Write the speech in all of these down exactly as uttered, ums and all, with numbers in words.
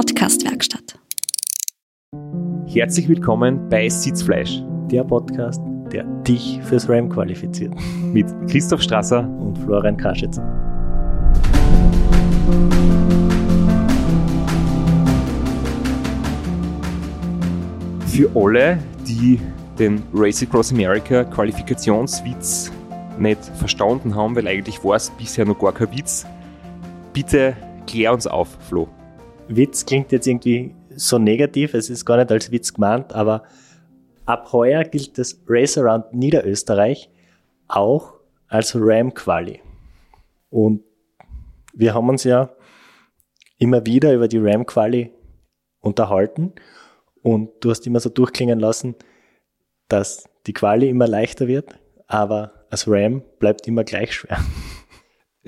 Podcast-Werkstatt. Herzlich willkommen bei Sitzfleisch, der Podcast, der dich fürs RAM qualifiziert. Mit Christoph Strasser und Florian Kaschitz. Für alle, die den Race Across America Qualifikationswitz nicht verstanden haben, weil eigentlich war es bisher noch gar kein Witz, bitte klär uns auf, Flo. Witz klingt jetzt irgendwie so negativ, es ist gar nicht als Witz gemeint, aber ab heuer gilt das Race Around Niederösterreich auch als RAM-Quali. Und wir haben uns ja immer wieder über die RAM-Quali unterhalten und du hast immer so durchklingen lassen, dass die Quali immer leichter wird, aber als RAM bleibt immer gleich schwer.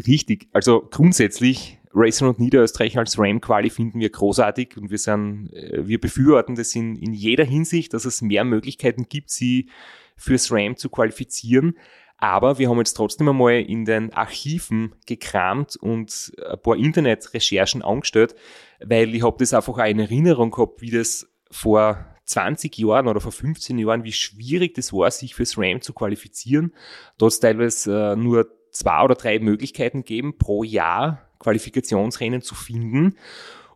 Richtig, also grundsätzlich Race Around Niederösterreich als RAM-Quali finden wir großartig und wir sind, wir befürworten das in, in jeder Hinsicht, dass es mehr Möglichkeiten gibt, sie fürs RAM zu qualifizieren. Aber wir haben jetzt trotzdem einmal in den Archiven gekramt und ein paar Internetrecherchen angestellt, weil ich habe das einfach auch in Erinnerung gehabt, wie das vor zwanzig Jahren oder vor fünfzehn Jahren, wie schwierig das war, sich fürs RAM zu qualifizieren. Da hat es teilweise nur zwei oder drei Möglichkeiten gegeben, pro Jahr Qualifikationsrennen zu finden.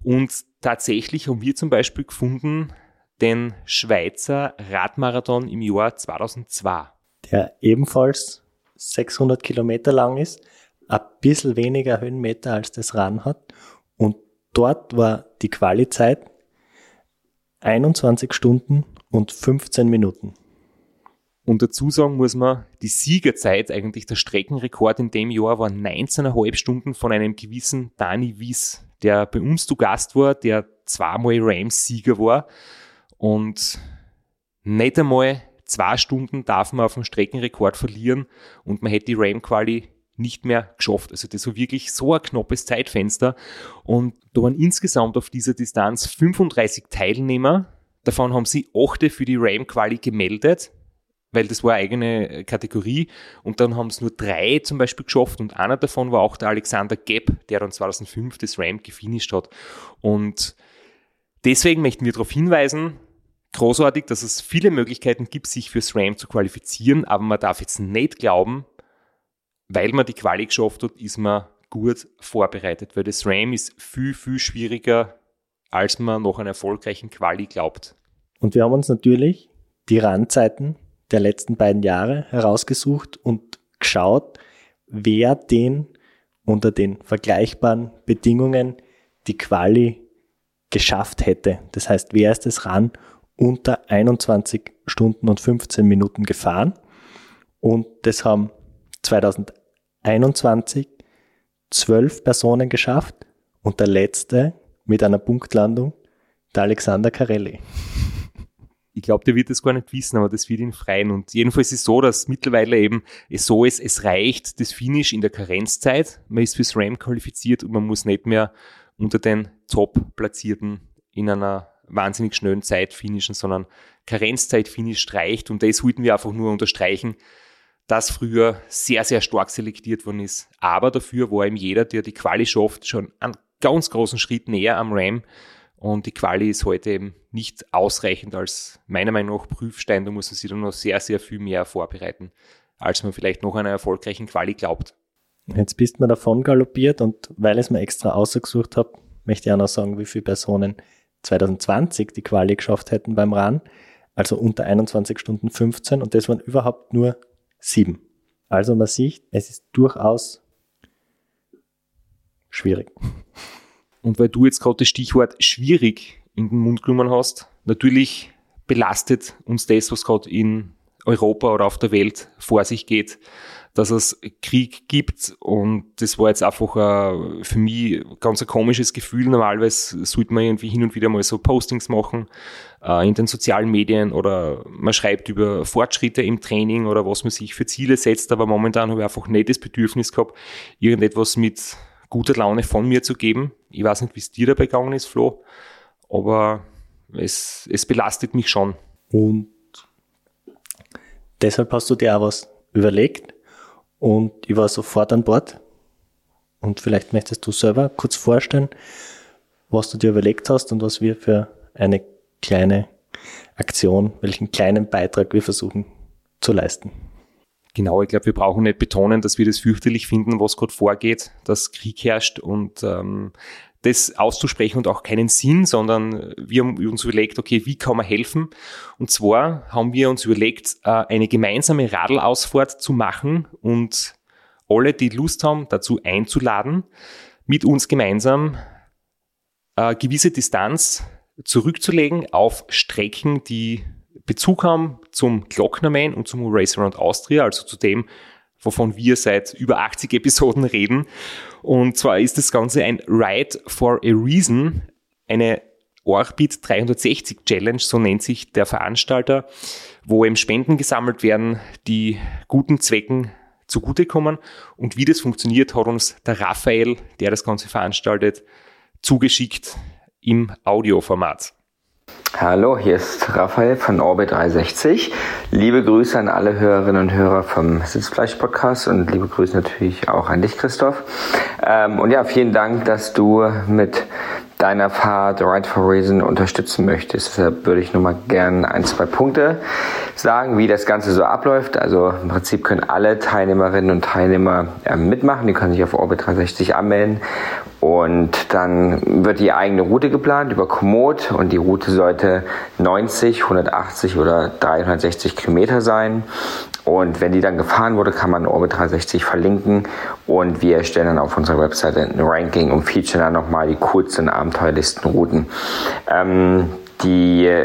Und tatsächlich haben wir zum Beispiel gefunden den Schweizer Radmarathon im Jahr zweitausendzwei. Der ebenfalls sechshundert Kilometer lang ist, ein bisschen weniger Höhenmeter als das Run hat. Und dort war die Quali-Zeit einundzwanzig Stunden und fünfzehn Minuten. Und dazu sagen muss man, die Siegerzeit, eigentlich der Streckenrekord in dem Jahr, war neunzehneinhalb Stunden von einem gewissen Dani Wyss, der bei uns zu Gast war, der zweimal Rams-Sieger war. Und nicht einmal zwei Stunden darf man auf dem Streckenrekord verlieren und man hätte die RAM-Quali nicht mehr geschafft. Also das war wirklich so ein knappes Zeitfenster. Und da waren insgesamt auf dieser Distanz fünfunddreißig Teilnehmer. Davon haben sie acht für die RAM-Quali gemeldet, weil das war eine eigene Kategorie. Und dann haben es nur drei zum Beispiel geschafft. Und einer davon war auch der Alexander Gap, der dann zweitausendfünf das RAM gefinisht hat. Und deswegen möchten wir darauf hinweisen, großartig, dass es viele Möglichkeiten gibt, sich fürs RAM zu qualifizieren. Aber man darf jetzt nicht glauben, weil man die Quali geschafft hat, ist man gut vorbereitet. Weil das RAM ist viel, viel schwieriger, als man nach einer erfolgreichen Quali glaubt. Und wir haben uns natürlich die Randzeiten der letzten beiden Jahre herausgesucht und geschaut, wer den unter den vergleichbaren Bedingungen die Quali geschafft hätte. Das heißt, wer ist das Run unter einundzwanzig Stunden und fünfzehn Minuten gefahren? Und das haben zweitausendeinundzwanzig zwölf Personen geschafft und der letzte mit einer Punktlandung, der Alexander Kirilli. Ich glaube, der wird das gar nicht wissen, aber das wird ihn freien. Und jedenfalls ist es so, dass mittlerweile eben es so ist, es reicht das Finish in der Karenzzeit. Man ist fürs RAM qualifiziert und man muss nicht mehr unter den Top-Platzierten in einer wahnsinnig schnellen Zeit finishen, sondern Karenzzeit finisht reicht. Und das wollten wir einfach nur unterstreichen, das früher sehr, sehr stark selektiert worden ist. Aber dafür war eben jeder, der die Quali schafft, schon einen ganz großen Schritt näher am RAM. Und die Quali ist heute eben nicht ausreichend als, meiner Meinung nach, Prüfstein. Da muss man sich dann noch sehr, sehr viel mehr vorbereiten, als man vielleicht noch einer erfolgreichen Quali glaubt. Jetzt bist du mir davon galoppiert und weil ich es mir extra ausgesucht habe, möchte ich auch noch sagen, wie viele Personen zweitausendzwanzig die Quali geschafft hätten beim Run. Also unter einundzwanzig Stunden fünfzehn und das waren überhaupt nur sieben. Also man sieht, es ist durchaus schwierig. Und weil du jetzt gerade das Stichwort schwierig in den Mund genommen hast, natürlich belastet uns das, was gerade in Europa oder auf der Welt vor sich geht, dass es Krieg gibt und das war jetzt einfach ein, für mich ganz ein komisches Gefühl. Normalerweise sollte man irgendwie hin und wieder mal so Postings machen äh, in den sozialen Medien oder man schreibt über Fortschritte im Training oder was man sich für Ziele setzt, aber momentan habe ich einfach nicht das Bedürfnis gehabt, irgendetwas mit guter Laune von mir zu geben. Ich weiß nicht, wie es dir dabei gegangen ist, Flo, aber es, es belastet mich schon. Und deshalb hast du dir auch was überlegt. Und ich war sofort an Bord. Und vielleicht möchtest du selber kurz vorstellen, was du dir überlegt hast und was wir für eine kleine Aktion, welchen kleinen Beitrag wir versuchen zu leisten. Genau, ich glaube, wir brauchen nicht betonen, dass wir das fürchterlich finden, was gerade vorgeht, dass Krieg herrscht und ähm, das auszusprechen und auch keinen Sinn, sondern wir haben uns überlegt, okay, wie kann man helfen? Und zwar haben wir uns überlegt, äh, eine gemeinsame Radlausfahrt zu machen und alle, die Lust haben, dazu einzuladen, mit uns gemeinsam äh, gewisse Distanz zurückzulegen auf Strecken, die Bezug haben zum Glocknerman und zum Race Around Austria, also zu dem, wovon wir seit über achtzig Episoden reden. Und zwar ist das Ganze ein Ride for a Reason, eine Orbit dreihundertsechzig Challenge, so nennt sich der Veranstalter, wo eben Spenden gesammelt werden, die guten Zwecken zugutekommen. Und wie das funktioniert, hat uns der Raphael, der das Ganze veranstaltet, zugeschickt im Audioformat. Hallo, hier ist Raphael von Orbit dreihundertsechzig. Liebe Grüße an alle Hörerinnen und Hörer vom Sitzfleisch-Podcast und liebe Grüße natürlich auch an dich, Christoph. Ähm, und ja, vielen Dank, dass du mit deiner Fahrt Ride for Reason unterstützen möchtest. Deshalb würde ich nur mal gern ein, zwei Punkte sagen, wie das Ganze so abläuft. Also im Prinzip können alle Teilnehmerinnen und Teilnehmer äh, mitmachen. Die können sich auf Orbit dreihundertsechzig anmelden. Und dann wird die eigene Route geplant über Komoot und die Route sollte neunzig, hundertachtzig oder dreihundertsechzig Kilometer sein. Und wenn die dann gefahren wurde, kann man Orbit dreihundertsechzig verlinken und wir erstellen dann auf unserer Webseite ein Ranking und featuren dann nochmal die kurzen abenteuerlichsten Routen. Ähm, die,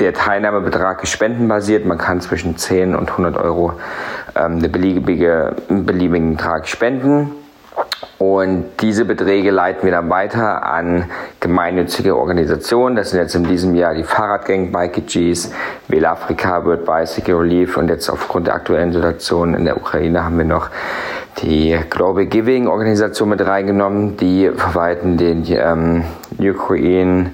der Teilnahmebetrag ist spendenbasiert. Man kann zwischen zehn und hundert Euro ähm, eine beliebige, einen beliebigen Betrag spenden. Und diese Beträge leiten wir dann weiter an gemeinnützige Organisationen. Das sind jetzt in diesem Jahr die Fahrradgang, Bike G's, Velafrika, World Bicycle Relief und jetzt aufgrund der aktuellen Situation in der Ukraine haben wir noch die Global Giving Organisation mit reingenommen. Die verwalten den ähm, Ukraine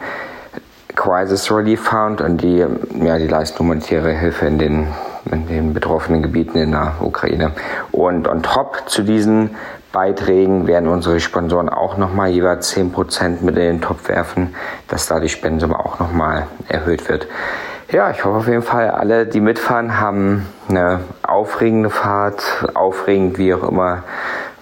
Crisis Relief Fund und die, ja, die leisten humanitäre Hilfe in den, in den betroffenen Gebieten in der Ukraine. Und on top zu diesen Beiträgen werden unsere Sponsoren auch nochmal jeweils zehn Prozent mit in den Topf werfen, dass da die Spendensumme auch nochmal erhöht wird. Ja, ich hoffe auf jeden Fall, alle, die mitfahren, haben eine aufregende Fahrt, aufregend, wie auch immer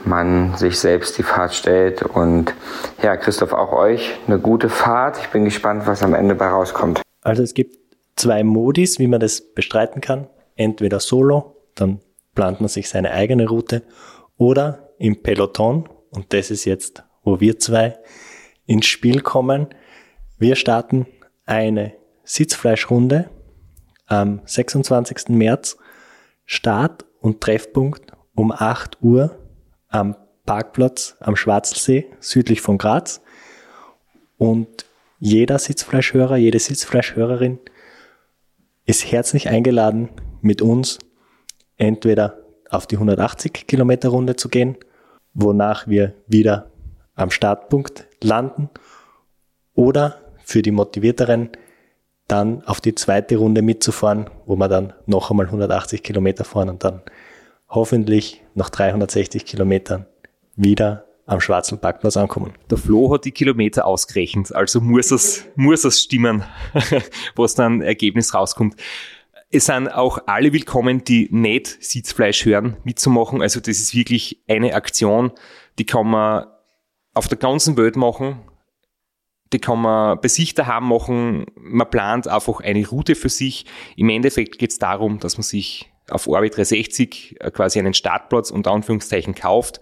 man sich selbst die Fahrt stellt. Und ja, Christoph, auch euch eine gute Fahrt. Ich bin gespannt, was am Ende bei rauskommt. Also es gibt zwei Modis, wie man das bestreiten kann. Entweder solo, dann plant man sich seine eigene Route, oder im Peloton, und das ist jetzt, wo wir zwei ins Spiel kommen. Wir starten eine Sitzfleischrunde am sechsundzwanzigsten März. Start und Treffpunkt um acht Uhr am Parkplatz am Schwarzelsee südlich von Graz. Und jeder Sitzfleischhörer, jede Sitzfleischhörerin ist herzlich eingeladen, mit uns entweder auf die hundertachtzig Kilometer Runde zu gehen, wonach wir wieder am Startpunkt landen, oder für die Motivierteren dann auf die zweite Runde mitzufahren, wo wir dann noch einmal hundertachtzig Kilometer fahren und dann hoffentlich nach dreihundertsechzig Kilometern wieder am Schwarzen Parkplatz ankommen. Der Flo hat die Kilometer ausgerechnet, also muss es, muss es stimmen, was dann Ergebnis rauskommt. Es sind auch alle willkommen, die nicht Sitzfleisch hören, mitzumachen. Also das ist wirklich eine Aktion, die kann man auf der ganzen Welt machen, die kann man bei sich daheim machen. Man plant einfach eine Route für sich. Im Endeffekt geht es darum, dass man sich auf Orbit dreihundertsechzig quasi einen Startplatz unter Anführungszeichen kauft,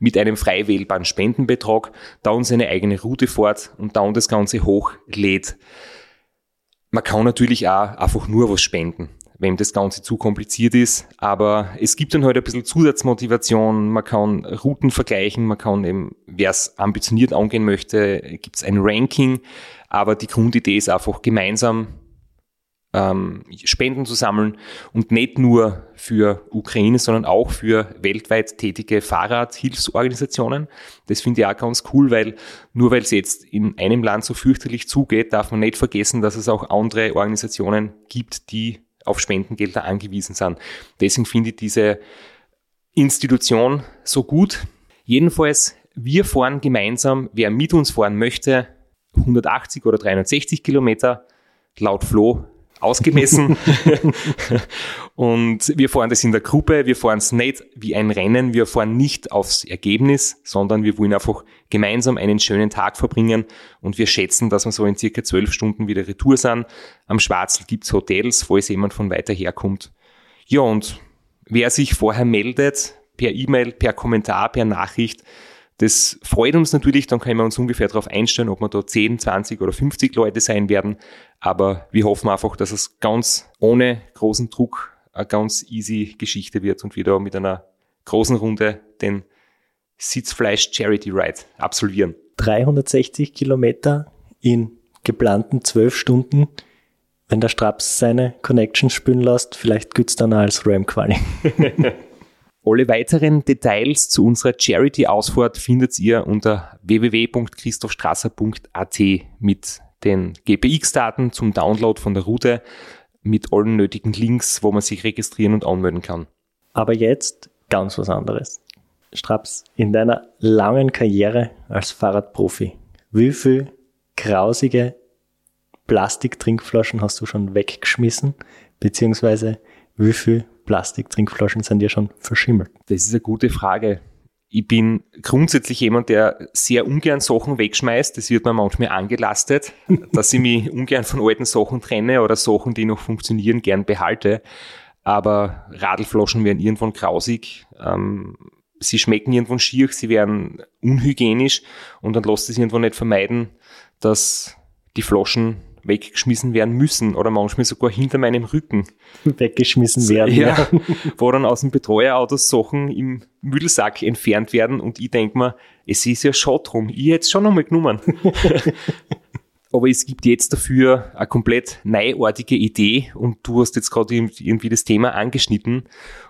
mit einem frei wählbaren Spendenbetrag, dann seine eigene Route fährt und dann das Ganze hochlädt. Man kann natürlich auch einfach nur was spenden, wenn das Ganze zu kompliziert ist, aber es gibt dann halt ein bisschen Zusatzmotivation, man kann Routen vergleichen, man kann eben, wer es ambitioniert angehen möchte, gibt es ein Ranking, aber die Grundidee ist einfach gemeinsam ähm, Spenden zu sammeln und nicht nur für Ukraine, sondern auch für weltweit tätige Fahrradhilfsorganisationen. Das finde ich auch ganz cool, weil nur weil es jetzt in einem Land so fürchterlich zugeht, darf man nicht vergessen, dass es auch andere Organisationen gibt, die auf Spendengelder angewiesen sind. Deswegen finde ich diese Institution so gut. Jedenfalls, wir fahren gemeinsam, wer mit uns fahren möchte, hundertachtzig oder dreihundertsechzig Kilometer, laut Flo ausgemessen. Und wir fahren das in der Gruppe, wir fahren es nicht wie ein Rennen, wir fahren nicht aufs Ergebnis, sondern wir wollen einfach gemeinsam einen schönen Tag verbringen und wir schätzen, dass wir so in circa zwölf Stunden wieder retour sind. Am Schwarzl gibt es Hotels, falls jemand von weiter herkommt. Ja, und wer sich vorher meldet, per E-Mail, per Kommentar, per Nachricht, das freut uns natürlich, dann können wir uns ungefähr darauf einstellen, ob wir da zehn, zwanzig oder fünfzig Leute sein werden. Aber wir hoffen einfach, dass es ganz ohne großen Druck eine ganz easy Geschichte wird und wir da mit einer großen Runde den Sitzfleisch Charity Ride absolvieren. dreihundertsechzig Kilometer in geplanten zwölf Stunden. Wenn der Straps seine Connections spülen lässt, vielleicht gibt es dann auch als Ram-Quali. Alle weiteren Details zu unserer Charity-Ausfahrt findet ihr unter w w w punkt christophstrasser punkt a t mit den G P X-Daten zum Download von der Route, mit allen nötigen Links, wo man sich registrieren und anmelden kann. Aber jetzt ganz was anderes. Straps, in deiner langen Karriere als Fahrradprofi, wie viele grausige Plastiktrinkflaschen hast du schon weggeschmissen, beziehungsweise wie viele Plastiktrinkflaschen sind ja schon verschimmelt? Das ist eine gute Frage. Ich bin grundsätzlich jemand, der sehr ungern Sachen wegschmeißt. Das wird mir manchmal angelastet, dass ich mich ungern von alten Sachen trenne oder Sachen, die noch funktionieren, gern behalte. Aber Radlflaschen werden irgendwann grausig. Ähm, sie schmecken irgendwann schier, sie werden unhygienisch und dann lässt es irgendwann nicht vermeiden, dass die Flaschen weggeschmissen werden müssen oder manchmal sogar hinter meinem Rücken weggeschmissen werden. Ja, wo dann aus dem Betreuerauto Sachen im Müllsack entfernt werden und ich denke mir, es ist ja schon drum, ich hätte es schon einmal genommen. Aber es gibt jetzt dafür eine komplett neuartige Idee und du hast jetzt gerade irgendwie das Thema angeschnitten.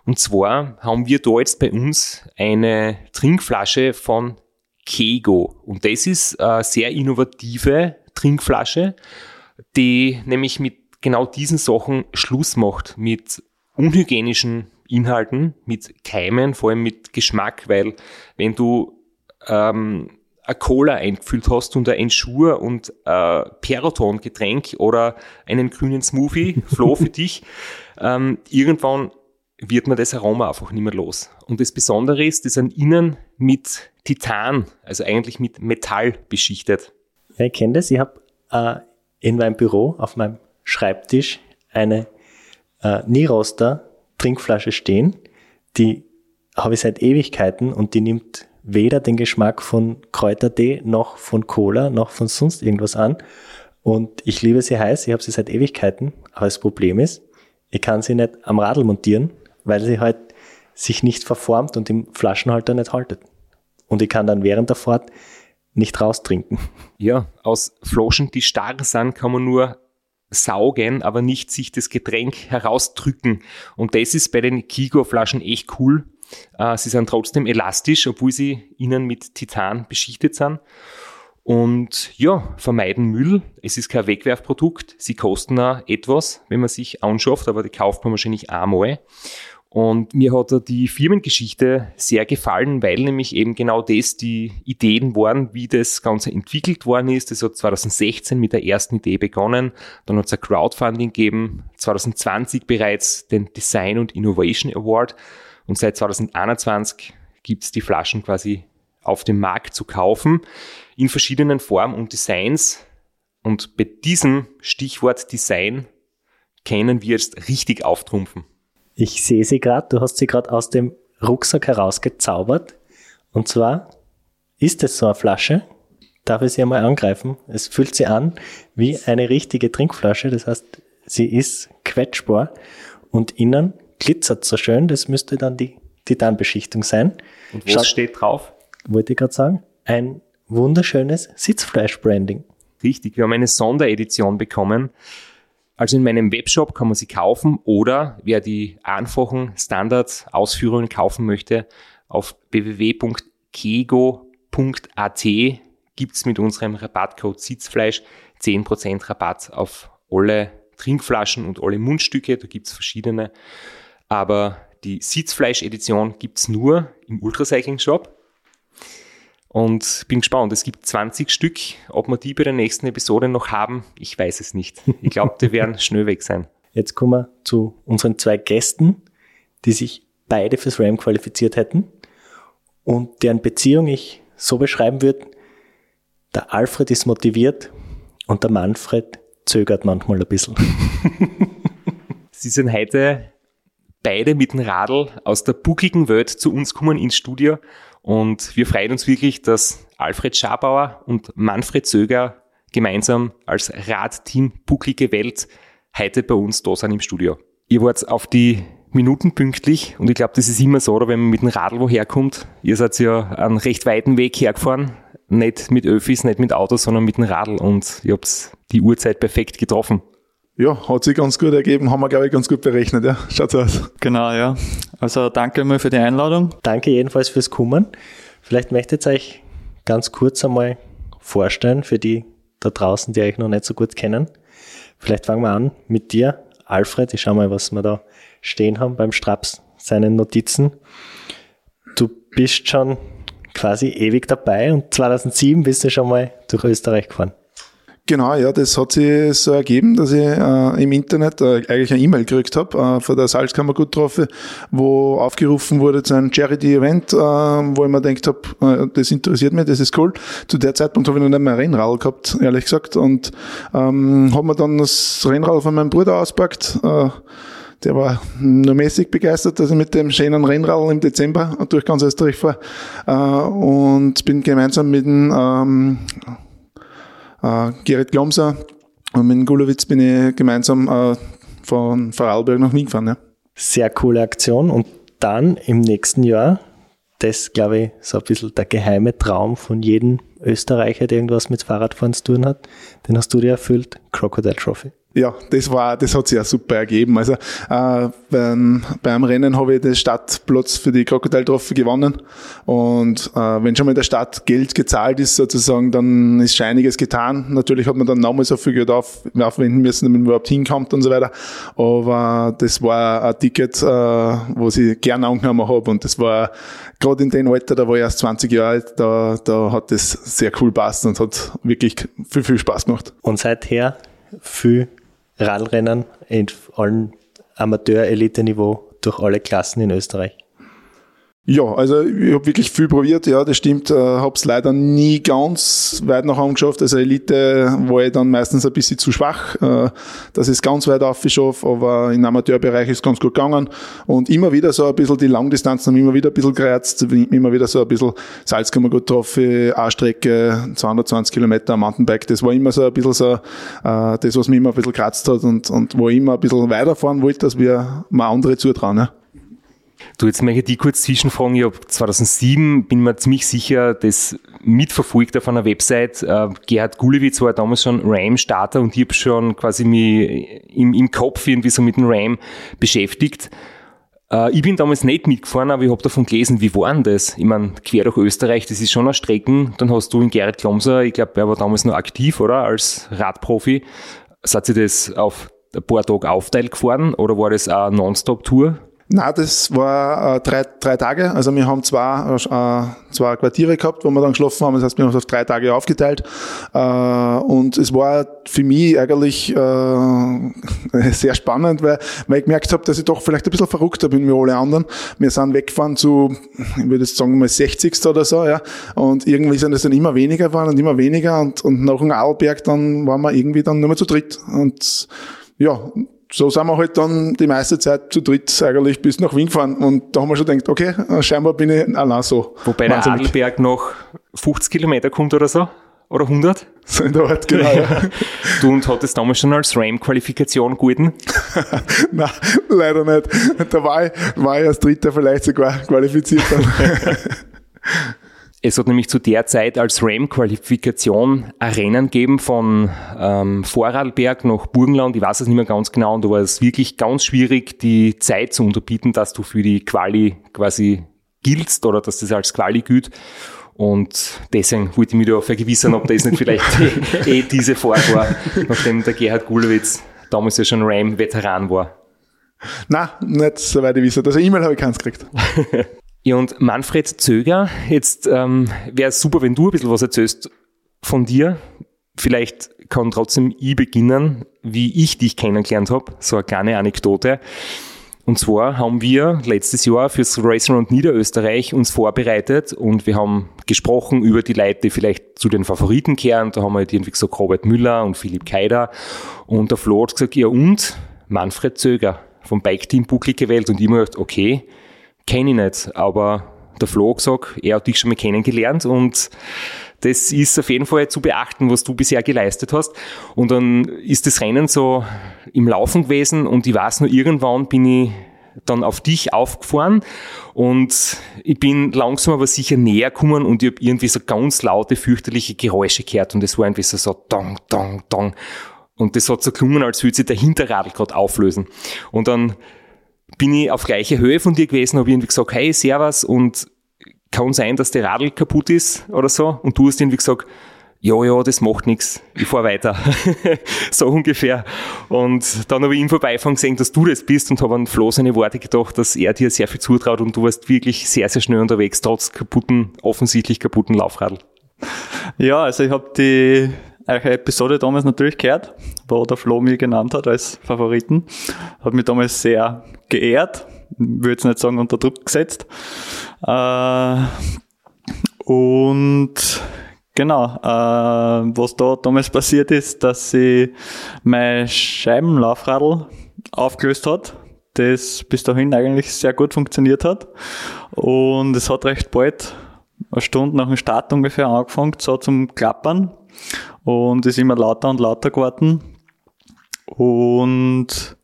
Und zwar haben wir da jetzt bei uns eine Trinkflasche von Keego und das ist eine sehr innovative Trinkflasche, die nämlich mit genau diesen Sachen Schluss macht, mit unhygienischen Inhalten, mit Keimen, vor allem mit Geschmack, weil wenn du ähm, eine Cola eingefüllt hast und ein Ensure und ein Peroton-Getränk oder einen grünen Smoothie, Flo, für dich, ähm, irgendwann wird man das Aroma einfach nicht mehr los. Und das Besondere ist, die sind innen mit Titan, also eigentlich mit Metall beschichtet. Ja, ich kenne das, ich habe äh in meinem Büro auf meinem Schreibtisch eine äh, Niroster-Trinkflasche stehen. Die habe ich seit Ewigkeiten und die nimmt weder den Geschmack von Kräutertee noch von Cola noch von sonst irgendwas an. Und ich liebe sie heiß, ich habe sie seit Ewigkeiten. Aber das Problem ist, ich kann sie nicht am Radl montieren, weil sie halt sich nicht verformt und im Flaschenhalter nicht haltet. Und ich kann dann während der Fahrt nicht raustrinken. Ja, aus Flaschen, die starr sind, kann man nur saugen, aber nicht sich das Getränk herausdrücken. Und das ist bei den Keego-Flaschen echt cool. Äh, sie sind trotzdem elastisch, obwohl sie innen mit Titan beschichtet sind. Und ja, vermeiden Müll. Es ist kein Wegwerfprodukt. Sie kosten auch etwas, wenn man sich anschafft, aber die kauft man wahrscheinlich einmal. Und mir hat da die Firmengeschichte sehr gefallen, weil nämlich eben genau das die Ideen waren, wie das Ganze entwickelt worden ist. Das hat zweitausendsechzehn mit der ersten Idee begonnen. Dann hat es ein Crowdfunding gegeben, zweitausendzwanzig bereits den Design und Innovation Award. Und seit zweitausendeinundzwanzig gibt es die Flaschen quasi auf dem Markt zu kaufen, in verschiedenen Formen und Designs. Und bei diesem Stichwort Design können wir jetzt richtig auftrumpfen. Ich sehe sie gerade, du hast sie gerade aus dem Rucksack herausgezaubert. Und zwar ist es so eine Flasche, darf ich sie einmal angreifen. Es fühlt sie an wie eine richtige Trinkflasche, das heißt, sie ist quetschbar und innen glitzert so schön, das müsste dann die Titanbeschichtung sein. Und was steht drauf? Wollte ich gerade sagen, ein wunderschönes Sitzfleisch-Branding. Richtig, wir haben eine Sonderedition bekommen. Also in meinem Webshop kann man sie kaufen oder wer die einfachen Standard-Ausführungen kaufen möchte, auf w w w punkt keego punkt a t gibt's mit unserem Rabattcode Sitzfleisch zehn Prozent Rabatt auf alle Trinkflaschen und alle Mundstücke. Da gibt's verschiedene. Aber die Sitzfleisch-Edition gibt's nur im Ultracycling-Shop. Und bin gespannt, es gibt zwanzig Stück. Ob wir die bei der nächsten Episode noch haben, ich weiß es nicht. Ich glaube, die werden schnell weg sein. Jetzt kommen wir zu unseren zwei Gästen, die sich beide fürs RAM qualifiziert hätten und deren Beziehung ich so beschreiben würde: Der Alfred ist motiviert und der Manfred zögert manchmal ein bisschen. Sie sind heute beide mit dem Radl aus der buckligen Welt zu uns gekommen ins Studio und wir freuen uns wirklich, dass Alfred Schabauer und Manfred Zöger gemeinsam als Radteam Bucklige Welt heute bei uns da sind im Studio. Ihr wart auf die Minuten pünktlich und ich glaube, das ist immer so, oder wenn man mit dem Radl woher kommt. Ihr seid ja einen recht weiten Weg hergefahren. Nicht mit Öffis, nicht mit Autos, sondern mit dem Radl und ihr habt die Uhrzeit perfekt getroffen. Ja, hat sich ganz gut ergeben, haben wir glaube ich ganz gut berechnet, ja. Schaut's aus. Genau, ja. Also danke mal für die Einladung. Danke jedenfalls fürs Kommen. Vielleicht möchtet ihr euch ganz kurz einmal vorstellen für die da draußen, die euch noch nicht so gut kennen. Vielleicht fangen wir an mit dir, Alfred. Ich schau mal, was wir da stehen haben beim Straps, seinen Notizen. Du bist schon quasi ewig dabei und zweitausendsieben bist du schon mal durch Österreich gefahren. Genau, ja, das hat sich so ergeben, dass ich äh, im Internet äh, eigentlich eine E-Mail gekriegt habe äh, von der Salzkammergut-Trophy, wo aufgerufen wurde zu einem Charity-Event, äh, wo ich mir gedacht habe, äh, das interessiert mich, das ist cool. Zu der Zeitpunkt habe ich noch nicht mehr ein Rennrad gehabt, ehrlich gesagt, und ähm, habe mir dann das Rennrad von meinem Bruder ausgepackt. Äh, Der war nur mäßig begeistert, dass ich mit dem schönen Rennrad im Dezember durch ganz Österreich fahre. Und bin gemeinsam mit dem ähm, äh, Gerrit Glomser und mit dem Gulowitz bin ich gemeinsam äh, von Vorarlberg nach Wien gefahren. Ja. Sehr coole Aktion. Und dann im nächsten Jahr, das glaube ich, so ein bisschen der geheime Traum von jedem Österreicher, der irgendwas mit Fahrradfahren zu tun hat, den hast du dir erfüllt, Crocodile Trophy. Ja, das war, das hat sich ja super ergeben. Also, äh, beim, beim Rennen habe ich den Startplatz für die Crocodile Trophy gewonnen. Und, äh, wenn schon mal der Start Geld gezahlt ist, sozusagen, dann ist schon einiges getan. Natürlich hat man dann nochmal so viel Geld auf, aufwenden müssen, damit man überhaupt hinkommt und so weiter. Aber das war ein Ticket, äh, was ich gerne angenommen habe. Und das war, gerade in dem Alter, da war ich erst zwanzig Jahre alt, da, da hat das sehr cool passt und hat wirklich viel, viel Spaß gemacht. Und seither viel Radlrennen in allen Amateur-Elite-Niveau durch alle Klassen in Österreich. Ja, also ich habe wirklich viel probiert, ja, das stimmt. Äh, habe es leider nie ganz weit nach oben geschafft. Also Elite war ich dann meistens ein bisschen zu schwach, äh, dass ich es ganz weit aufgeschafft, aber im Amateurbereich ist es ganz gut gegangen. Und immer wieder so ein bisschen die Langdistanzen haben immer wieder ein bisschen gereizt, immer wieder so ein bisschen Salzkammergut-Trophy, A-Strecke, zweihundertzwanzig Kilometer Mountainbike. Das war immer so ein bisschen so äh, das, was mich immer ein bisschen gereizt hat und, und wo ich immer ein bisschen weiterfahren wollte, dass wir mal andere zutrauen, ja. Du, jetzt möchte ich dich kurz zwischenfragen. Ich habe zweitausendsieben, bin mir ziemlich sicher, das mitverfolgt auf einer Website. Uh, Gerhard Gullewitz war damals schon RAM-Starter und ich habe schon quasi mich im, im Kopf irgendwie so mit dem RAM beschäftigt. Uh, ich bin damals nicht mitgefahren, aber ich habe davon gelesen, wie war denn das? Ich meine, quer durch Österreich, das ist schon eine Strecke. Dann hast du in Gerrit Glomser, ich glaube, er war damals noch aktiv, oder? Als Radprofi. Seid ihr das auf ein paar Tage aufteilt gefahren oder war das eine Non-Stop-Tour? Na, das war äh, drei, drei Tage. Also wir haben zwei, äh, zwei Quartiere gehabt, wo wir dann geschlafen haben. Das heißt, wir haben es auf drei Tage aufgeteilt. Äh, und es war für mich eigentlich äh, sehr spannend, weil, weil ich gemerkt habe, dass ich doch vielleicht ein bisschen verrückter bin wie alle anderen. Wir sind weggefahren zu, ich würde jetzt sagen mal sechzigsten oder so, ja. Und irgendwie sind es dann immer weniger geworden und immer weniger. Und, und nach dem Arlberg dann waren wir irgendwie dann nur mehr zu dritt. Und ja, so sind wir halt dann die meiste Zeit zu dritt eigentlich bis nach Wien gefahren. Und da haben wir schon gedacht, okay, scheinbar bin ich allein so. Wobei der Adelberg noch fünfzig Kilometer kommt oder so? Oder hundert? So in der Art, genau. Ja. Du, und hat es damals schon als RAM-Qualifikation gehalten? Nein, leider nicht. Da war ich, war ich als Dritter vielleicht sogar qualifiziert. Es hat nämlich zu der Zeit als RAM-Qualifikation ein Rennen gegeben von ähm, Vorarlberg nach Burgenland, ich weiß es nicht mehr ganz genau, und da war es wirklich ganz schwierig, die Zeit zu unterbieten, dass du für die Quali quasi giltst oder dass das als Quali gilt. Und deswegen wollte ich mich da vergewissern, ob das nicht vielleicht eh diese Fahrt war, nachdem der Gerhard Gullewitz damals ja schon RAM-Veteran war. Nein, nicht soweit ich weiß. Also E-Mail habe ich keins gekriegt. Ja, und Manfred Zöger, jetzt ähm, wäre es super, wenn du ein bisschen was erzählst von dir. Vielleicht kann trotzdem ich beginnen, wie ich dich kennengelernt habe. So eine kleine Anekdote. Und zwar haben wir letztes Jahr fürs Race Around Niederösterreich uns vorbereitet und wir haben gesprochen über die Leute, die vielleicht zu den Favoriten kehren. Da haben wir halt irgendwie gesagt, Robert Müller und Philipp Kaider. Und der Flo hat gesagt, ja und? Manfred Zöger vom Bike-Team Bucklige Welt. Und ich mir gedacht, okay, kenne ich nicht. Aber der Flo hat gesagt, er hat dich schon mal kennengelernt und das ist auf jeden Fall zu beachten, was du bisher geleistet hast. Und dann ist das Rennen so im Laufen gewesen und ich weiß nur, irgendwann bin ich dann auf dich aufgefahren und ich bin langsam aber sicher näher gekommen und ich habe irgendwie so ganz laute, fürchterliche Geräusche gehört und es war irgendwie so, so dong, dong, dong. Und das hat so geklungen, als würde sich der Hinterradl gerade auflösen. Und dann bin ich auf gleicher Höhe von dir gewesen, habe irgendwie gesagt, hey, servus und kann sein, dass der Radl kaputt ist oder so. Und du hast irgendwie gesagt, ja, ja, das macht nichts, ich fahr weiter. So ungefähr. Und dann habe ich im Vorbeifahren gesehen, dass du das bist und habe an Flo seine Worte gedacht, dass er dir sehr viel zutraut und du warst wirklich sehr, sehr schnell unterwegs, trotz kaputten, offensichtlich kaputten Laufradl. Ja, also ich habe die eure Episode damals natürlich gehört, wo der Flo mich genannt hat als Favoriten. Hat mich damals sehr geehrt. Würde jetzt nicht sagen, unter Druck gesetzt. Äh, und genau, äh, was da damals passiert ist, dass sie mein Scheibenlaufradl aufgelöst hat, das bis dahin eigentlich sehr gut funktioniert hat. Und es hat recht bald, eine Stunde nach dem Start ungefähr, angefangen so zum Klappern und ist immer lauter und lauter geworden. Und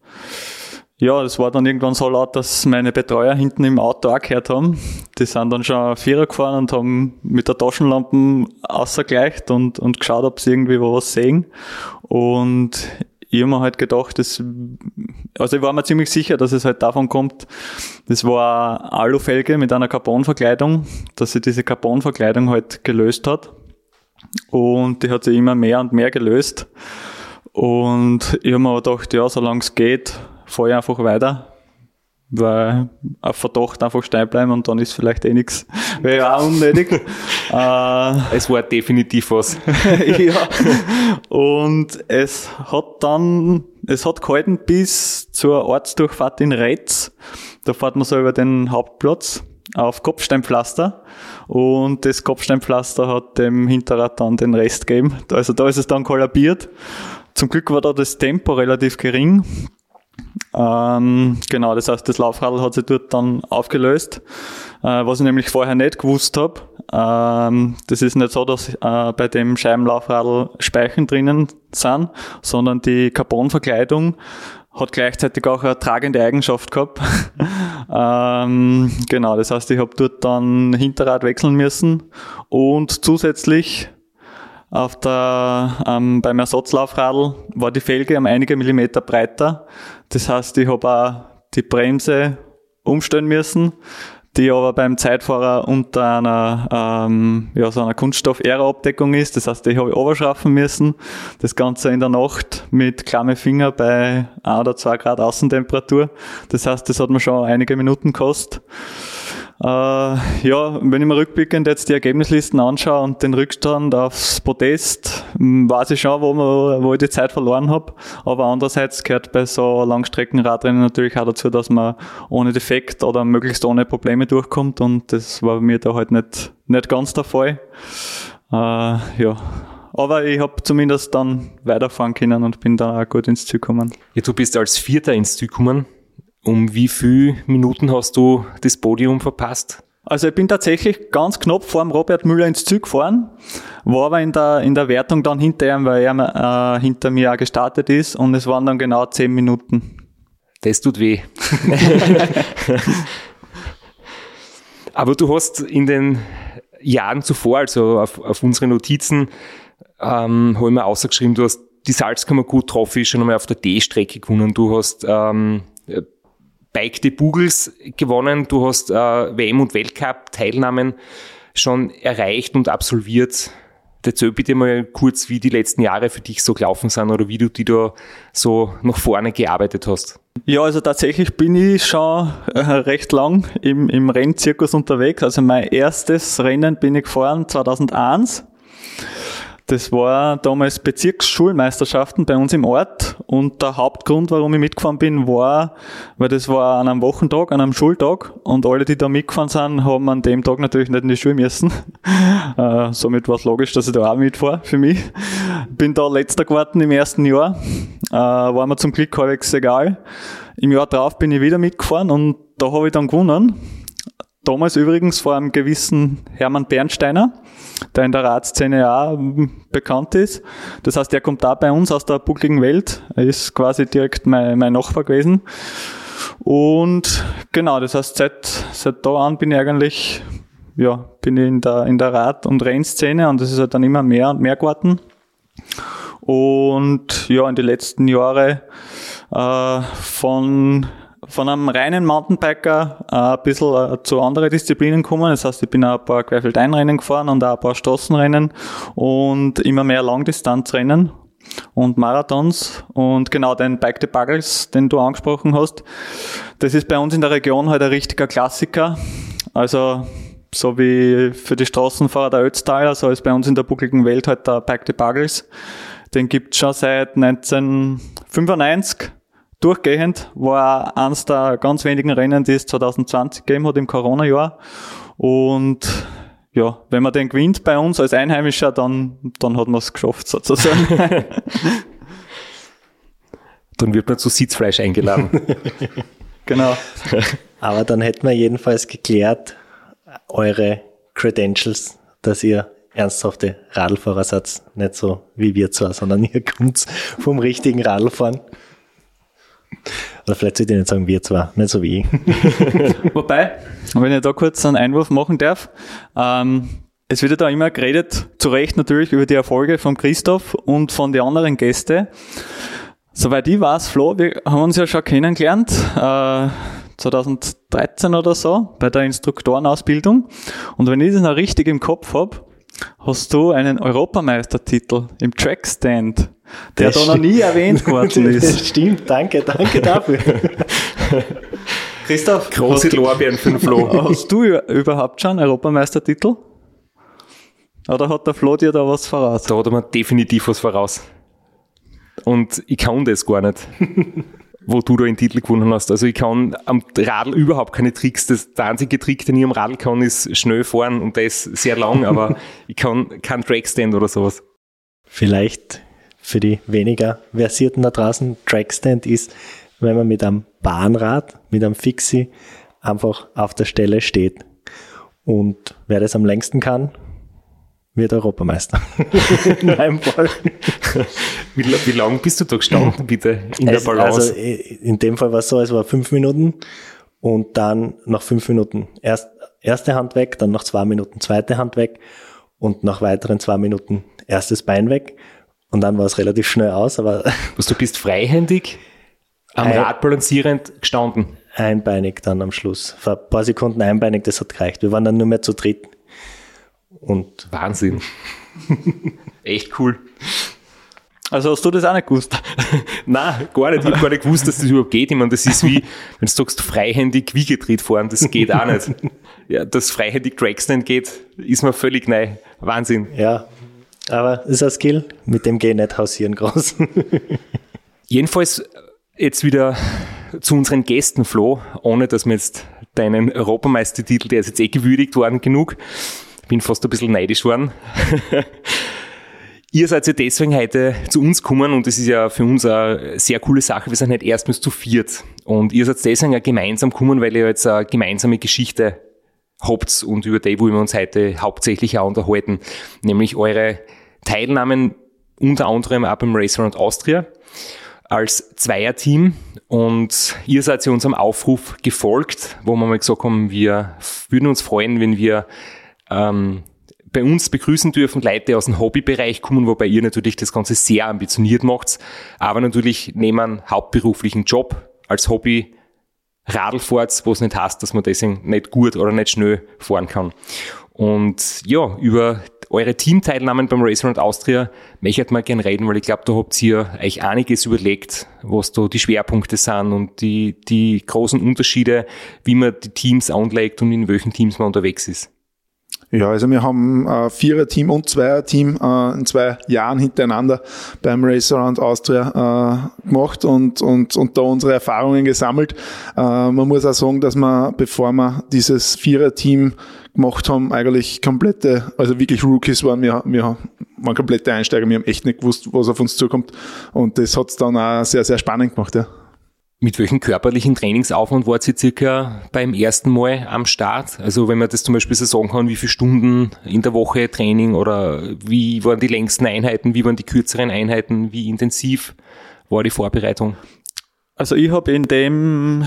ja, das war dann irgendwann so laut, dass meine Betreuer hinten im Auto auch gehört haben. Die sind dann schon Vierer gefahren und haben mit der Taschenlampe ausgegleicht und, und geschaut, ob sie irgendwie was sehen. Und ich habe mir halt gedacht, das, also ich war mir ziemlich sicher, dass es halt davon kommt, das war eine Alufelge mit einer Carbonverkleidung, dass sie diese Carbonverkleidung halt gelöst hat. Und die hat sich immer mehr und mehr gelöst. Und ich habe mir aber gedacht, ja, solange es geht, fahre ich einfach weiter, weil auf Verdacht einfach stehen bleiben und dann ist vielleicht eh nichts. Wäre auch unnötig. äh, es war definitiv was. Ja. Und es hat dann, es hat gehalten bis zur Ortsdurchfahrt in Retz. Da fährt man so über den Hauptplatz auf Kopfsteinpflaster und das Kopfsteinpflaster hat dem Hinterrad dann den Rest gegeben. Also da ist es dann kollabiert. Zum Glück war da das Tempo relativ gering. Ähm, genau, das heißt, das Laufradl hat sich dort dann aufgelöst, äh, was ich nämlich vorher nicht gewusst habe. Ähm, das ist nicht so, dass äh, bei dem Scheibenlaufradl Speichen drinnen sind, sondern die Carbonverkleidung hat gleichzeitig auch eine tragende Eigenschaft gehabt. ähm, genau, das heißt, ich habe dort dann Hinterrad wechseln müssen und zusätzlich auf der, ähm, beim Ersatzlaufradl war die Felge um einige Millimeter breiter. Das heißt, ich habe auch die Bremse umstellen müssen, die aber beim Zeitfahrer unter einer, ähm, ja, so einer Kunststoff-Ära-Abdeckung ist. Das heißt, die habe ich runterschrauben müssen. Das Ganze in der Nacht mit klamme Finger bei ein oder zwei Grad Außentemperatur. Das heißt, das hat mir schon einige Minuten gekostet. Äh, ja, wenn ich mir rückblickend jetzt die Ergebnislisten anschaue und den Rückstand aufs Podest, weiß ich schon, wo, man, wo ich die Zeit verloren habe. Aber andererseits gehört bei so Langstreckenradrennen natürlich auch dazu, dass man ohne Defekt oder möglichst ohne Probleme durchkommt. Und das war bei mir da halt nicht, nicht ganz der Fall. Äh, ja. Aber ich habe zumindest dann weiterfahren können und bin dann auch gut ins Ziel gekommen. Ja, du bist als Vierter ins Ziel gekommen. Um wie viele Minuten hast du das Podium verpasst? Also ich bin tatsächlich ganz knapp vor dem Robert Müller ins Ziel gefahren, war aber in der, in der Wertung dann hinter ihm, weil er äh, hinter mir auch gestartet ist und es waren dann genau zehn Minuten. Das tut weh. Aber du hast in den Jahren zuvor, also auf, auf unsere Notizen, ähm, habe ich mir ausgeschrieben, du hast die Salzkammergut-Trophy schon einmal auf der D-Strecke gewonnen, du hast ähm, Bike the Buggles gewonnen, du hast äh, W M und Weltcup-Teilnahmen schon erreicht und absolviert. erzähl bitte mal kurz, wie die letzten Jahre für dich so gelaufen sind oder wie du die da so nach vorne gearbeitet hast. Ja, also tatsächlich bin ich schon äh, recht lang im, im Rennzirkus unterwegs. Also mein erstes Rennen bin ich gefahren zweitausendeins. Das war damals Bezirksschulmeisterschaften bei uns im Ort. Und der Hauptgrund, warum ich mitgefahren bin, war, weil das war an einem Wochentag, an einem Schultag. Und alle, die da mitgefahren sind, haben an dem Tag natürlich nicht in die Schule müssen. Äh, somit war es logisch, dass ich da auch mitfahre für mich. Bin da letzter geworden im ersten Jahr. Äh, war mir zum Glück halbwegs egal. Im Jahr drauf bin ich wieder mitgefahren und da habe ich dann gewonnen. Damals übrigens vor einem gewissen Hermann Bernsteiner, der in der Radszene auch bekannt ist. Das heißt, er kommt da bei uns aus der buckligen Welt. Er ist quasi direkt mein, mein Nachbar gewesen. Und genau, das heißt, seit, seit da an bin ich eigentlich, ja, bin ich in der, in der Rad- und Rennszene und das ist halt dann immer mehr und mehr geworden. Und ja, in den letzten Jahren, äh, von, von einem reinen Mountainbiker äh, ein bisschen äh, zu anderen Disziplinen gekommen. Das heißt, ich bin auch ein paar Querfeldeinrennen gefahren und auch ein paar Straßenrennen und immer mehr Langdistanzrennen und Marathons. Und genau, den Bike the Buggles, den du angesprochen hast, das ist bei uns in der Region halt ein richtiger Klassiker. Also so wie für die Straßenfahrer der Ötztaler, so ist bei uns in der buckligen Welt halt der Bike the Buggles. Den gibt's schon seit neunzehnhundertfünfundneunzig. Durchgehend, war eines der ganz wenigen Rennen, die es zweitausendzwanzig gegeben hat im Corona-Jahr. Und ja, wenn man den gewinnt bei uns als Einheimischer, dann, dann hat man es geschafft sozusagen. Dann wird man zu Sitzfleisch eingeladen. Genau. Aber dann hätten wir jedenfalls geklärt, eure Credentials, dass ihr ernsthafte Radlfahrer seid, nicht so wie wir zwar, sondern ihr kommt vom richtigen Radlfahren. Oder vielleicht sollte ich nicht sagen, wir zwar, nicht so wie ich. Wobei, wenn ich da kurz einen Einwurf machen darf, ähm, es wird ja da immer geredet, zu Recht natürlich, über die Erfolge von Christoph und von den anderen Gästen. Soweit ich weiß, Flo, wir haben uns ja schon kennengelernt, äh, zweitausenddreizehn oder so, bei der Instruktorenausbildung. Und wenn ich das noch richtig im Kopf habe, hast du einen Europameistertitel im Trackstand, der das da stimmt. Noch nie erwähnt worden ist. Das stimmt, danke, danke dafür. Christoph, große Lorbeeren für den Flo. Hast du überhaupt schon einen Europameistertitel? Oder hat der Flo dir da was voraus? Da hat er mir definitiv was voraus. Und ich kann das gar nicht, wo du da den Titel gewonnen hast. Also ich kann am Radl überhaupt keine Tricks. Das, der einzige Trick, den ich am Radl kann, ist schnell fahren und der ist sehr lang, aber ich kann keinen Trackstand oder sowas. Vielleicht für die weniger Versierten da draußen, Trackstand ist, wenn man mit einem Bahnrad, mit einem Fixie einfach auf der Stelle steht. Und wer das am längsten kann, wird Europameister. Nein, Ball. Wie, wie lange bist du da gestanden, bitte, in der Balance? Also in dem Fall war es so, es war fünf Minuten und dann nach fünf Minuten erst erste Hand weg, dann nach zwei Minuten zweite Hand weg und nach weiteren zwei Minuten erstes Bein weg. Und dann war es relativ schnell aus, aber... Was, du bist freihändig am ein, Rad balancierend gestanden? Einbeinig dann am Schluss. Vor ein paar Sekunden einbeinig, das hat gereicht. Wir waren dann nur mehr zu dritt. Und Wahnsinn. Echt cool. Also hast du das auch nicht gewusst? Nein, gar nicht. Ich habe gar nicht gewusst, dass das überhaupt geht. Ich meine, das ist wie, wenn du sagst, freihändig Wiegetritt fahren, das geht auch nicht. Ja, dass freihändig Trackstand geht, ist mir völlig neu. Wahnsinn. Ja, aber ist ein Skill, mit dem gehe ich nicht hausieren groß. Jedenfalls jetzt wieder zu unseren Gästen, Flo, ohne dass wir jetzt deinen Europameistertitel, der ist jetzt eh gewürdigt worden genug, bin fast ein bisschen neidisch worden. Ihr seid ja deswegen heute zu uns gekommen und das ist ja für uns eine sehr coole Sache. Wir sind nicht halt erstmals zu viert und ihr seid deswegen ja gemeinsam gekommen, weil ihr jetzt eine gemeinsame Geschichte habt und über die wollen wir uns heute hauptsächlich auch unterhalten, nämlich eure Teilnahmen unter anderem auch beim Race Around Austria als Zweierteam und ihr seid ja unserem Aufruf gefolgt, wo wir mal gesagt haben, wir würden uns freuen, wenn wir Ähm, bei uns begrüßen dürfen Leute, die aus dem Hobbybereich kommen, wobei ihr natürlich das Ganze sehr ambitioniert macht, aber natürlich neben einem hauptberuflichen Job als Hobby Radlfahrt, wo es nicht heißt, dass man deswegen nicht gut oder nicht schnell fahren kann. Und ja, über eure Teamteilnahmen beim Race Around Austria möchte ich mal gerne reden, weil ich glaube, da habt ihr euch einiges überlegt, was da die Schwerpunkte sind und die, die großen Unterschiede, wie man die Teams anlegt und in welchen Teams man unterwegs ist. Ja, also wir haben äh, Vierer-Team und Zweier-Team äh, in zwei Jahren hintereinander beim Race Around Austria äh, gemacht und, und, und da unsere Erfahrungen gesammelt. Äh, man muss auch sagen, dass wir, bevor wir dieses Vierer-Team gemacht haben, eigentlich komplette, also wirklich Rookies waren. Wir, wir waren komplette Einsteiger, wir haben echt nicht gewusst, was auf uns zukommt. Und das hat's dann auch sehr, sehr spannend gemacht, ja. Mit welchem körperlichen Trainingsaufwand wart ihr circa beim ersten Mal am Start? Also wenn man das zum Beispiel so sagen kann, wie viele Stunden in der Woche Training oder wie waren die längsten Einheiten, wie waren die kürzeren Einheiten, wie intensiv war die Vorbereitung? Also ich habe in dem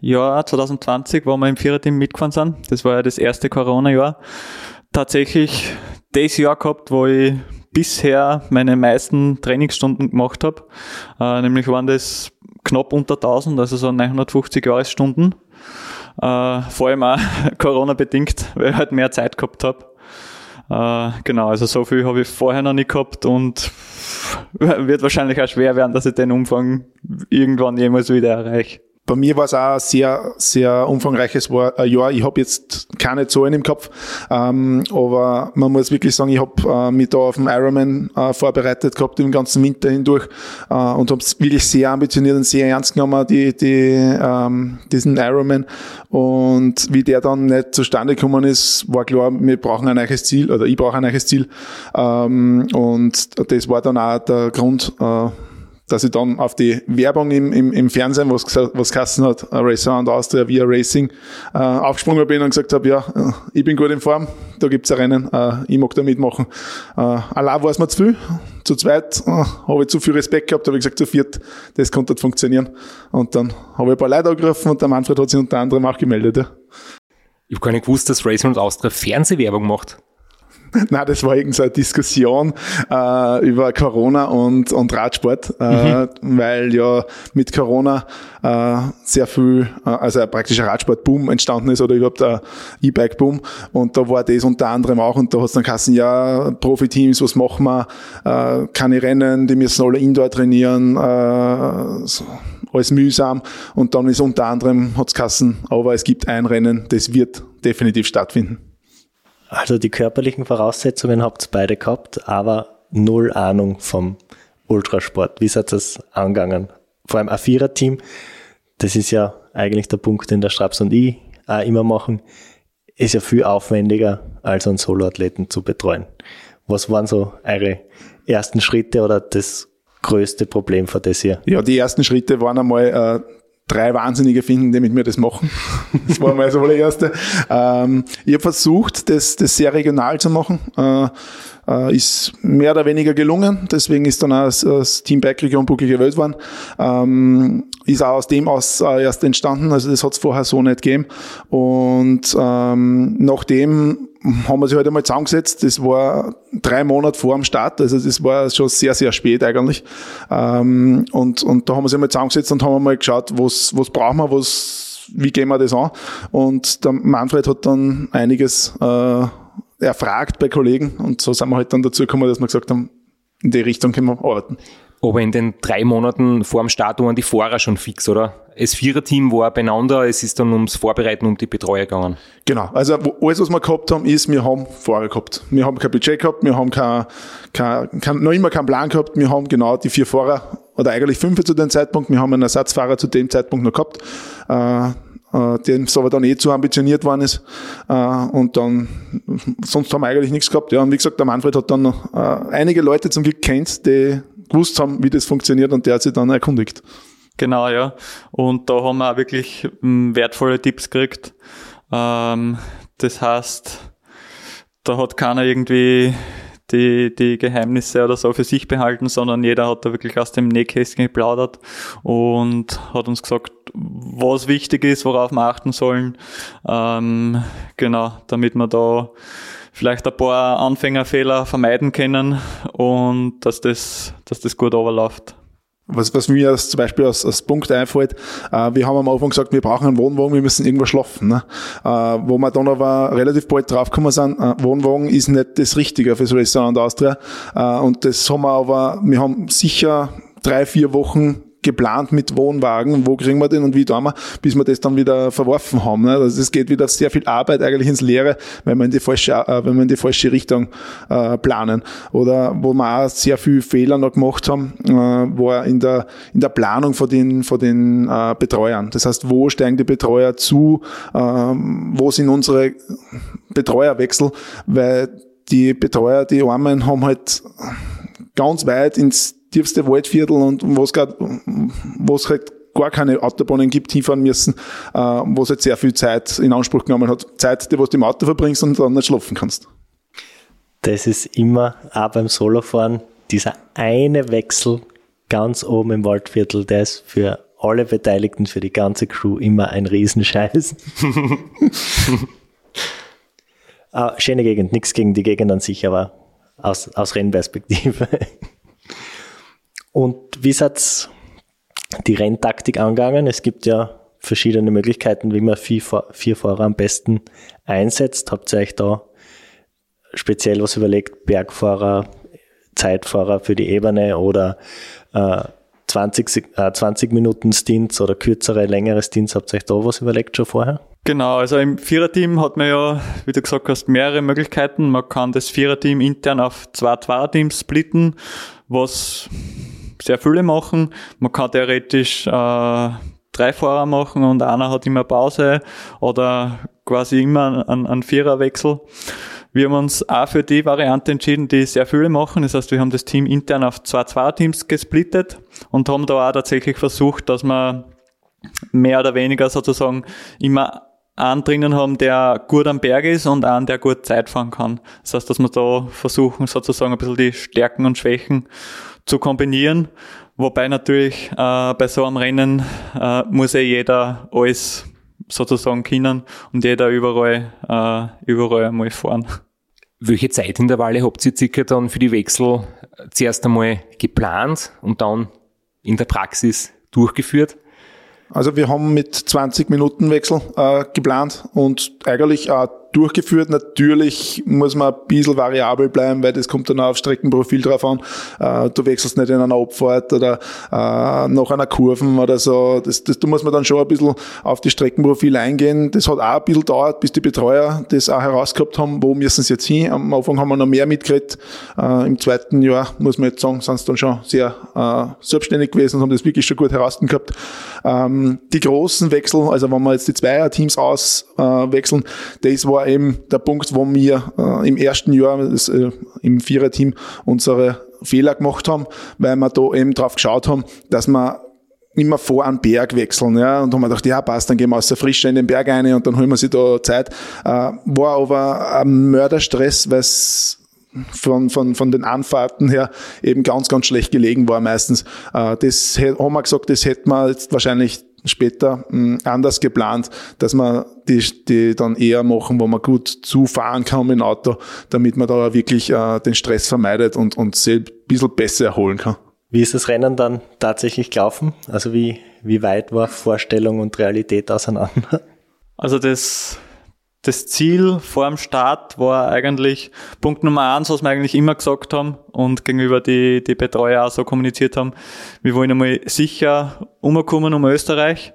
Jahr zwanzig zwanzig, wo wir im Viererteam mitgefahren sind, das war ja das erste Corona-Jahr, tatsächlich das Jahr gehabt, wo ich bisher meine meisten Trainingsstunden gemacht habe. Äh, nämlich waren das knapp unter tausend, also so neunhundertfünfzig Jahresstunden. Äh, vor allem auch Corona-bedingt, weil ich halt mehr Zeit gehabt habe. Äh, genau, also so viel habe ich vorher noch nicht gehabt und wird wahrscheinlich auch schwer werden, dass ich den Umfang irgendwann jemals wieder erreiche. Bei mir war es auch ein sehr, sehr umfangreiches Jahr. Ich habe jetzt keine Zahlen im Kopf, ähm, aber man muss wirklich sagen, ich habe äh, mich da auf den Ironman äh, vorbereitet gehabt, den ganzen Winter hindurch äh, und habe es wirklich sehr ambitioniert und sehr ernst genommen, die, die, ähm, diesen Ironman. Und wie der dann nicht zustande gekommen ist, war klar, wir brauchen ein neues Ziel oder ich brauche ein neues Ziel. Ähm, und das war dann auch der Grund, äh, dass ich dann auf die Werbung im, im, im Fernsehen, was was geheißen hat, Race Around Austria via Racing, äh, aufgesprungen bin und gesagt habe, ja, ich bin gut in Form, da gibt's ein Rennen, äh, ich mag da mitmachen. Äh, allein war es mir zu viel, zu zweit äh, habe ich zu viel Respekt gehabt, habe ich gesagt, zu viert, das konnte nicht funktionieren. Und dann habe ich ein paar Leute angerufen und der Manfred hat sich unter anderem auch gemeldet. Ja. Ich habe gar nicht gewusst, dass Race Around Austria Fernsehwerbung macht. Nein, das war irgendeine Diskussion äh, über Corona und, und Radsport, äh, mhm. weil ja mit Corona äh, sehr viel, äh, also ein praktischer Radsport-Boom entstanden ist oder überhaupt ein E-Bike-Boom und da war das unter anderem auch und da hat es dann geheißen, ja, Profiteams, was machen wir, äh, keine Rennen, die müssen alle Indoor trainieren, äh, so, alles mühsam und dann ist unter anderem, hat es geheißen, aber es gibt ein Rennen, das wird definitiv stattfinden. Also die körperlichen Voraussetzungen habt ihr beide gehabt, aber null Ahnung vom Ultrasport. Wie seid ihr das angegangen? Vor allem ein Vierer-Team, das ist ja eigentlich der Punkt, den der Straps und ich auch immer machen, ist ja viel aufwendiger, als einen Soloathleten zu betreuen. Was waren so eure ersten Schritte oder das größte Problem von das hier? Ja, die ersten Schritte waren einmal... Äh drei Wahnsinnige finden, die mit mir das machen. Das war mal das allererste. Ähm, ich habe versucht, das, das sehr regional zu machen. Äh, äh, ist mehr oder weniger gelungen. Deswegen ist dann auch das, das Team Bike Region Bucklige Welt geworden. Ähm, ist auch aus dem aus äh, erst entstanden. Also das hat es vorher so nicht gegeben. Und ähm, nachdem haben wir sich heute halt mal zusammengesetzt. Das war drei Monate vor dem Start. Also das war schon sehr, sehr spät eigentlich. Ähm, und, und da haben wir sich mal zusammengesetzt und haben mal geschaut, was, was brauchen wir, was, wie gehen wir das an? Und der Manfred hat dann einiges äh, erfragt bei Kollegen. Und so sind wir halt dann dazu gekommen, dass wir gesagt haben, in die Richtung können wir arbeiten. Aber in den drei Monaten vor dem Start waren die Fahrer schon fix, oder? Das Viererteam war beieinander, es ist dann ums Vorbereiten und die Betreuer gegangen. Genau, also alles, was wir gehabt haben, ist, wir haben Fahrer gehabt. Wir haben kein Budget gehabt, wir haben kein, kein, kein, noch immer keinen Plan gehabt, wir haben genau die vier Fahrer, oder eigentlich fünf zu dem Zeitpunkt, wir haben einen Ersatzfahrer zu dem Zeitpunkt noch gehabt, äh, äh, der aber dann eh zu ambitioniert worden ist äh, und dann, sonst haben wir eigentlich nichts gehabt. Ja, und wie gesagt, der Manfred hat dann noch, äh, einige Leute zum Glück kennt, die gewusst haben, wie das funktioniert und der hat sich dann erkundigt. Genau, ja. Und da haben wir auch wirklich wertvolle Tipps gekriegt. Ähm, das heißt, da hat keiner irgendwie die, die Geheimnisse oder so für sich behalten, sondern jeder hat da wirklich aus dem Nähkästchen geplaudert und hat uns gesagt, was wichtig ist, worauf wir achten sollen. Ähm, genau, damit wir da vielleicht ein paar Anfängerfehler vermeiden können und dass das, dass das gut overläuft. Was, was mir als zum Beispiel als, als Punkt einfällt, äh, wir haben am Anfang gesagt, wir brauchen einen Wohnwagen, wir müssen irgendwo schlafen. Ne? Äh, wo wir dann aber relativ bald draufgekommen sind, äh, Wohnwagen ist nicht das Richtige für so Restaurant Austria. Äh, und das haben wir aber, wir haben sicher drei, vier Wochen geplant mit Wohnwagen, wo kriegen wir den und wie tun wir, bis wir das dann wieder verworfen haben. Ne? Also es geht wieder sehr viel Arbeit eigentlich ins Leere, wenn wir in die falsche, äh, wenn wir in die falsche Richtung äh, planen. Oder wo wir auch sehr viele Fehler noch gemacht haben, äh, war in der in der Planung von den von den äh, Betreuern. Das heißt, wo steigen die Betreuer zu, äh, wo sind unsere Betreuerwechsel, weil die Betreuer, die Armen haben halt ganz weit ins tiefste Waldviertel und wo es gar, wo es halt gar keine Autobahnen gibt, hinfahren müssen, äh, wo es halt sehr viel Zeit in Anspruch genommen hat. Zeit, die du im Auto verbringst und dann nicht schlafen kannst. Das ist immer, auch beim Solofahren, dieser eine Wechsel ganz oben im Waldviertel, der ist für alle Beteiligten, für die ganze Crew immer ein Riesenscheiß. ah, schöne Gegend, nichts gegen die Gegend an sich, aber aus, aus Rennperspektive. Und wie seid ihr die Renntaktik angegangen? Es gibt ja verschiedene Möglichkeiten, wie man vier, vier Fahrer am besten einsetzt. Habt ihr euch da speziell was überlegt? Bergfahrer, Zeitfahrer für die Ebene oder äh, zwanzig, äh, zwanzig Minuten Stints oder kürzere, längere Stints? Habt ihr euch da was überlegt schon vorher? Genau, also im Viererteam hat man ja, wie du gesagt hast, mehrere Möglichkeiten. Man kann das Viererteam intern auf zwei Zweierteams splitten, was sehr viele machen. Man kann theoretisch äh, drei Fahrer machen und einer hat immer Pause oder quasi immer einen, einen Viererwechsel. Wir haben uns auch für die Variante entschieden, die sehr viele machen. Das heißt, wir haben das Team intern auf zwei Zweierteams gesplittet und haben da auch tatsächlich versucht, dass man mehr oder weniger sozusagen immer einen drinnen haben, der gut am Berg ist und einen, der gut Zeit fahren kann. Das heißt, dass wir da versuchen, sozusagen ein bisschen die Stärken und Schwächen zu kombinieren. Wobei natürlich äh, bei so einem Rennen äh, muss eh jeder alles sozusagen können und jeder überall, äh, überall einmal fahren. Welche Zeitintervalle habt ihr circa dann für die Wechsel zuerst einmal geplant und dann in der Praxis durchgeführt? Also wir haben mit zwanzig Minuten Wechsel äh, geplant und eigentlich auch durchgeführt. Natürlich muss man ein bisschen variabel bleiben, weil das kommt dann auch auf Streckenprofil drauf an. Äh, du wechselst nicht in einer Abfahrt oder äh, nach einer Kurven oder so. Das, das, da muss man dann schon ein bisschen auf die Streckenprofile eingehen. Das hat auch ein bisschen gedauert, bis die Betreuer das auch herausgehabt haben, wo müssen sie jetzt hin. Am Anfang haben wir noch mehr mitgeredet. Äh, im zweiten Jahr, muss man jetzt sagen, sind sie dann schon sehr äh, selbstständig gewesen und haben das wirklich schon gut herausgehabt. Ähm, die großen Wechsel, also wenn wir jetzt die Zweierteams auswechseln, äh, das war eben der Punkt, wo wir äh, im ersten Jahr das, äh, im Viererteam unsere Fehler gemacht haben, weil wir da eben drauf geschaut haben, dass wir immer vor einen Berg wechseln, ja, und haben wir gedacht, ja passt, dann gehen wir aus der Frische in den Berg rein und dann holen wir sich da Zeit. Äh, war aber ein Mörderstress, weil es von, von, von den Anfahrten her eben ganz, ganz schlecht gelegen war meistens. Äh, das haben wir gesagt, das hätten wir jetzt wahrscheinlich später mh, anders geplant, dass man die, die dann eher machen, wo man gut zufahren kann mit dem Auto, damit man da wirklich äh, den Stress vermeidet und, und sich ein bisschen besser erholen kann. Wie ist das Rennen dann tatsächlich gelaufen? Also wie, wie weit war Vorstellung und Realität auseinander? Also das, das Ziel vor dem Start war eigentlich Punkt Nummer eins, was wir eigentlich immer gesagt haben und gegenüber die, die Betreuer auch so kommuniziert haben. Wir wollen einmal sicher umkommen um Österreich.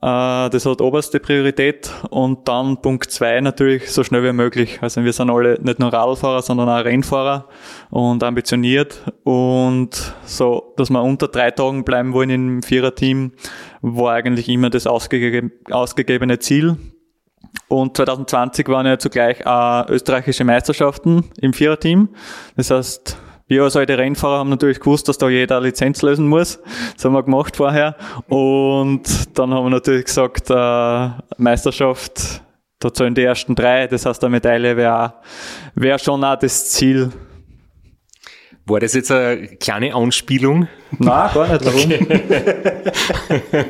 Das hat oberste Priorität und dann Punkt zwei natürlich so schnell wie möglich. Also wir sind alle nicht nur Radlfahrer, sondern auch Rennfahrer und ambitioniert und so, dass wir unter drei Tagen bleiben wollen im Viererteam, war eigentlich immer das ausgege- ausgegebene Ziel. Und zwanzig zwanzig waren ja zugleich auch österreichische Meisterschaften im Viererteam. Das heißt, wir als alte Rennfahrer haben natürlich gewusst, dass da jeder eine Lizenz lösen muss. Das haben wir gemacht vorher. Und dann haben wir natürlich gesagt, äh, Meisterschaft, da zählen die ersten drei. Das heißt, eine Medaille wäre wär schon auch das Ziel. War das jetzt eine kleine Anspielung? Nein, gar nicht. Warum? Okay.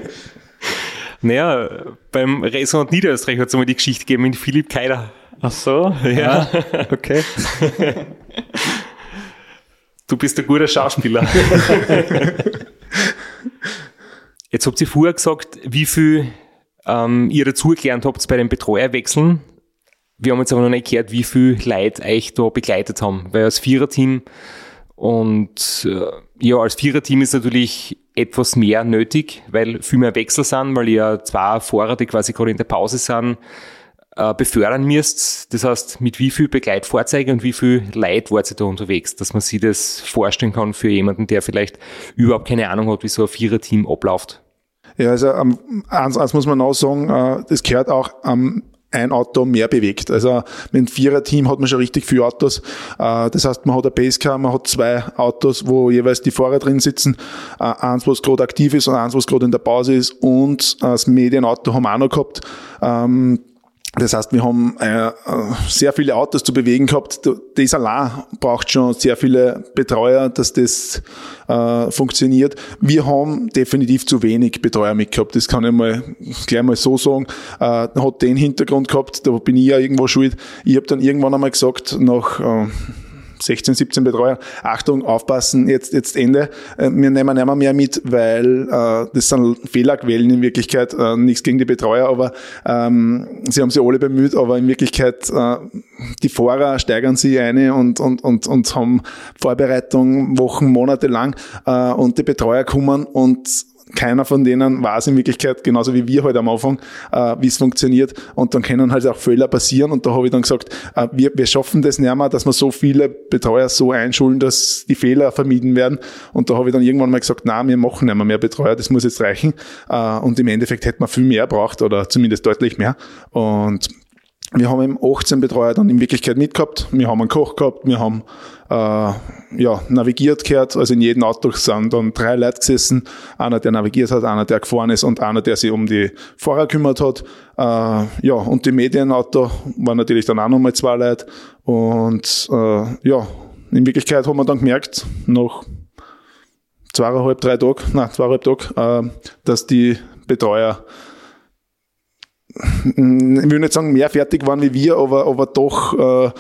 Naja, beim Ressort Niederösterreich hat es einmal die Geschichte gegeben mit Philipp Kaider. Ach so, ja, ja. Okay. Du bist ein guter Schauspieler. Jetzt habt ihr vorher gesagt, wie viel ähm, ihr dazugelernt habt bei den Betreuerwechseln. Wir haben jetzt aber noch nicht gehört, wie viel Leute euch da begleitet haben. Weil als Viererteam und äh, ja, als Viererteam ist natürlich etwas mehr nötig, weil viel mehr Wechsel sind, weil ihr zwei Fahrer, die quasi gerade in der Pause sind, äh, befördern müsst. Das heißt, mit wie viel Begleitfahrzeugen und wie viel Leute wart ihr da unterwegs, dass man sich das vorstellen kann für jemanden, der vielleicht überhaupt keine Ahnung hat, wie so ein Viererteam abläuft. Ja, also um, eins, eins muss man auch sagen, uh, das gehört auch am um ein Auto mehr bewegt. Also mit einem Vierer-Team hat man schon richtig viele Autos. Das heißt, man hat ein Pacecar, man hat zwei Autos, wo jeweils die Fahrer drin sitzen. Eins, was gerade aktiv ist und eins, was gerade in der Pause ist. Und das Medienauto haben wir auch noch gehabt. Das heißt, wir haben sehr viele Autos zu bewegen gehabt. Das allein braucht schon sehr viele Betreuer, dass das funktioniert. Wir haben definitiv zu wenig Betreuer mit gehabt. Das kann ich mal gleich mal so sagen. Hat den Hintergrund gehabt, da bin ich ja irgendwo schuld. Ich habe dann irgendwann einmal gesagt, nach sechzehn, siebzehn Betreuer, Achtung, aufpassen, jetzt jetzt Ende. Wir nehmen nicht mehr mit, weil äh, das sind Fehlerquellen in Wirklichkeit. Äh, nichts gegen die Betreuer, aber ähm, sie haben sich alle bemüht, aber in Wirklichkeit äh, die Fahrer steigern sich ein und und und und haben Vorbereitung Wochen, Monate lang äh, und die Betreuer kommen und keiner von denen weiß in Wirklichkeit, genauso wie wir heute halt am Anfang, äh, wie es funktioniert. Und dann können halt auch Fehler passieren. Und da habe ich dann gesagt, äh, wir, wir schaffen das nicht mehr, dass wir so viele Betreuer so einschulen, dass die Fehler vermieden werden. Und da habe ich dann irgendwann mal gesagt, nein, wir machen nicht mehr mehr Betreuer, das muss jetzt reichen. Äh, und im Endeffekt hätte man viel mehr braucht oder zumindest deutlich mehr. Und wir haben eben achtzehn Betreuer dann in Wirklichkeit mitgehabt. Wir haben einen Koch gehabt, wir haben äh, ja navigiert gehört. Also in jedem Auto sind dann drei Leute gesessen. Einer, der navigiert hat, einer, der gefahren ist und einer, der sich um die Fahrer gekümmert hat. Äh, ja, und die Medienauto waren natürlich dann auch nochmal zwei Leute. Und äh, ja, in Wirklichkeit haben wir dann gemerkt, nach zweieinhalb, drei Tagen, nein, zweieinhalb Tagen, äh, dass die Betreuer, ich will nicht sagen, mehr fertig waren wie wir, aber, aber doch äh,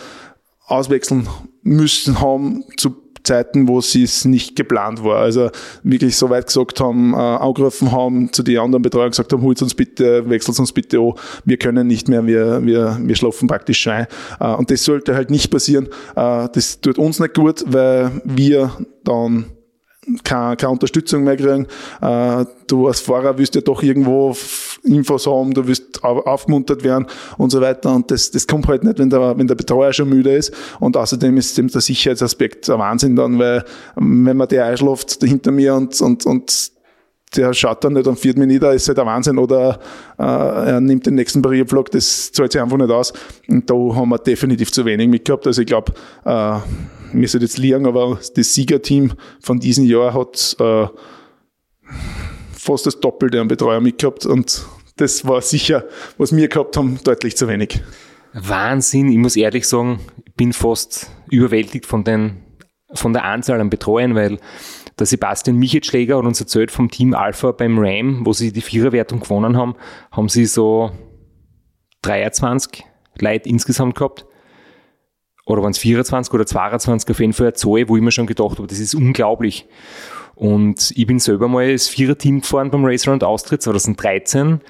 auswechseln müssen haben zu Zeiten, wo es ist nicht geplant war. Also wirklich so weit gesagt haben, äh, angerufen haben, zu den anderen Betreuern gesagt haben, holt uns bitte, wechselt uns bitte an, wir können nicht mehr, wir wir wir schlafen praktisch schon ein. Äh, und das sollte halt nicht passieren. Äh, das tut uns nicht gut, weil wir dann keine, keine Unterstützung mehr kriegen. Äh, du als Fahrer willst ja doch irgendwo Infos haben, du wirst aufgemuntert werden und so weiter, und das, das kommt halt nicht, wenn der, wenn der Betreuer schon müde ist, und außerdem ist dem der Sicherheitsaspekt ein Wahnsinn dann, weil wenn man der einschläft hinter mir und, und, und der schaut dann nicht und fährt mich nieder, ist halt ein Wahnsinn, oder äh, er nimmt den nächsten Barriereflug, das zahlt sich einfach nicht aus, und da haben wir definitiv zu wenig mitgehabt, also ich glaube, äh, mir sollte jetzt liegen, aber das Siegerteam von diesem Jahr hat äh, fast das Doppelte an Betreuer mitgehabt, und das war sicher, was wir gehabt haben, deutlich zu wenig. Wahnsinn, ich muss ehrlich sagen, ich bin fast überwältigt von den, von der Anzahl an Betreuern, weil der Sebastian Michelschläger hat uns erzählt vom Team Alpha beim Ram, wo sie die Viererwertung gewonnen haben, haben sie so dreiundzwanzig Leute insgesamt gehabt. Oder waren es vierundzwanzig oder zweiundzwanzig, auf jeden Fall eine Zahl, wo ich mir schon gedacht habe, das ist unglaublich. Und ich bin selber mal das Vierer-Team gefahren beim Race Around Austria zwanzig dreizehn,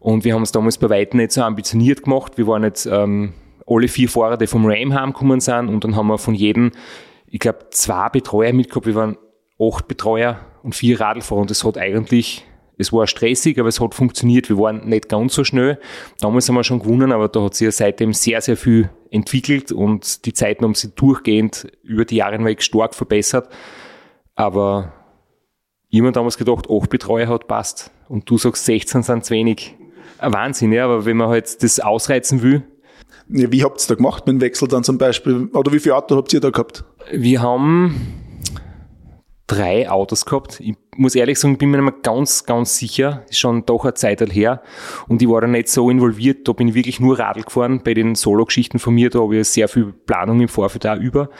und wir haben es damals bei weitem nicht so ambitioniert gemacht. Wir waren jetzt ähm, alle vier Fahrer, die vom Ram heimgekommen sind, und dann haben wir von jedem, ich glaube, zwei Betreuer mitgehabt. Wir waren acht Betreuer und vier Radlfahrer, und das hat eigentlich, es war stressig, aber es hat funktioniert. Wir waren nicht ganz so schnell. Damals haben wir schon gewonnen, aber da hat sich ja seitdem sehr, sehr viel entwickelt, und die Zeiten haben sich durchgehend über die Jahre hinweg stark verbessert. Aber jemand damals gedacht, acht Betreuer hat, passt. Und du sagst, sechzehn sind zu wenig. Ein Wahnsinn, ja, aber wenn man halt das ausreizen will. Ja, wie habt ihr da gemacht mit dem Wechsel dann zum Beispiel? Oder wie viele Autos habt ihr da gehabt? Wir haben drei Autos gehabt. Ich muss ehrlich sagen, ich bin mir nicht mehr ganz, ganz sicher. Ist schon doch eine Zeit her. Und ich war da nicht so involviert. Da bin ich wirklich nur Radl gefahren. Bei den Solo-Geschichten von mir, da habe ich sehr viel Planung im Vorfeld auch über.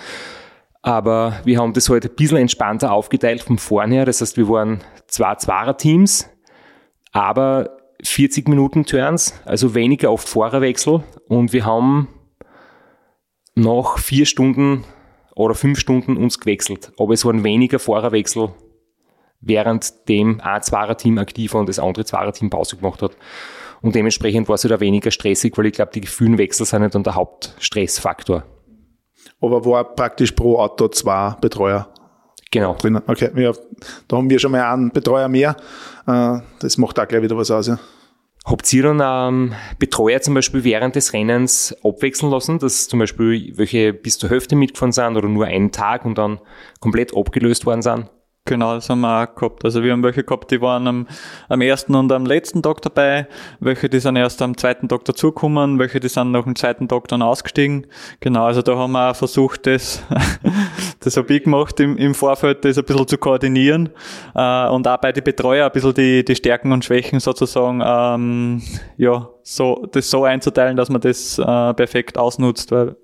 Aber wir haben das heute halt ein bisschen entspannter aufgeteilt von vorne her. Das heißt, wir waren zwar Zweier-Teams, aber vierzig Minuten Turns, also weniger oft Fahrerwechsel. Und wir haben nach vier Stunden oder fünf Stunden uns gewechselt. Aber es waren weniger Fahrerwechsel, während dem ein Zweier-Team aktiv war und das andere Zweier-Team Pause gemacht hat. Und dementsprechend war es wieder weniger stressig, weil ich glaube, die Gefühlenwechsel sind nicht dann der Hauptstressfaktor. Aber war praktisch pro Auto zwei Betreuer? Genau. Drin. Okay, ja, da haben wir schon mal einen Betreuer mehr. Das macht auch gleich wieder was aus, ja. Habt ihr dann ähm, Betreuer zum Beispiel während des Rennens abwechseln lassen, dass zum Beispiel welche bis zur Hälfte mitgefahren sind oder nur einen Tag und dann komplett abgelöst worden sind? Genau, das haben wir auch gehabt. Also wir haben welche gehabt, die waren am, am ersten und am letzten Tag dabei, welche, die sind erst am zweiten Tag dazugekommen, welche, die sind nach dem zweiten Tag dann ausgestiegen. Genau, also da haben wir auch versucht, das, das habe ich gemacht im, im Vorfeld, das ein bisschen zu koordinieren äh, und auch bei den Betreuern ein bisschen die, die Stärken und Schwächen sozusagen, ähm, ja, so das so einzuteilen, dass man das äh, perfekt ausnutzt, weil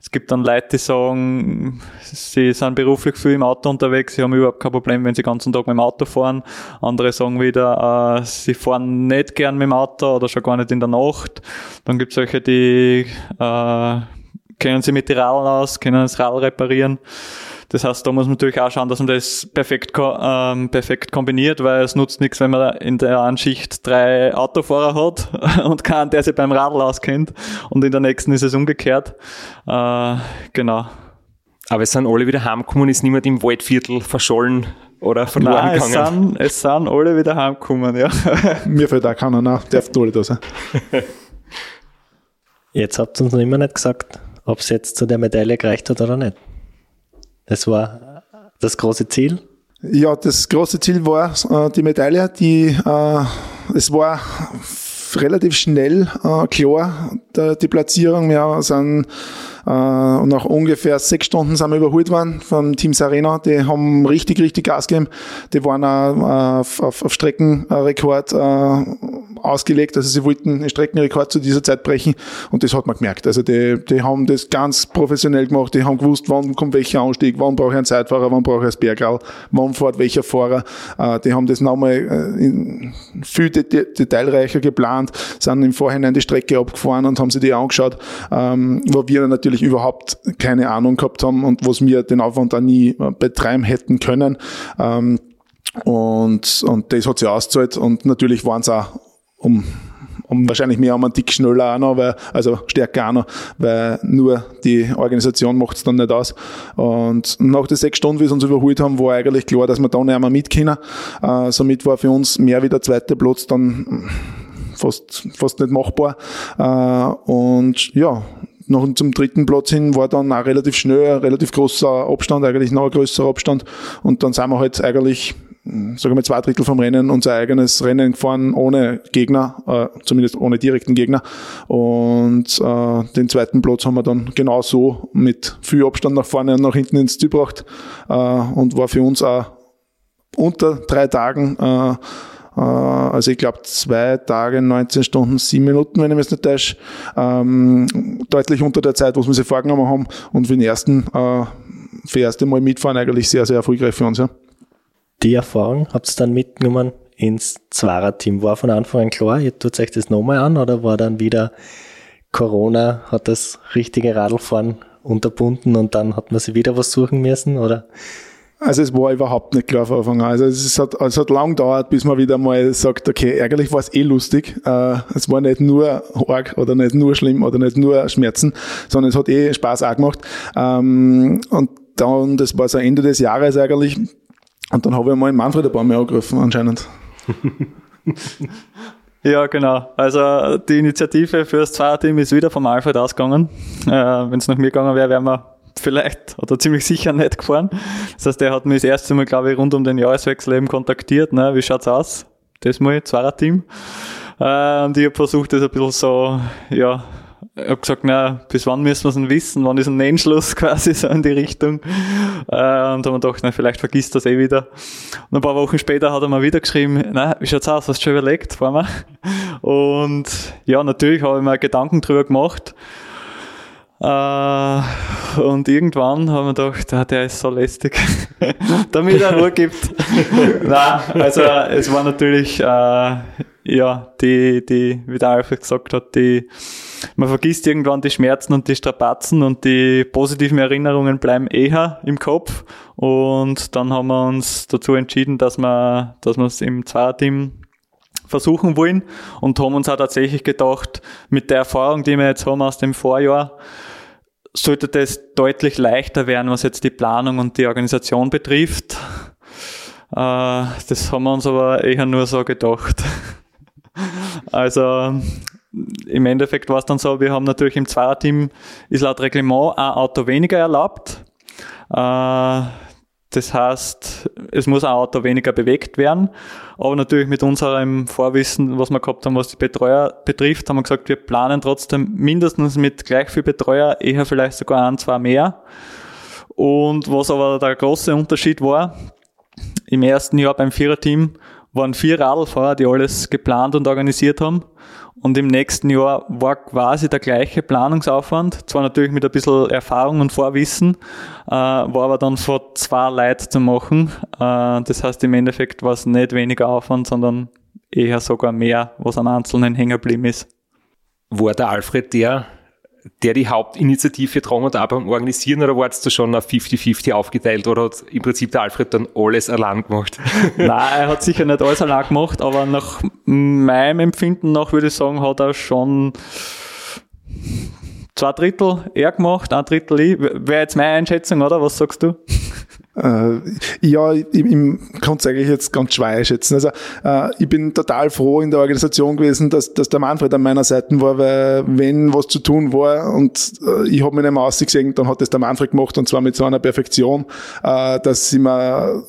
es gibt dann Leute, die sagen, sie sind beruflich viel im Auto unterwegs, sie haben überhaupt kein Problem, wenn sie den ganzen Tag mit dem Auto fahren. Andere sagen wieder, äh, sie fahren nicht gern mit dem Auto oder schon gar nicht in der Nacht. Dann gibt es solche, die äh, kennen sich mit den Radeln aus, können das Radl reparieren. Das heißt, da muss man natürlich auch schauen, dass man das perfekt ähm, perfekt kombiniert, weil es nutzt nichts, wenn man in der einen Schicht drei Autofahrer hat und keinen, der sich beim Radl auskennt. Und in der nächsten ist es umgekehrt. Äh, genau. Aber es sind alle wieder heimgekommen, ist niemand im Waldviertel verschollen oder verloren Nein, es gegangen? Sind, es sind alle wieder heimgekommen, ja. Mir fällt auch keiner nach, darf alle da sein. Jetzt habt ihr uns noch immer nicht gesagt, ob es jetzt zu der Medaille gereicht hat oder nicht. Das war das große Ziel? Ja, das große Ziel war äh, die Medaille. Die, äh, es war f- relativ schnell äh, klar, der, die Platzierung. Wir sind äh, nach ungefähr sechs Stunden sind wir überholt worden vom Team Serena. Die haben richtig, richtig Gas gegeben. Die waren auch äh, auf, auf, auf Streckenrekord äh, ausgelegt. Also sie wollten einen Streckenrekord zu dieser Zeit brechen und das hat man gemerkt. Also die, die haben das ganz professionell gemacht. Die haben gewusst, wann kommt welcher Anstieg, wann brauche ich einen Zeitfahrer, wann brauche ich einen Bergrall, wann fährt welcher Fahrer. Die haben das nochmal viel detailreicher geplant, sind im Vorhinein die Strecke abgefahren und haben sich die angeschaut, wo wir natürlich überhaupt keine Ahnung gehabt haben und was wir den Aufwand auch nie betreiben hätten können. Und, und das hat sich ausgezahlt und natürlich waren es auch Um, um wahrscheinlich mehr um einen Tick schneller auch noch, weil, also stärker auch noch, weil nur die Organisation macht es dann nicht aus. Und nach den sechs Stunden, wie sie uns überholt haben, war eigentlich klar, dass wir da nicht einmal mit können. Äh, somit war für uns mehr wie der zweite Platz dann fast, fast nicht machbar. Äh, und ja, noch zum dritten Platz hin war dann auch relativ schnell, ein relativ großer Abstand, eigentlich noch ein größerer Abstand. Und dann sind wir halt eigentlich sagen wir zwei Drittel vom Rennen, unser eigenes Rennen gefahren, ohne Gegner, äh, zumindest ohne direkten Gegner. Und äh, den zweiten Platz haben wir dann genau so mit viel Abstand nach vorne und nach hinten ins Ziel gebracht äh, und war für uns auch unter drei Tagen, äh, äh, also ich glaube zwei Tage, neunzehn Stunden, sieben Minuten, wenn ich mich nicht täusche, ähm, deutlich unter der Zeit, was wir sich vorgenommen haben und für den ersten, äh, für das erste Mal mitfahren eigentlich sehr, sehr erfolgreich für uns, ja. Die Erfahrung habt ihr dann mitgenommen ins Zweier-Team. War von Anfang an klar, ihr tut euch das nochmal an oder war dann wieder Corona, hat das richtige Radlfahren unterbunden und dann hat man sich wieder was suchen müssen, oder? Also es war überhaupt nicht klar von Anfang an. Also es hat, es hat lang gedauert, bis man wieder mal sagt, okay, eigentlich war es eh lustig. Äh, es war nicht nur arg oder nicht nur schlimm oder nicht nur Schmerzen, sondern es hat eh Spaß auch gemacht. Ähm, und dann, das war so Ende des Jahres eigentlich, und dann habe ich mal Manfred ein paar Mal angerufen, anscheinend. Ja, genau. Also die Initiative für das Zweierteam ist wieder vom Alfred ausgegangen. Äh, Wenn es nach mir gegangen wäre, wären wir vielleicht oder ziemlich sicher nicht gefahren. Das heißt, er hat mich das erste Mal, glaube ich, rund um den Jahreswechsel eben kontaktiert. Ne? Wie schaut's aus? Das mal, Zweierteam. Äh, und ich habe versucht, das ein bisschen so, ja, ich habe gesagt, na, bis wann müssen wir es denn wissen? Wann ist ein Entschluss quasi so in die Richtung? Äh, und haben wir gedacht, na, vielleicht vergisst das eh wieder. Und ein paar Wochen später hat er mir wieder geschrieben, na, wie schaut's aus? Hast du schon überlegt? Fahren wir? Und ja, natürlich habe ich mir Gedanken drüber gemacht. Uh, und irgendwann haben wir gedacht, ah, der ist so lästig, damit er Ruhe gibt. Nein, also es war natürlich, uh, ja, die, die, wie der Alfred gesagt hat, die man vergisst irgendwann die Schmerzen und die Strapazen und die positiven Erinnerungen bleiben eher im Kopf. Und dann haben wir uns dazu entschieden, dass wir, dass wir es im Zweierteam versuchen wollen und haben uns auch tatsächlich gedacht, mit der Erfahrung, die wir jetzt haben aus dem Vorjahr, sollte das deutlich leichter werden, was jetzt die Planung und die Organisation betrifft. Das haben wir uns aber eher nur so gedacht. Also im Endeffekt war es dann so, wir haben natürlich im Zweierteam, ist laut Reglement ein Auto weniger erlaubt. Das heißt, es muss ein Auto weniger bewegt werden. Aber natürlich mit unserem Vorwissen, was wir gehabt haben, was die Betreuer betrifft, haben wir gesagt, wir planen trotzdem mindestens mit gleich viel Betreuer, eher vielleicht sogar ein, zwei mehr. Und was aber der große Unterschied war, im ersten Jahr beim Viererteam waren vier Radlfahrer, die alles geplant und organisiert haben. Und im nächsten Jahr war quasi der gleiche Planungsaufwand, zwar natürlich mit ein bisschen Erfahrung und Vorwissen, äh, war aber dann von zwei Leuten zu machen. Äh, das heißt, im Endeffekt war es nicht weniger Aufwand, sondern eher sogar mehr, was am Einzelnen hängen geblieben ist. War der Alfred der, der die Hauptinitiative getragen hat, auch beim Organisieren, oder war es da schon auf fünfzig fünfzig aufgeteilt, oder hat im Prinzip der Alfred dann alles allein gemacht? Nein, er hat sicher nicht alles allein gemacht, aber nach meinem Empfinden nach würde ich sagen, hat er schon zwei Drittel er gemacht, ein Drittel ich. Wäre jetzt meine Einschätzung, oder? Was sagst du? Äh, ja, ich, ich kann es eigentlich jetzt ganz schwer einschätzen. Also äh, ich bin total froh in der Organisation gewesen, dass, dass der Manfred an meiner Seite war, weil wenn was zu tun war und äh, ich habe mich nicht mehr ausgesehen, dann hat das der Manfred gemacht, und zwar mit so einer Perfektion, äh, dass ich mir,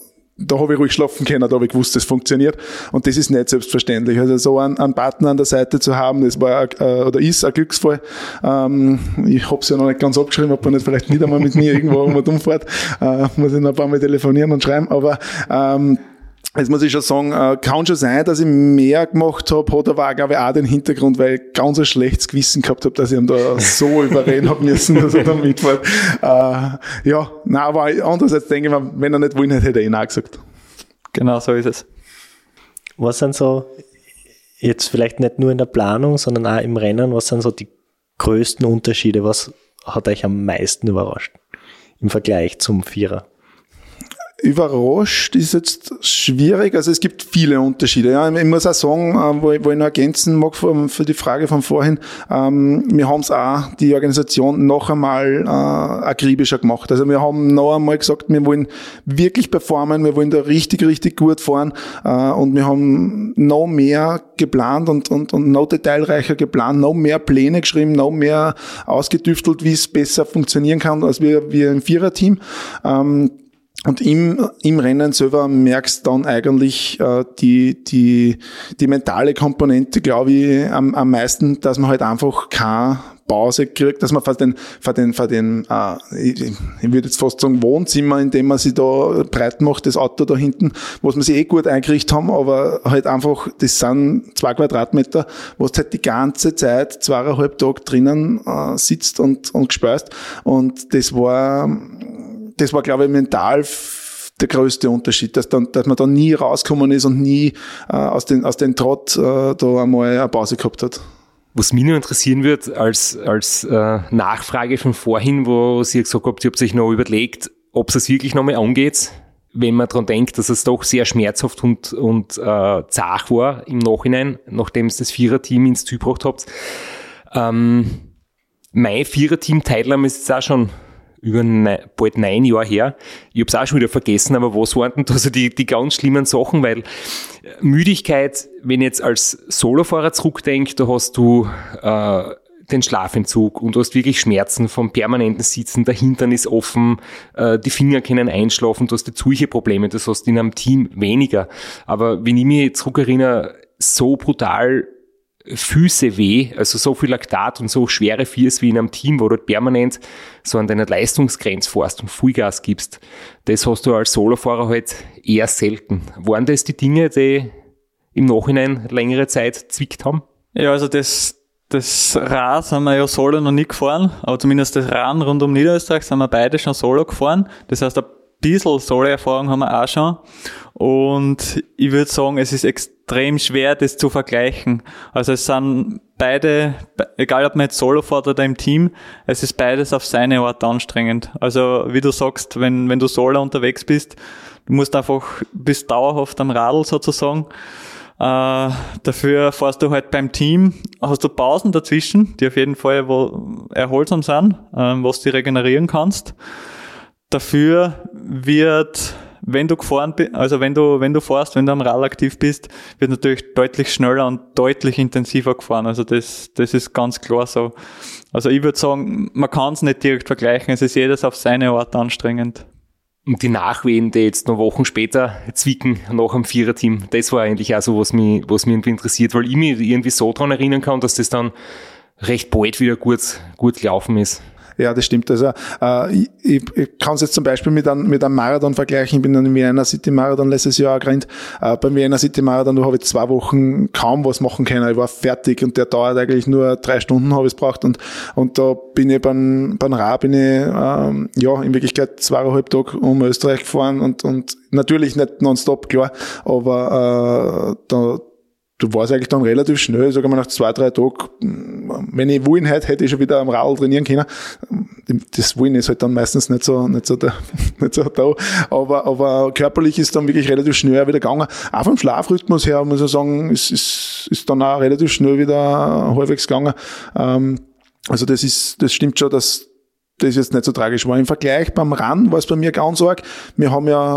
da habe ich ruhig schlafen können, da habe ich gewusst, das funktioniert, und das ist nicht selbstverständlich. Also so einen, einen Partner an der Seite zu haben, das war äh, oder ist ein Glücksfall. Ähm, ich habe es ja noch nicht ganz abgeschrieben, ob man nicht vielleicht nicht einmal mit mir irgendwo irgendwo rumfährt. Äh, muss ich noch ein paar Mal telefonieren und schreiben, aber ähm, jetzt muss ich schon sagen, kann schon sein, dass ich mehr gemacht habe, hat aber auch, glaube ich, auch den Hintergrund, weil ich ganz ein schlechtes Gewissen gehabt habe, dass ich ihn da so überreden habe müssen, dass er da mitfährt. Äh, ja, nein, aber andererseits denke ich mir, wenn er nicht wollen hätte, hätte er ihn auch gesagt. Genau, so ist es. Was sind so, jetzt vielleicht nicht nur in der Planung, sondern auch im Rennen, was sind so die größten Unterschiede? Was hat euch am meisten überrascht im Vergleich zum Vierer? Überrascht ist jetzt schwierig, also es gibt viele Unterschiede. Ja, ich muss auch sagen, wo ich, wo ich noch ergänzen mag für, für die Frage von vorhin, ähm, wir haben es auch, die Organisation, noch einmal äh, akribischer gemacht. Also wir haben noch einmal gesagt, wir wollen wirklich performen, wir wollen da richtig, richtig gut fahren, äh, und wir haben noch mehr geplant und, und, und noch detailreicher geplant, noch mehr Pläne geschrieben, noch mehr ausgetüftelt, wie es besser funktionieren kann, als wir, wir im Viererteam. Ähm, Und im, im Rennen selber merkst du dann eigentlich äh, die, die, die mentale Komponente, glaube ich, am, am meisten, dass man halt einfach keine Pause kriegt, dass man vor den, vor den, vor den, äh, ich, ich würde jetzt fast sagen, Wohnzimmer, in dem man sich da breit macht, das Auto da hinten, was man sich eh gut eingerichtet haben, aber halt einfach, das sind zwei Quadratmeter, wo du halt die ganze Zeit zweieinhalb Tage drinnen äh, sitzt und, und gespeist. Und das war, Das war, glaube ich, mental der größte Unterschied, dass, dann, dass man da nie rausgekommen ist und nie äh, aus den, aus den Trott äh, da einmal eine Pause gehabt hat. Was mich noch interessieren wird, als, als äh, Nachfrage von vorhin, wo Sie gesagt haben, Sie haben sich noch überlegt, ob es wirklich nochmal angeht, wenn man daran denkt, dass es doch sehr schmerzhaft und, und äh, zart war im Nachhinein, nachdem es das Viererteam ins Ziel gebracht habt. Ähm, mein Viererteam-Teilnahme ist jetzt auch schon über ne, bald neun Jahre her. Ich habe es auch schon wieder vergessen, aber was waren denn da so die, die ganz schlimmen Sachen? Weil Müdigkeit, wenn ich jetzt als Solofahrer zurückdenke, da hast du äh, den Schlafentzug und du hast wirklich Schmerzen vom permanenten Sitzen, der Hintern ist offen, äh, die Finger können einschlafen, du hast jetzt solche Probleme, das hast in einem Team weniger. Aber wenn ich mich zurückerinnere, so brutal Füße weh, also so viel Laktat und so schwere Viers wie in einem Team, wo du permanent so an deiner Leistungsgrenze fährst und Vollgas gibst, das hast du als Solofahrer halt eher selten. Waren das die Dinge, die im Nachhinein längere Zeit zwickt haben? Ja, also das, das Rad sind wir ja solo noch nie gefahren, aber zumindest das Rad rund um Niederösterreich sind wir beide schon solo gefahren. Das heißt, ein bisschen Solo-Erfahrung haben wir auch schon. Und ich würde sagen, es ist extrem extrem schwer, das zu vergleichen. Also es sind beide, egal ob man jetzt solo fährt oder im Team, es ist beides auf seine Art anstrengend. Also wie du sagst, wenn wenn du solo unterwegs bist, du musst einfach, bist dauerhaft am Radl sozusagen. Äh, dafür fährst du halt beim Team, hast du Pausen dazwischen, die auf jeden Fall wo erholsam sind, äh, was du regenerieren kannst. Dafür wird, wenn du gefahren bist, also wenn du, wenn du fährst, wenn du am Radl aktiv bist, wird natürlich deutlich schneller und deutlich intensiver gefahren. Also das, das ist ganz klar so. Also ich würde sagen, man kann es nicht direkt vergleichen. Es ist jedes auf seine Art anstrengend. Und die Nachwehen, die jetzt noch Wochen später zwicken, nach dem Viererteam, das war eigentlich auch so, was mich, was mich irgendwie interessiert, weil ich mich irgendwie so dran erinnern kann, dass das dann recht bald wieder gut, gut gelaufen ist. Ja, das stimmt. Also äh, ich, ich, ich kann es jetzt zum Beispiel mit einem, mit einem Marathon vergleichen. Ich bin dann im Vienna City Marathon letztes Jahr gerannt. Äh, beim Vienna City Marathon, da habe ich zwei Wochen kaum was machen können. Ich war fertig und der dauert eigentlich nur drei Stunden, habe ich es gebraucht. Und, und da bin ich beim, beim Rad, bin ich ähm, ja, in Wirklichkeit zweieinhalb Tage um Österreich gefahren und, und natürlich nicht nonstop, klar, aber äh, da Du warst eigentlich dann relativ schnell, sogar mal nach zwei, drei Tagen, wenn ich wollen hätte, hätte ich schon wieder am Radl trainieren können. Das Wollen ist halt dann meistens nicht so, nicht so da, nicht so da. Aber, aber körperlich ist dann wirklich relativ schnell wieder gegangen. Auch vom Schlafrhythmus her, muss ich sagen, ist, ist, ist dann auch relativ schnell wieder halbwegs gegangen. Also das ist, das stimmt schon, dass das jetzt nicht so tragisch war. Im Vergleich beim Run war es bei mir ganz arg. Wir haben ja,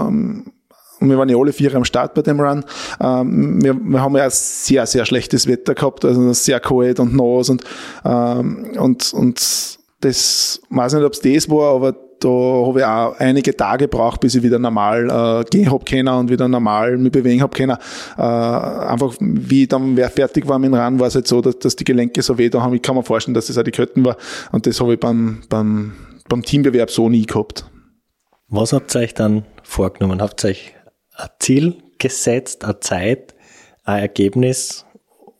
Und wir waren ja alle vier am Start bei dem Run. Ähm, wir, wir haben ja sehr, sehr schlechtes Wetter gehabt, also sehr kalt und nass und, ähm, und, und das, weiß nicht, ob es das war, aber da habe ich auch einige Tage gebraucht, bis ich wieder normal äh, gehen habe können und wieder normal mich bewegen habe können. Äh, einfach, wie ich dann fertig war mit dem Run, war es halt so, dass, dass die Gelenke so weh da haben. Ich kann mir vorstellen, dass das auch die Kötten war. Und das habe ich beim, beim, beim Teambewerb so nie gehabt. Was habt ihr euch dann vorgenommen? Habt ihr euch ein Ziel gesetzt, eine Zeit, ein Ergebnis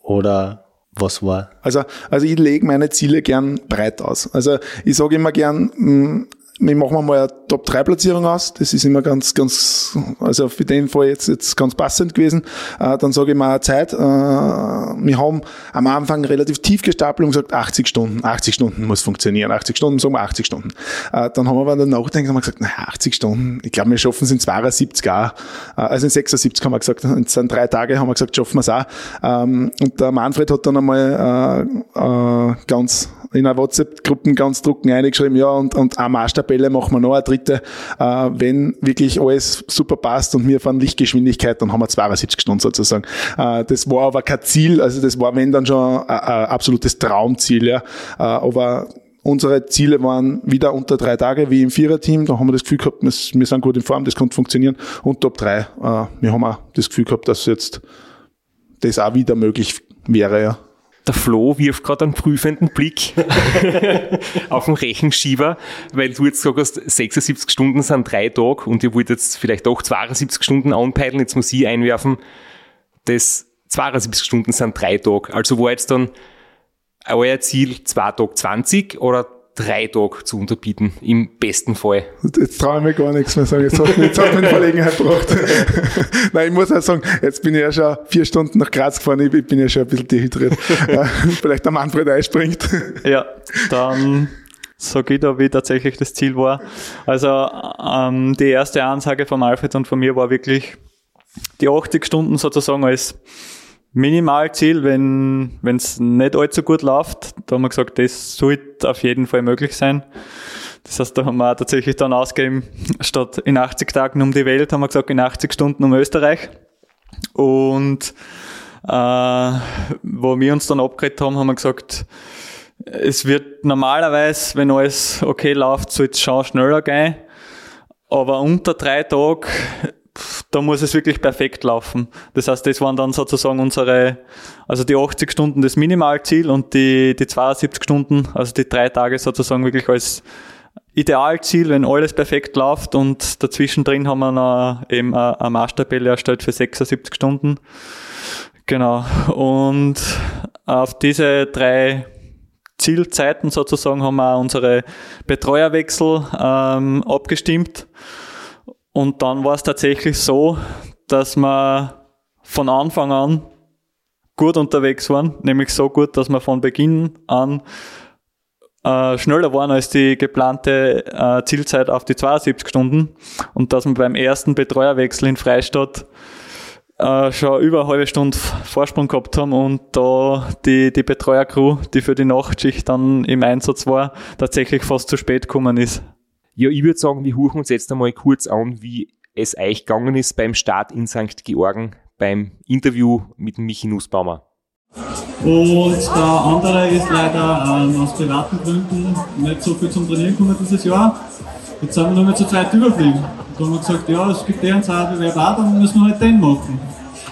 oder was war? Also, also ich lege meine Ziele gern breit aus. Also ich sage immer gern, wir machen mal eine Top drei Platzierung aus. Das ist immer ganz, ganz, also für den Fall jetzt, jetzt ganz passend gewesen. Äh, dann sage ich mal eine Zeit. Äh, wir haben am Anfang relativ tief gestapelt und gesagt, achtzig Stunden. achtzig Stunden muss funktionieren. achtzig Stunden, sagen wir achtzig Stunden. Äh, dann haben wir aber dann nachgedacht und gesagt, naja, achtzig Stunden. Ich glaube, wir schaffen es in zweiundsiebzig auch. Äh, also in sechsundsiebzig haben wir gesagt, es sind drei Tage, haben wir gesagt, schaffen wir es auch. Ähm, und der Manfred hat dann einmal äh, äh, ganz in einer WhatsApp-Gruppen ganz drucken eingeschrieben, ja, und, und eine Marschtabelle machen wir noch, eine dritte, äh, wenn wirklich alles super passt und wir fahren Lichtgeschwindigkeit, dann haben wir zweiundsiebzig Stunden sozusagen. Äh, das war aber kein Ziel, also das war, wenn dann schon ein, ein absolutes Traumziel, ja, äh, aber unsere Ziele waren wieder unter drei Tage, wie im Viererteam, da haben wir das Gefühl gehabt, wir sind gut in Form, das konnte funktionieren, und Top drei, äh, wir haben auch das Gefühl gehabt, dass jetzt das auch wieder möglich wäre, ja. Der Flo wirft gerade einen prüfenden Blick auf den Rechenschieber, weil du jetzt gesagt hast, sechsundsiebzig Stunden sind drei Tage und ihr wollt jetzt vielleicht auch zweiundsiebzig Stunden anpeilen. Jetzt muss ich einwerfen, das zweiundsiebzig Stunden sind drei Tage. Also war jetzt dann euer Ziel zwei Tage zwanzig oder drei Tage zu unterbieten, im besten Fall. Jetzt traue ich mir gar nichts mehr sagen, jetzt hat mich, jetzt hat mich in Verlegenheit gebracht. Nein, ich muss auch sagen, jetzt bin ich ja schon vier Stunden nach Graz gefahren, ich bin ja schon ein bisschen dehydriert. Vielleicht der Manfred einspringt. Ja, dann sage ich da, wie tatsächlich das Ziel war. Also ähm, die erste Ansage von Alfred und von mir war wirklich die achtzig Stunden sozusagen als Minimalziel, wenn es nicht allzu gut läuft. Da haben wir gesagt, das sollte auf jeden Fall möglich sein. Das heißt, da haben wir tatsächlich dann ausgegeben, statt in achtzig Tagen um die Welt, haben wir gesagt, in achtzig Stunden um Österreich. Und äh, wo wir uns dann abgeredet haben, haben wir gesagt, es wird normalerweise, wenn alles okay läuft, soll es schon schneller gehen. Aber unter drei Tagen, da muss es wirklich perfekt laufen. Das heißt, das waren dann sozusagen unsere, also die achtzig Stunden das Minimalziel und die, die zweiundsiebzig Stunden, also die drei Tage sozusagen wirklich als Idealziel, wenn alles perfekt läuft, und dazwischen drin haben wir noch eben eine Maßtabelle erstellt für sechsundsiebzig Stunden. Genau. Und auf diese drei Zielzeiten sozusagen haben wir auch unsere Betreuerwechsel ähm, abgestimmt. Und dann war es tatsächlich so, dass wir von Anfang an gut unterwegs waren, nämlich so gut, dass wir von Beginn an äh, schneller waren als die geplante äh, Zielzeit auf die zweiundsiebzig Stunden und dass wir beim ersten Betreuerwechsel in Freistadt äh, schon über eine halbe Stunde Vorsprung gehabt haben und da die, die Betreuercrew, die für die Nachtschicht dann im Einsatz war, tatsächlich fast zu spät gekommen ist. Ja, ich würde sagen, wir huchen uns jetzt einmal kurz an, wie es euch gegangen ist beim Start in Sankt Georgen, beim Interview mit Michi Nussbaumer. Und der andere ist leider ähm, aus privaten Gründen nicht so viel zum Trainieren gekommen dieses Jahr. Jetzt sind wir nur mehr zu zweit überfliegen. Und da haben wir gesagt, ja, es gibt den Zahnbewerb auch, dann müssen wir halt den machen.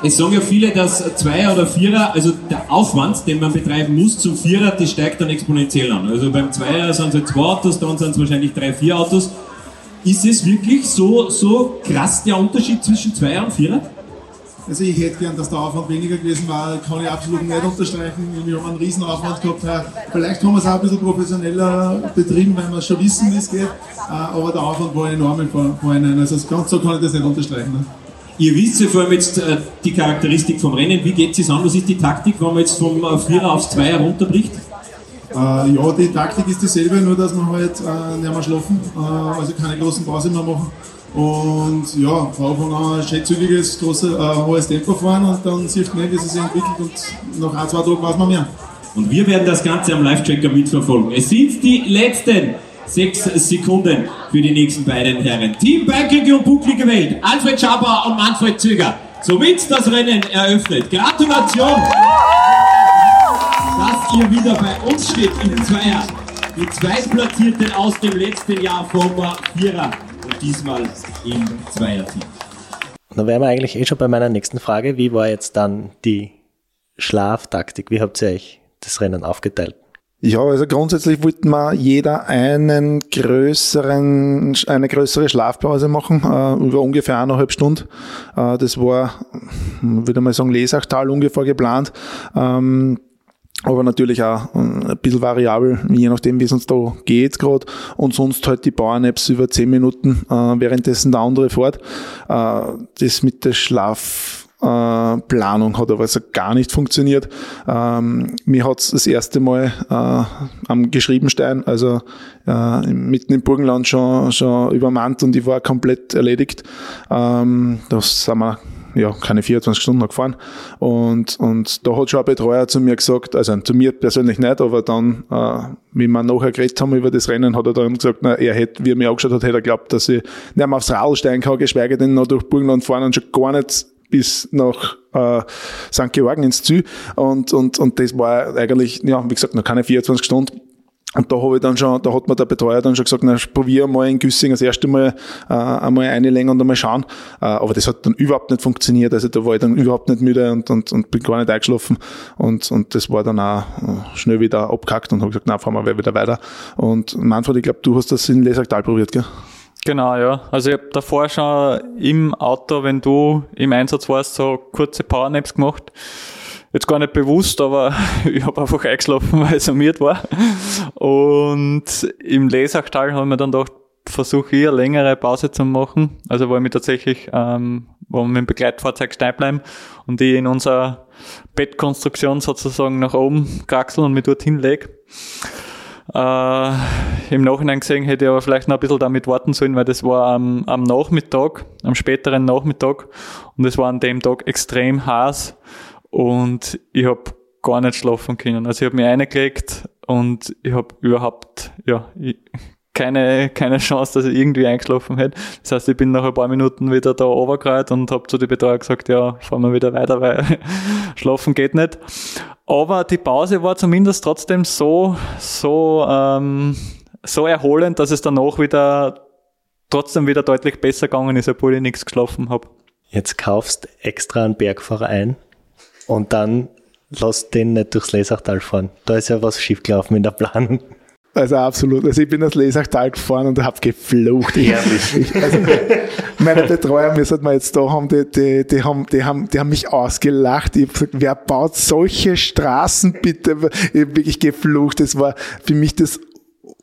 Es sagen ja viele, dass Zweier- oder Vierer, also der Aufwand, den man betreiben muss zum Vierer, das steigt dann exponentiell an. Also beim Zweier sind es halt zwei Autos, dann sind es wahrscheinlich drei, vier Autos. Ist es wirklich so, so krass der Unterschied zwischen Zweier und Vierer? Also ich hätte gern, dass der Aufwand weniger gewesen war, kann ich absolut nicht unterstreichen. Wir haben einen riesen Aufwand gehabt. Vielleicht haben wir es auch ein bisschen professioneller betrieben, weil wir schon wissen, wie es geht. Aber der Aufwand war enorm im Vorhinein. Also ganz so kann ich das nicht unterstreichen. Ihr wisst ja vor allem jetzt äh, die Charakteristik vom Rennen. Wie geht es an? Was ist die Taktik, wenn man jetzt vom äh, Vierer aufs Zweier runterbricht? Äh, ja, die Taktik ist dieselbe, nur dass wir halt äh, nicht mehr schlafen, äh, also keine großen Pausen mehr machen. Und ja, von Anfang an ein schön zügiges, großes, äh, hohes Tempo fahren und dann sieht man, wie es sich entwickelt und nach ein, zwei Tagen weiß man mehr. Und wir werden das Ganze am Live-Tracker mitverfolgen. Es sind die letzten sechs Sekunden für die nächsten beiden Herren. Team Bike und Bucklige Welt, Alfred Schabauer und Manfred Zöger. Somit das Rennen eröffnet. Gratulation, dass ihr wieder bei uns steht im Zweier. Die Zweitplatzierten aus dem letzten Jahr vom Vierer. Diesmal im Zweierteam. Dann wären wir eigentlich eh schon bei meiner nächsten Frage. Wie war jetzt dann die Schlaftaktik? Wie habt ihr euch das Rennen aufgeteilt? Ja, also grundsätzlich wollten wir jeder einen größeren, eine größere Schlafpause machen, äh, über ungefähr eineinhalb Stunden. Äh, das war, würde ich mal sagen, Lesachtal ungefähr geplant. Ähm, Aber natürlich auch ein bisschen variabel, je nachdem, wie es uns da geht gerade. Und sonst halt die Power-Naps über zehn Minuten, äh, währenddessen der andere fährt. Äh, das mit der Schlafplanung äh, hat aber also gar nicht funktioniert. Ähm, mir hat's das erste Mal äh, am Geschriebenstein, also äh, mitten im Burgenland schon, schon übermannt und ich war komplett erledigt. Ähm, das sind wir ja, keine vierundzwanzig Stunden gefahren. Und, und da hat schon ein Betreuer zu mir gesagt, also zu mir persönlich nicht, aber dann, äh, wie wir nachher geredet haben über das Rennen, hat er dann gesagt, na, er hätte, wie er mir angeschaut hat, hätte er geglaubt, dass ich nicht mehr aufs Radl steigen kann, geschweige denn noch durch Burgenland fahren und schon gar nicht bis nach äh, Sankt Georgen ins Ziel. Und, und, und das war eigentlich, ja, wie gesagt, noch keine vierundzwanzig Stunden. Und da habe ich dann schon, da hat mir der Betreuer dann schon gesagt, na, probier mal in Güssing das erste Mal, äh, einmal eine Länge und einmal schauen. Äh, aber das hat dann überhaupt nicht funktioniert. Also da war ich dann überhaupt nicht müde und, und, und bin gar nicht eingeschlafen. Und, und das war dann auch schnell wieder abgehackt und habe gesagt, na, fahren wir wieder weiter. Und Manfred, ich glaube, du hast das in Lesachtal probiert, gell? Genau, ja. Also ich habe davor schon im Auto, wenn du im Einsatz warst, so kurze Powernaps gemacht. Jetzt gar nicht bewusst, aber ich habe einfach eingeschlafen, weil es summiert war. Und im Lesachtal haben wir dann gedacht, versuche ich eine längere Pause zu machen. Also wollen wir tatsächlich, ähm, wollen wir mit dem Begleitfahrzeug stehen bleiben und ich in unserer Bettkonstruktion sozusagen nach oben kraxel und mich dort hinlege. Äh, im Nachhinein gesehen hätte ich aber vielleicht noch ein bisschen damit warten sollen, weil das war am, am Nachmittag, am späteren Nachmittag und es war an dem Tag extrem heiß. Und ich habe gar nicht schlafen können. Also ich habe mich reingelegt und ich habe überhaupt ja keine keine Chance, dass ich irgendwie eingeschlafen hätte. Das heißt, ich bin nach ein paar Minuten wieder da runtergerollt und habe zu den Betreuer gesagt, ja, fahren wir wieder weiter, weil schlafen geht nicht. Aber die Pause war zumindest trotzdem so so ähm, so erholend, dass es danach wieder trotzdem wieder deutlich besser gegangen ist, obwohl ich nichts geschlafen habe. Jetzt kaufst extra einen Bergfahrer ein. Und dann lasst den nicht durchs Lesachtal fahren. Da ist ja was schiefgelaufen in der Planung. Also absolut. Also ich bin das Lesachtal gefahren und habe geflucht. Ehrlich. Also meine Betreuer, wir sollten wir jetzt da haben, die, die, die haben, die haben, die haben mich ausgelacht. Ich habe gesagt, wer baut solche Straßen bitte? Ich habe wirklich geflucht. Das war für mich das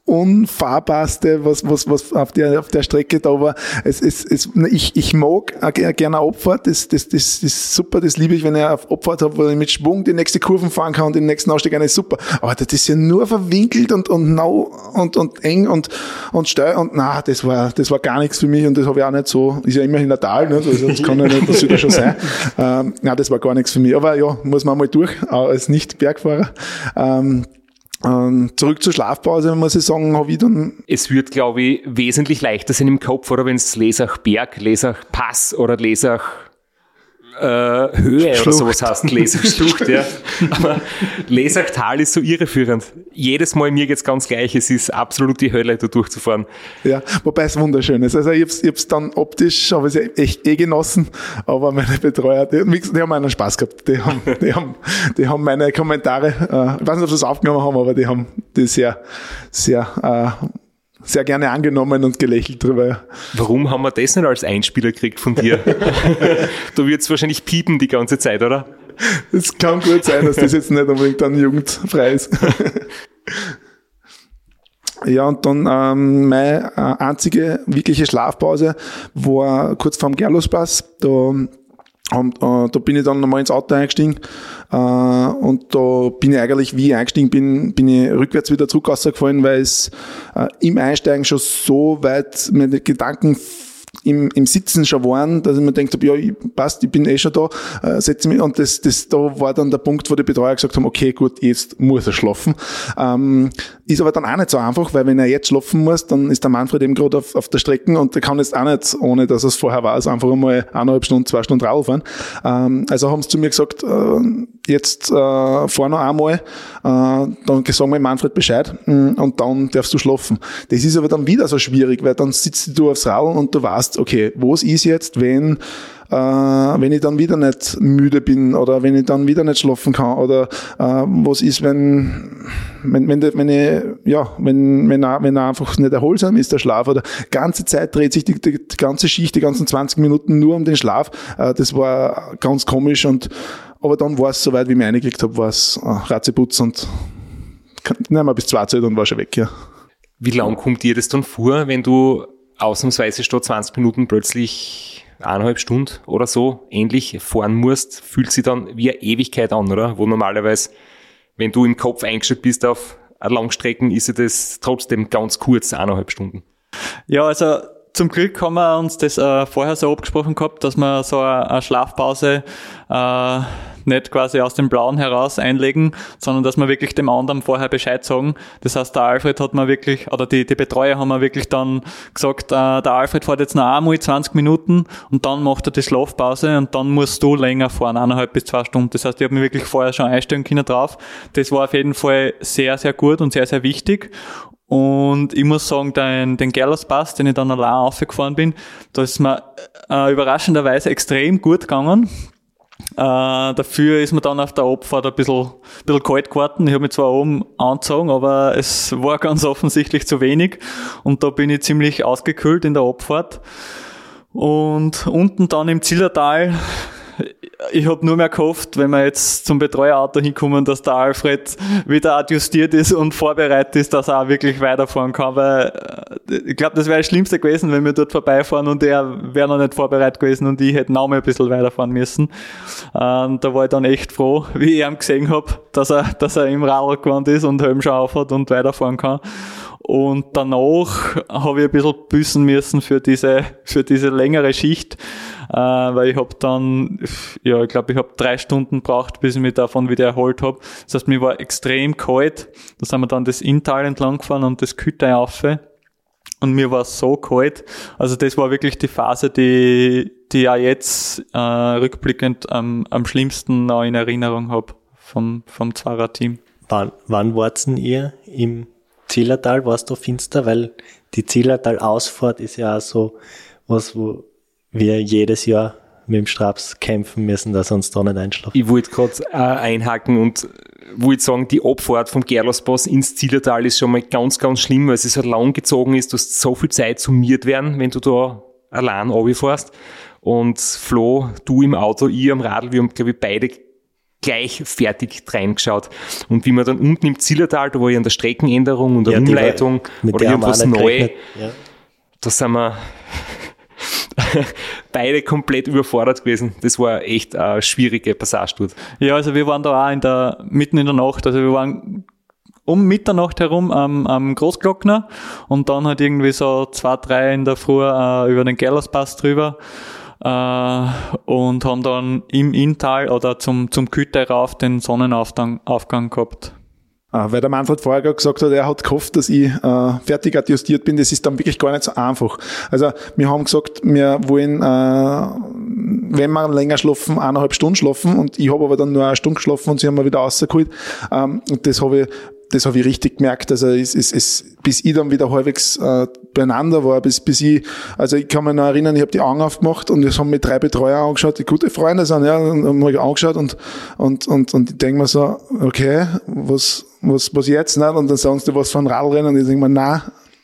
Unfahrbarste, was, was, was auf der, auf der Strecke da war. Es, es, es, ich, ich mag gerne eine Abfahrt, das, das, das ist super, das liebe ich, wenn ich eine Abfahrt habe, weil ich mit Schwung die nächste Kurven fahren kann und den nächsten Ausstieg eine super. Aber das ist ja nur verwinkelt und, und nau und, und eng und, und steil und na, das war, das war gar nichts für mich und das habe ich auch nicht so, ist ja immerhin ein Tal, ne? Also das kann ja nicht, das soll ja schon sein. Ähm, na, das war gar nichts für mich. Aber ja, muss man mal durch, als Nicht-Bergfahrer. Ähm, Ähm, zurück zur Schlafpause, muss ich sagen, habe ich dann... Es wird, glaube ich, wesentlich leichter sein im Kopf, oder wenn es Lesachberg, Lesachpass oder Lesach äh, Höhe Schlucht. Oder sowas heißt, Lesachschlucht, ja. Aber Lesachtal ist so irreführend. Jedes Mal, mir geht's ganz gleich, es ist absolut die Hölle, da durchzufahren. Ja, wobei es wunderschön ist. Also ich hab's, ich hab's dann optisch, habe ich es echt eh genossen, aber meine Betreuer, die, die haben einen Spaß gehabt. Die haben, die haben, die haben meine Kommentare, äh, ich weiß nicht, ob sie es aufgenommen haben, aber die haben die sehr, sehr... Äh, sehr gerne angenommen und gelächelt drüber. Warum haben wir das nicht als Einspieler gekriegt von dir? Du würdest wahrscheinlich piepen die ganze Zeit, oder? Es kann gut sein, dass das jetzt nicht unbedingt dann jugendfrei ist. Ja, und dann ähm, meine einzige wirkliche Schlafpause war kurz vorm Gerlospass. Da Und, äh, da bin ich dann nochmal ins Auto eingestiegen, äh, und da bin ich eigentlich, wie ich eingestiegen bin, bin ich rückwärts wieder zurück rausgefallen, weil es äh, im Einsteigen schon so weit meine Gedanken im, im Sitzen schon waren, dass ich mir gedacht habe, ja, ich, passt, ich bin eh schon da, äh, setze mich, und das, das, da war dann der Punkt, wo die Betreuer gesagt haben, okay, gut, jetzt muss er schlafen. Ähm, ist aber dann auch nicht so einfach, weil wenn er jetzt schlafen muss, dann ist der Manfred eben gerade auf, auf der Strecke und der kann jetzt auch nicht, ohne dass er es vorher weiß, einfach einmal eineinhalb Stunden, zwei Stunden rauffahren. Ähm, also haben sie zu mir gesagt, äh, jetzt äh, fahr noch einmal, äh, dann sagen wir Manfred Bescheid, mh, und dann darfst du schlafen. Das ist aber dann wieder so schwierig, weil dann sitzt du aufs Radl und du weißt, okay, was ist jetzt, wenn äh, wenn ich dann wieder nicht müde bin oder wenn ich dann wieder nicht schlafen kann oder äh, was ist, wenn wenn wenn, wenn ich, ja, wenn wenn wenn einfach nicht erholsam ist der Schlaf, oder ganze Zeit dreht sich die, die, die ganze Schicht, die ganzen zwanzig Minuten nur um den Schlaf. Äh, das war ganz komisch, und aber dann war es soweit, wie ich mich eingekriegt habe, war es äh, ratzeputz und nein, mal bis zwei Zeit und war schon weg, ja. Wie lang kommt dir das dann vor, wenn du ausnahmsweise statt zwanzig Minuten plötzlich eineinhalb Stunden oder so ähnlich fahren musst? Fühlt sich dann wie eine Ewigkeit an, oder? Wo normalerweise, wenn du im Kopf eingestellt bist auf Langstrecken, ist das trotzdem ganz kurz, eineinhalb Stunden. Ja, also zum Glück haben wir uns das äh, vorher so abgesprochen gehabt, dass wir so eine, eine Schlafpause äh, nicht quasi aus dem Blauen heraus einlegen, sondern dass wir wirklich dem anderen vorher Bescheid sagen. Das heißt, der Alfred hat mir wirklich, oder die, die Betreuer haben mir wirklich dann gesagt, äh, der Alfred fährt jetzt noch einmal zwanzig Minuten und dann macht er die Schlafpause und dann musst du länger fahren, eineinhalb bis zwei Stunden. Das heißt, ich habe mich wirklich vorher schon einstellen können drauf. Das war auf jeden Fall sehr, sehr gut und sehr, sehr wichtig. Und ich muss sagen, den, den Gerlospass, den ich dann allein aufgefahren bin, da ist mir äh, überraschenderweise extrem gut gegangen. Äh, dafür ist mir dann auf der Abfahrt ein bisschen, bisschen kalt geworden. Ich habe mich zwar oben angezogen, aber es war ganz offensichtlich zu wenig. Und da bin ich ziemlich ausgekühlt in der Abfahrt. Und unten dann im Zillertal... Ich habe nur mehr gehofft, wenn wir jetzt zum Betreuerauto hinkommen, dass der Alfred wieder adjustiert ist und vorbereitet ist, dass er auch wirklich weiterfahren kann, weil ich glaube, das wäre das Schlimmste gewesen, wenn wir dort vorbeifahren und er wäre noch nicht vorbereitet gewesen und ich hätte noch mal ein bisschen weiterfahren müssen. Und da war ich dann echt froh, wie ich ihn gesehen habe, dass er, dass er im Radl gewandt ist und Helm schon auf hat und weiterfahren kann. Und danach habe ich ein bisschen büßen müssen für diese, für diese längere Schicht, äh, weil ich habe dann, ja, ich glaube, ich habe drei Stunden gebraucht, bis ich mich davon wieder erholt habe. Das heißt, mir war extrem kalt. Da sind wir dann das Inntal entlang gefahren und das Kütterl auf. Und mir war so kalt. Also das war wirklich die Phase, die, die ich auch jetzt äh, rückblickend am, am schlimmsten noch in Erinnerung habe vom, vom Zara-Team. Wann, wann wart's denn ihr im Zillertal? War es da finster, weil die Zillertal-Ausfahrt ist ja auch so was, wo wir jedes Jahr mit dem Straps kämpfen müssen, dass er uns da nicht einschlafen. Ich wollte gerade äh, einhaken und wollte sagen, die Abfahrt vom Gerlospass ins Zillertal ist schon mal ganz, ganz schlimm, weil es halt lang gezogen ist, dass so viel Zeit summiert werden, wenn du da allein runterfährst. Und Flo, du im Auto, ich am Radl, wir haben, glaube ich, beide gleichfertig reingeschaut. Und wie man dann unten im Zillertal, da war ja an der Streckenänderung und der ja, Umleitung war, oder irgendwas neu, ja. Da sind wir beide komplett überfordert gewesen. Das war echt eine schwierige Passage dort. Ja, also wir waren da auch in der, mitten in der Nacht, also wir waren um Mitternacht herum am, am Großglockner und dann halt irgendwie so zwei, drei in der Früh äh, über den Gellerspass drüber. Uh, und haben dann im Inntal oder zum, zum Küter rauf den Sonnenaufgang Aufgang gehabt. Ah, weil der Manfred vorher gerade gesagt hat, er hat gehofft, dass ich äh, fertig adjustiert bin. Das ist dann wirklich gar nicht so einfach. Also wir haben gesagt, wir wollen, äh, wenn wir länger schlafen, eineinhalb Stunden schlafen. Und ich habe aber dann nur eine Stunde geschlafen und sie haben mir wieder rausgeholt. Ähm, und das habe ich Das habe ich richtig gemerkt, also es, es, es, bis ich dann wieder halbwegs äh, beieinander war, bis, bis ich, also ich kann mich noch erinnern, ich habe die Augen aufgemacht und es haben mich drei Betreuer angeschaut, die gute Freunde sind, ja, und haben mich angeschaut und, und, und, und ich denke mir so, okay, was, was, was jetzt, ne? Und dann sagen sie, was für ein Radrennen, und ich denke mir, nein,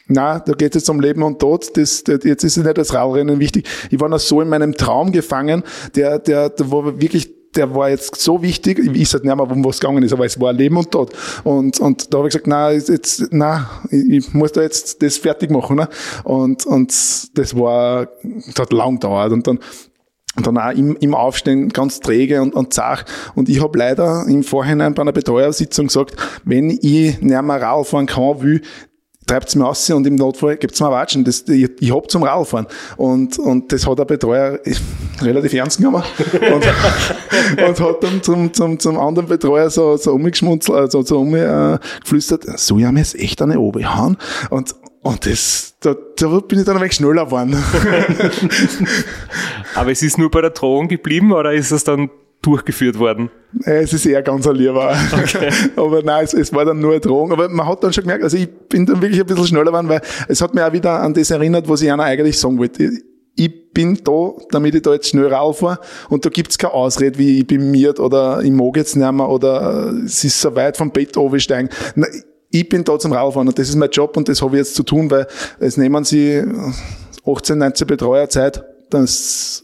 nein, da geht es jetzt um Leben und Tod, das, das, jetzt ist nicht das Radrennen wichtig. Ich war noch so in meinem Traum gefangen, der, der, der war wirklich, der war jetzt so wichtig, ich weiß halt nicht mehr, um was gegangen ist, aber es war Leben und Tod. Und, und da habe ich gesagt, nein, jetzt, nein, ich muss da jetzt das fertig machen, ne? Und, und das war, das hat lang gedauert. Und dann, und dann auch im, im Aufstehen ganz träge und, und zart. Und ich habe leider im Vorhinein bei einer Betreuersitzung gesagt, wenn ich nicht mehr Rad fahren kann, will, treibt's mir aus und im Notfall gibt's mir Watschen. Das, ich, ich hab zum Radfahren. Und, und das hat der Betreuer relativ ernst genommen und, und hat dann zum, zum, zum anderen Betreuer so, so umgeschmunzelt, also so umgeflüstert, äh, so ja, mir ist echt eine Oberhand. Und, und das, da, da bin ich dann ein wenig schneller geworden. Aber es ist nur bei der Drohung geblieben oder ist es dann durchgeführt worden? Es ist eher ganz ein Lieber. Okay. Aber nein, es, es war dann nur eine Drohung. Aber man hat dann schon gemerkt, also ich bin dann wirklich ein bisschen schneller geworden, weil es hat mich auch wieder an das erinnert, was ich einer eigentlich sagen wollte. Ich bin da, damit ich da jetzt schnell rauffahre und da gibt's keine Ausrede, wie ich bin miert oder ich mag jetzt nicht mehr oder es ist so weit vom Bett runtersteigen. Ich bin da zum Rauffahren und das ist mein Job und das habe ich jetzt zu tun, weil es nehmen sie achtzehn, neunzehn Betreuer Zeit, dann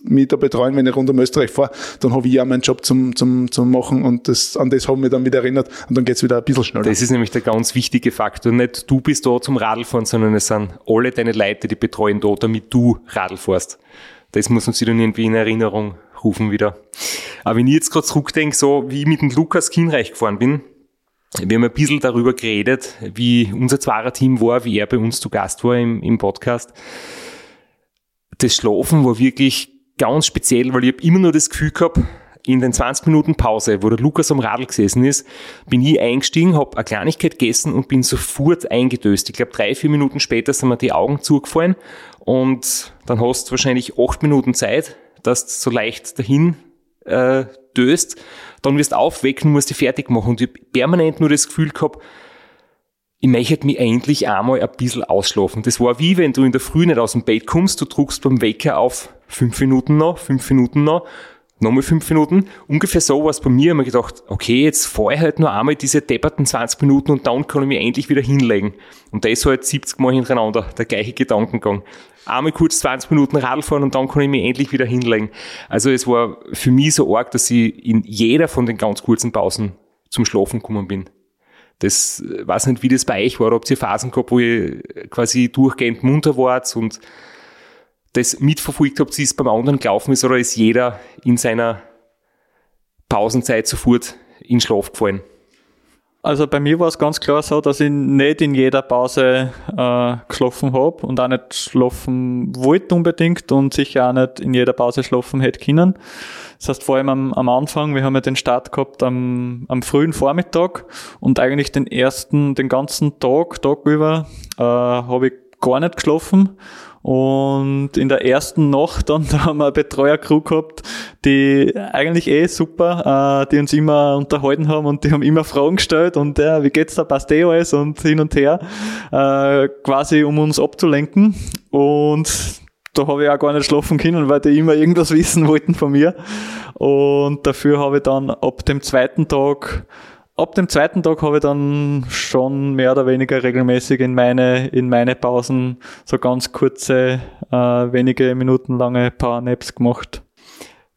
mich da betreuen, wenn ich rund um Österreich fahre, dann habe ich ja meinen Job zum, zum, zum machen und das, an das haben wir dann wieder erinnert und dann geht's wieder ein bisschen schneller. Das ist nämlich der ganz wichtige Faktor. Nicht du bist da zum Radlfahren, sondern es sind alle deine Leute, die betreuen da, damit du Radl fährst. Das muss uns dann irgendwie in Erinnerung rufen wieder. Aber wenn ich jetzt gerade zurückdenke, so wie ich mit dem Lukas Kienreich gefahren bin, wir haben ein bisschen darüber geredet, wie unser Zweierteam war, wie er bei uns zu Gast war im, im Podcast. Das Schlafen war wirklich ganz speziell, weil ich habe immer nur das Gefühl gehabt, in den zwanzig Minuten Pause, wo der Lukas am Radl gesessen ist, bin ich eingestiegen, habe eine Kleinigkeit gegessen und bin sofort eingedöst. Ich glaube, drei, vier Minuten später sind mir die Augen zugefallen und dann hast du wahrscheinlich acht Minuten Zeit, dass du so leicht dahin äh, döst. Dann wirst du aufwecken, musst dich fertig machen. Und ich habe permanent nur das Gefühl gehabt, ich möchte mich endlich einmal ein bisschen ausschlafen. Das war wie, wenn du in der Früh nicht aus dem Bett kommst, du drückst beim Wecker auf fünf Minuten noch, fünf Minuten noch, nochmal fünf Minuten. Ungefähr so war es bei mir. Ich habe mir gedacht, okay, jetzt fahre ich halt nur einmal diese depperten zwanzig Minuten und dann kann ich mich endlich wieder hinlegen. Und das halt siebzig Mal hintereinander, der gleiche Gedankengang. Einmal kurz zwanzig Minuten Radl fahren und dann kann ich mich endlich wieder hinlegen. Also es war für mich so arg, dass ich in jeder von den ganz kurzen Pausen zum Schlafen gekommen bin. Das, weiß nicht, wie das bei euch war, oder ob ihr Phasen gehabt, wo ihr quasi durchgehend munter wart und das mitverfolgt habt, wie es beim anderen gelaufen ist, oder ist jeder in seiner Pausenzeit sofort in den Schlaf gefallen? Also bei mir war es ganz klar so, dass ich nicht in jeder Pause äh, geschlafen habe und auch nicht schlafen wollte unbedingt und sicher auch nicht in jeder Pause schlafen hätte können. Das heißt vor allem am, am Anfang, wir haben ja den Start gehabt am, am frühen Vormittag und eigentlich den ersten, den ganzen Tag, Tag über, äh, habe ich gar nicht geschlafen. Und in der ersten Nacht dann, da haben wir eine Betreuer-Crew gehabt, die eigentlich eh super, äh, die uns immer unterhalten haben und die haben immer Fragen gestellt und äh, wie geht's da, passt eh alles und hin und her, äh, quasi um uns abzulenken. Und da habe ich auch gar nicht schlafen können, weil die immer irgendwas wissen wollten von mir. Und dafür habe ich dann ab dem zweiten Tag Ab dem zweiten Tag habe ich dann schon mehr oder weniger regelmäßig in meine in meine Pausen so ganz kurze, äh, wenige Minuten lange Powernaps gemacht.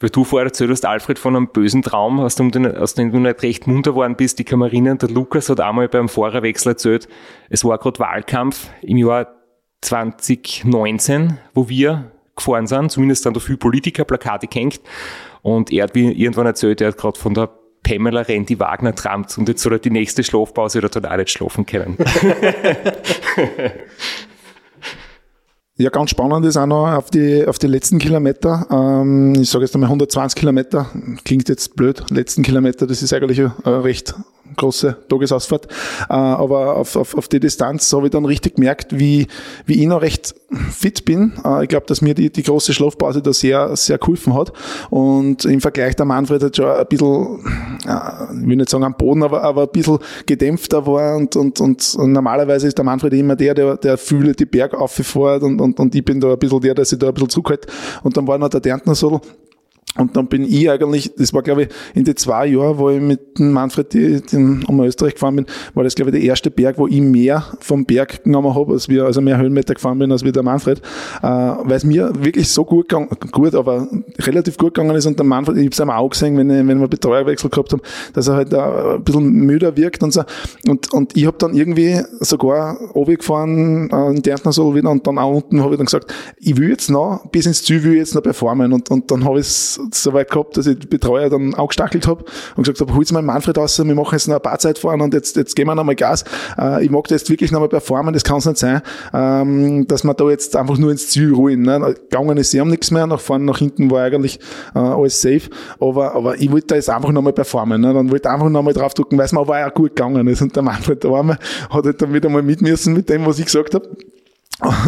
Weil du vorher erzählt hast, Alfred, von einem bösen Traum, aus dem du nicht recht munter geworden bist. Ich kann mich erinnern, der Lukas hat einmal beim Fahrerwechsel erzählt, es war gerade Wahlkampf im Jahr zwanzig neunzehn, wo wir gefahren sind, zumindest haben da viele Politiker Plakate gehängt. Und er hat irgendwann erzählt, er hat gerade von der Pamela Rendi-Wagner trampt und jetzt soll er die nächste Schlafpause oder dann auch nicht schlafen können. Ja, ganz spannend ist auch noch auf die, auf die letzten Kilometer. Ähm, ich sage jetzt einmal hundertzwanzig Kilometer, klingt jetzt blöd, letzten Kilometer, das ist eigentlich eine recht große Tagesausfahrt. Äh, aber auf, auf, auf die Distanz habe ich dann richtig gemerkt, wie, wie ich noch recht fit bin. Äh, ich glaube, dass mir die, die große Schlafpause da sehr, sehr geholfen hat. Und im Vergleich, der Manfred hat schon ein bisschen, äh, ich will nicht sagen am Boden, aber, aber ein bisschen gedämpfter war. Und, und, und, und normalerweise ist der Manfred immer der, der, der fühle die Berg auffährt und, und, und ich bin da ein bisschen der, der sich da ein bisschen zurückhält. Und dann war noch der Derntnersadel. Und dann bin ich eigentlich, das war glaube ich in den zwei Jahren, wo ich mit dem Manfred die, den, um Österreich gefahren bin, war das glaube ich der erste Berg, wo ich mehr vom Berg genommen habe, als wir, also mehr Höhenmeter gefahren bin, als wir der Manfred, äh, weil es mir wirklich so gut gegangen, gut, aber relativ gut gegangen ist und der Manfred, ich hab's ihm auch gesehen, wenn, ich, wenn wir Betreuerwechsel gehabt haben, dass er halt da ein bisschen müder wirkt und so. Und, und ich habe dann irgendwie sogar runtergefahren, äh, in Derntnersadel wieder und dann auch unten habe ich dann gesagt, ich will jetzt noch, bis ins Ziel will ich jetzt noch performen und, und dann habe ich so weit gehabt, dass ich die Betreuer dann auch gestachelt habe und gesagt habe, hol's mal Manfred raus, wir machen jetzt noch ein paar Zeitfahren und jetzt, jetzt geben wir nochmal Gas. Äh, ich mag da jetzt wirklich nochmal performen, das kann es nicht sein, ähm, dass wir da jetzt einfach nur ins Ziel ruhen. Ne? Gegangen ist eh um nichts mehr, nach vorne, nach hinten war eigentlich äh, alles safe, aber, aber ich wollte da jetzt einfach nochmal performen. Ne? Dann wollte ich einfach nochmal draufdrücken, weil es mir aber auch gut gegangen ist und der Manfred da einmal hat halt dann wieder mal mitmüssen mit dem, was ich gesagt habe.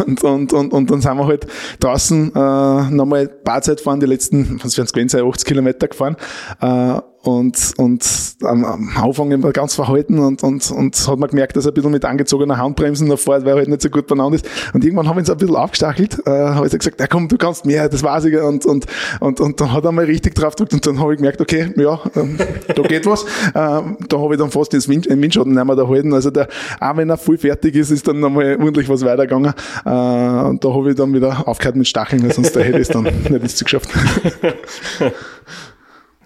Und, und, und, und dann sind wir halt draußen äh, nochmal ein paar Zeit fahren, die letzten, was wären es gewesen, achtzig Kilometer gefahren äh, und, und am, am Anfang war ganz verhalten und, und, und hat man gemerkt, dass er ein bisschen mit angezogener Handbremsen noch fährt, weil er halt nicht so gut beieinander ist. Und irgendwann haben wir ihn so ein bisschen aufgestachelt, äh, habe ich so gesagt, ja komm, du kannst mehr, das weiß ich ja. Und, und, und, und dann hat er mal richtig drauf gedrückt und dann habe ich gemerkt, okay, ja, ähm, da geht was. Ähm, da habe ich dann fast den Wind, Windschatten nicht mehr da halten. Also der, auch wenn er voll fertig ist, ist dann nochmal ordentlich was weitergegangen. Äh, und da habe ich dann wieder aufgehört mit Stacheln, weil sonst da hätte ich es dann nicht ins Ziel geschafft.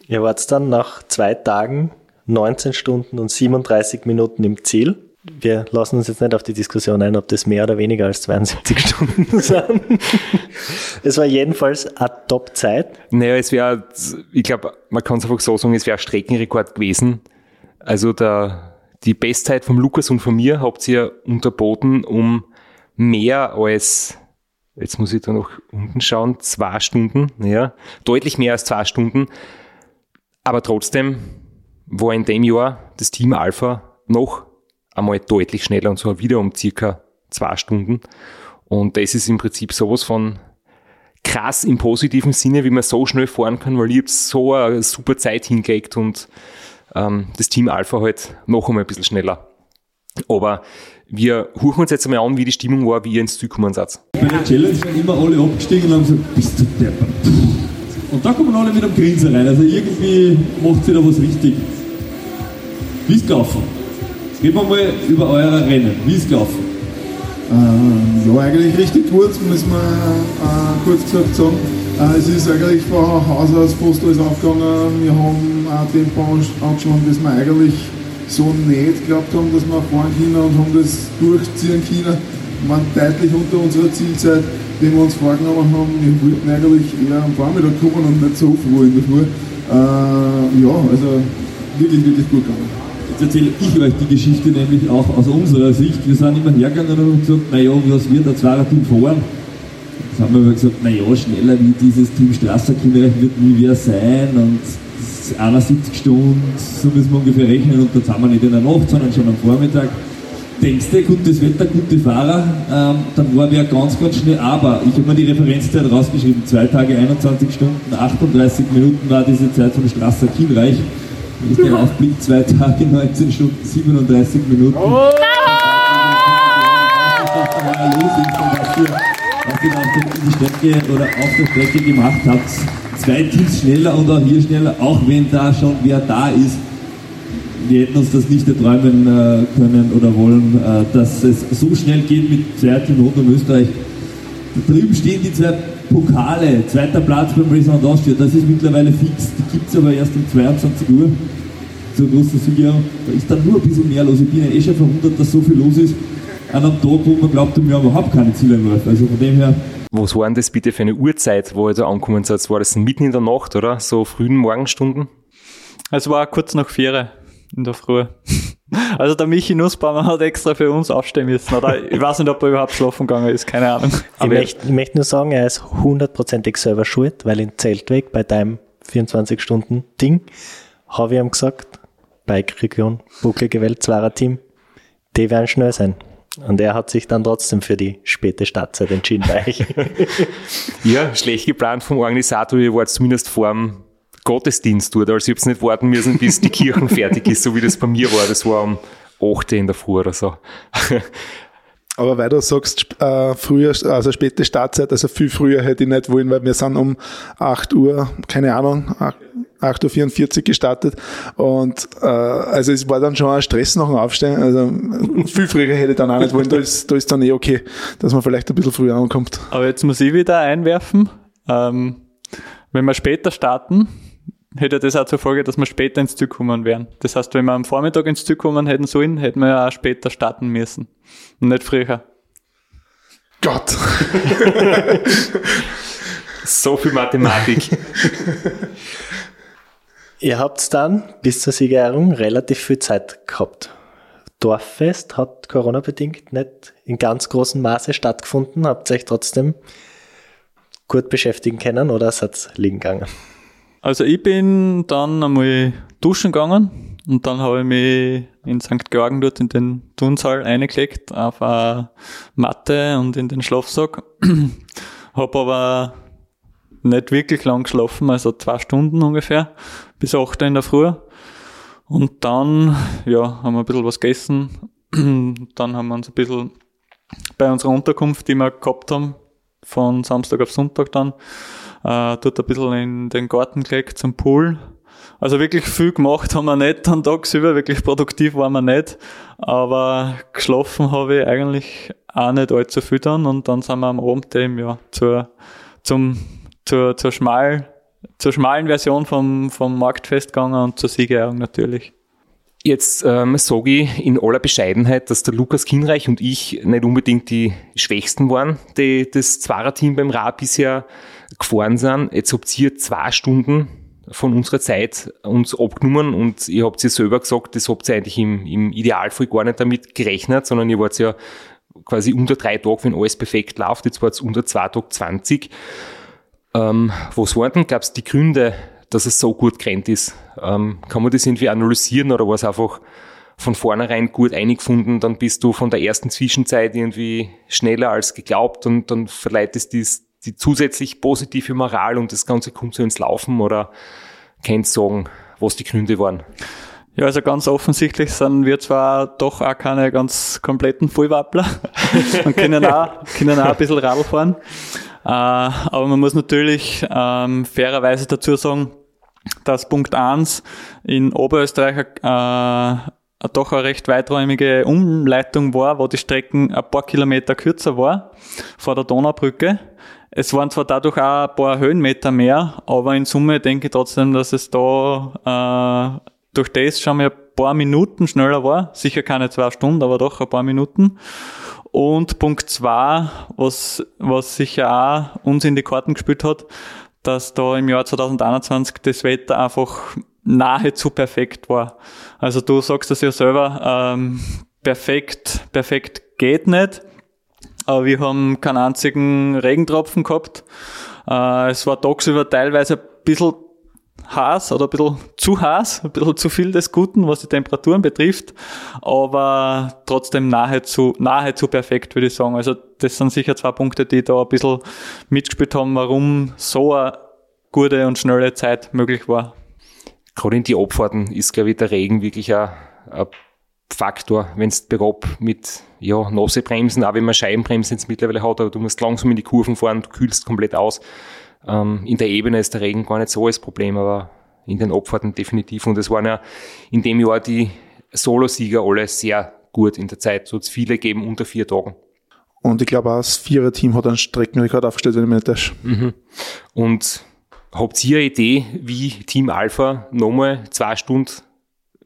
Ihr wart dann nach zwei Tagen, neunzehn Stunden und siebenunddreißig Minuten im Ziel. Wir lassen uns jetzt nicht auf die Diskussion ein, ob das mehr oder weniger als zweiundsiebzig Stunden sind. Es war jedenfalls eine Top-Zeit. Naja, es wäre, ich glaube, man kann es einfach so sagen, es wäre ein Streckenrekord gewesen. Also der, die Bestzeit von Lukas und von mir habt ihr unterboten um mehr als... Jetzt muss ich da noch unten schauen, zwei Stunden, ja, deutlich mehr als zwei Stunden. Aber trotzdem war in dem Jahr das Team Alpha noch einmal deutlich schneller und zwar wieder um circa zwei Stunden. Und das ist im Prinzip sowas von krass im positiven Sinne, wie man so schnell fahren kann, weil ich habe so eine super Zeit hingekriegt und ähm, das Team Alpha halt noch einmal ein bisschen schneller. Aber wir hören uns jetzt einmal an, wie die Stimmung war, wie ihr ins Ziel gekommen seid. Bei der Challenge sind immer alle abgestiegen und haben gesagt, bist du deppert. Und da kommen alle mit einem Grinsen rein, also irgendwie macht ihr da was richtig. Wie ist gelaufen? Reden wir mal über eure Rennen. Wie ist gelaufen? Ähm, ja, eigentlich richtig kurz, muss man äh, kurz gesagt sagen. Äh, es ist eigentlich von Haus aus fast alles aufgegangen. Wir haben auch den Punch angeschaut, dass wir eigentlich so nicht geglaubt haben, dass wir fahren können und haben das durchziehen können. Wir waren deutlich unter unserer Zielzeit, den wir uns vorgenommen haben. Wir wollten eigentlich eher am Vormittag kommen und nicht so früh in der Früh. Äh, ja, also wirklich, wirklich gut gegangen. Jetzt erzähle ich euch die Geschichte nämlich auch aus unserer Sicht. Wir sind immer hergegangen und haben gesagt, naja, was wird ein Zweier-Team fahren? Jetzt haben wir immer gesagt, naja, schneller wie dieses Team Strasser Kienreich wird nie wer sein und das ist einundsiebzig Stunden, so müssen wir ungefähr rechnen und dann sind wir nicht in der Nacht, sondern schon am Vormittag. Denkst du, gutes Wetter, gute Fahrer, ähm, dann war wer ganz, ganz schnell, aber ich habe mir die Referenzzeit rausgeschrieben, zwei Tage einundzwanzig Stunden, achtunddreißig Minuten war diese Zeit von Strasser Kienreich. Das ist der Aufblick, zwei Tage, neunzehn Stunden, siebenunddreißig Minuten. Oh! Was ihr auf der Strecke oder auf der Strecke gemacht habt, zwei Teams schneller und auch hier schneller, auch wenn da schon wer da ist. Wir hätten uns das nicht erträumen äh, können oder wollen, äh, dass es so schnell geht mit zwei Teams rund um Österreich. Da drüben stehen die zwei Pokale, zweiter Platz beim Race Around Austria, das ist mittlerweile fix, die gibt es aber erst um zweiundzwanzig Uhr zur großen Sieger. Da ist dann nur ein bisschen mehr los. Ich bin ja eh schon verwundert, dass so viel los ist an einem Tag, wo man glaubt, wir haben überhaupt keine Ziele im Lauf. Also von dem her. Was war denn das bitte für eine Uhrzeit, wo ihr da angekommen seid? War das mitten in der Nacht, oder? So frühen Morgenstunden? Es war kurz nach vier in der Früh. Also der Michi Nussbaumer hat extra für uns aufstehen müssen, oder? Ich weiß nicht, ob er überhaupt schlafen gegangen ist, keine Ahnung. Ich, möcht, ich möchte nur sagen, er ist hundertprozentig selber schuld, weil in Zeltweg bei deinem vierundzwanzig-Stunden-Ding habe ich ihm gesagt, Bike Region, Bucklige Welt, Zweier-Team, die werden schnell sein. Und er hat sich dann trotzdem für die späte Startzeit entschieden. Ja, schlecht geplant vom Organisator, ihr wart zumindest vorm Gottesdienst tut, also ich habe es nicht warten müssen, bis die Kirche fertig ist, so wie das bei mir war. Das war um acht Uhr in der Früh oder so. Aber weil du sagst, äh, früher, also späte Startzeit, also viel früher hätte ich nicht wollen, weil wir sind um acht Uhr, keine Ahnung, acht Uhr vierundvierzig gestartet und äh, also es war dann schon ein Stress nach dem Aufstehen, also viel früher hätte ich dann auch nicht wollen, da ist, da ist dann eh okay, dass man vielleicht ein bisschen früher ankommt. Aber jetzt muss ich wieder einwerfen, ähm, wenn wir später starten, hätte das auch zur Folge, dass wir später ins Ziel kommen wären. Das heißt, wenn wir am Vormittag ins Ziel kommen hätten sollen, hätten wir ja auch später starten müssen. Und nicht früher. Gott! So viel Mathematik. Ihr habt dann bis zur Siegerehrung relativ viel Zeit gehabt. Dorffest hat Corona-bedingt nicht in ganz großem Maße stattgefunden. Habt ihr euch trotzdem gut beschäftigen können oder seid ihr liegen gegangen? Also ich bin dann einmal duschen gegangen und dann habe ich mich in Sankt Georgen dort in den Turnsaal reingelegt auf eine Matte und in den Schlafsack. Habe aber nicht wirklich lang geschlafen, also zwei Stunden ungefähr, bis acht Uhr in der Früh. Und dann ja, haben wir ein bisschen was gegessen. Dann haben wir uns ein bisschen bei unserer Unterkunft, die wir gehabt haben, von Samstag auf Sonntag dann, äh, dort ein bisschen in den Garten gelegt zum Pool. Also wirklich viel gemacht haben wir nicht dann tagsüber, wirklich produktiv waren wir nicht, aber geschlafen habe ich eigentlich auch nicht allzu viel dann und dann sind wir am Abend eben, ja, zur, zum, zur, zur schmal, zur schmalen Version vom, vom Marktfest gegangen und zur Siegerehrung natürlich. Jetzt ähm, sage ich in aller Bescheidenheit, dass der Lukas Kienreich und ich nicht unbedingt die Schwächsten waren, die das Zwarer-Team beim Rad bisher gefahren sind. Jetzt habt ihr zwei Stunden von unserer Zeit uns abgenommen und ihr habt ja selber gesagt, das habt ihr eigentlich im, im Idealfall gar nicht damit gerechnet, sondern ihr wart ja quasi unter drei Tage, wenn alles perfekt läuft. Jetzt wart ihr unter zwei Tage zwanzig. Ähm, was waren denn, glaubst du, die Gründe, dass es so gut gerannt ist? Ähm, kann man das irgendwie analysieren oder war es einfach von vornherein gut eingefunden, dann bist du von der ersten Zwischenzeit irgendwie schneller als geglaubt und dann verleitest du die zusätzlich positive Moral und das Ganze kommt so ins Laufen oder kannst du sagen, was die Gründe waren? Ja, also ganz offensichtlich sind wir zwar doch auch keine ganz kompletten Vollwappler und können auch, können auch ein bisschen Radl fahren, äh, aber man muss natürlich ähm, fairerweise dazu sagen, dass Punkt eins in Oberösterreich äh, doch eine recht weiträumige Umleitung war, wo die Strecken ein paar Kilometer kürzer war vor der Donaubrücke. Es waren zwar dadurch auch ein paar Höhenmeter mehr, aber in Summe denke ich trotzdem, dass es da äh, durch das schon mal ein paar Minuten schneller war. Sicher keine zwei Stunden, aber doch ein paar Minuten. Und Punkt zwei, was, was sicher auch uns in die Karten gespielt hat, dass da im Jahr zwanzig einundzwanzig das Wetter einfach nahezu perfekt war. Also du sagst das ja selber, ähm, perfekt, perfekt geht nicht, aber wir haben keinen einzigen Regentropfen gehabt. Äh, es war tagsüber teilweise ein bisschen heiß oder ein bisschen zu heiß, ein bisschen zu viel des Guten, was die Temperaturen betrifft, aber trotzdem nahezu, nahezu perfekt, würde ich sagen. Also das sind sicher zwei Punkte, die da ein bisschen mitgespielt haben, warum so eine gute und schnelle Zeit möglich war. Gerade in die Abfahrten ist, glaube ich, der Regen wirklich ein, ein Faktor, wenn es bergab mit ja, Nassebremsen, auch wenn man Scheibenbremsen jetzt mittlerweile hat, aber du musst langsam in die Kurven fahren, du kühlst komplett aus. In der Ebene ist der Regen gar nicht so das Problem, aber in den Abfahrten definitiv. Und es waren ja in dem Jahr die Solosieger alle sehr gut in der Zeit. So hat es viele gegeben unter vier Tagen. Und ich glaube auch, das Vierer-Team hat einen Streckenrekord aufgestellt, wenn ich mich nicht täusche. Mhm. Und habt ihr eine Idee, wie Team Alpha nochmal zwei Stunden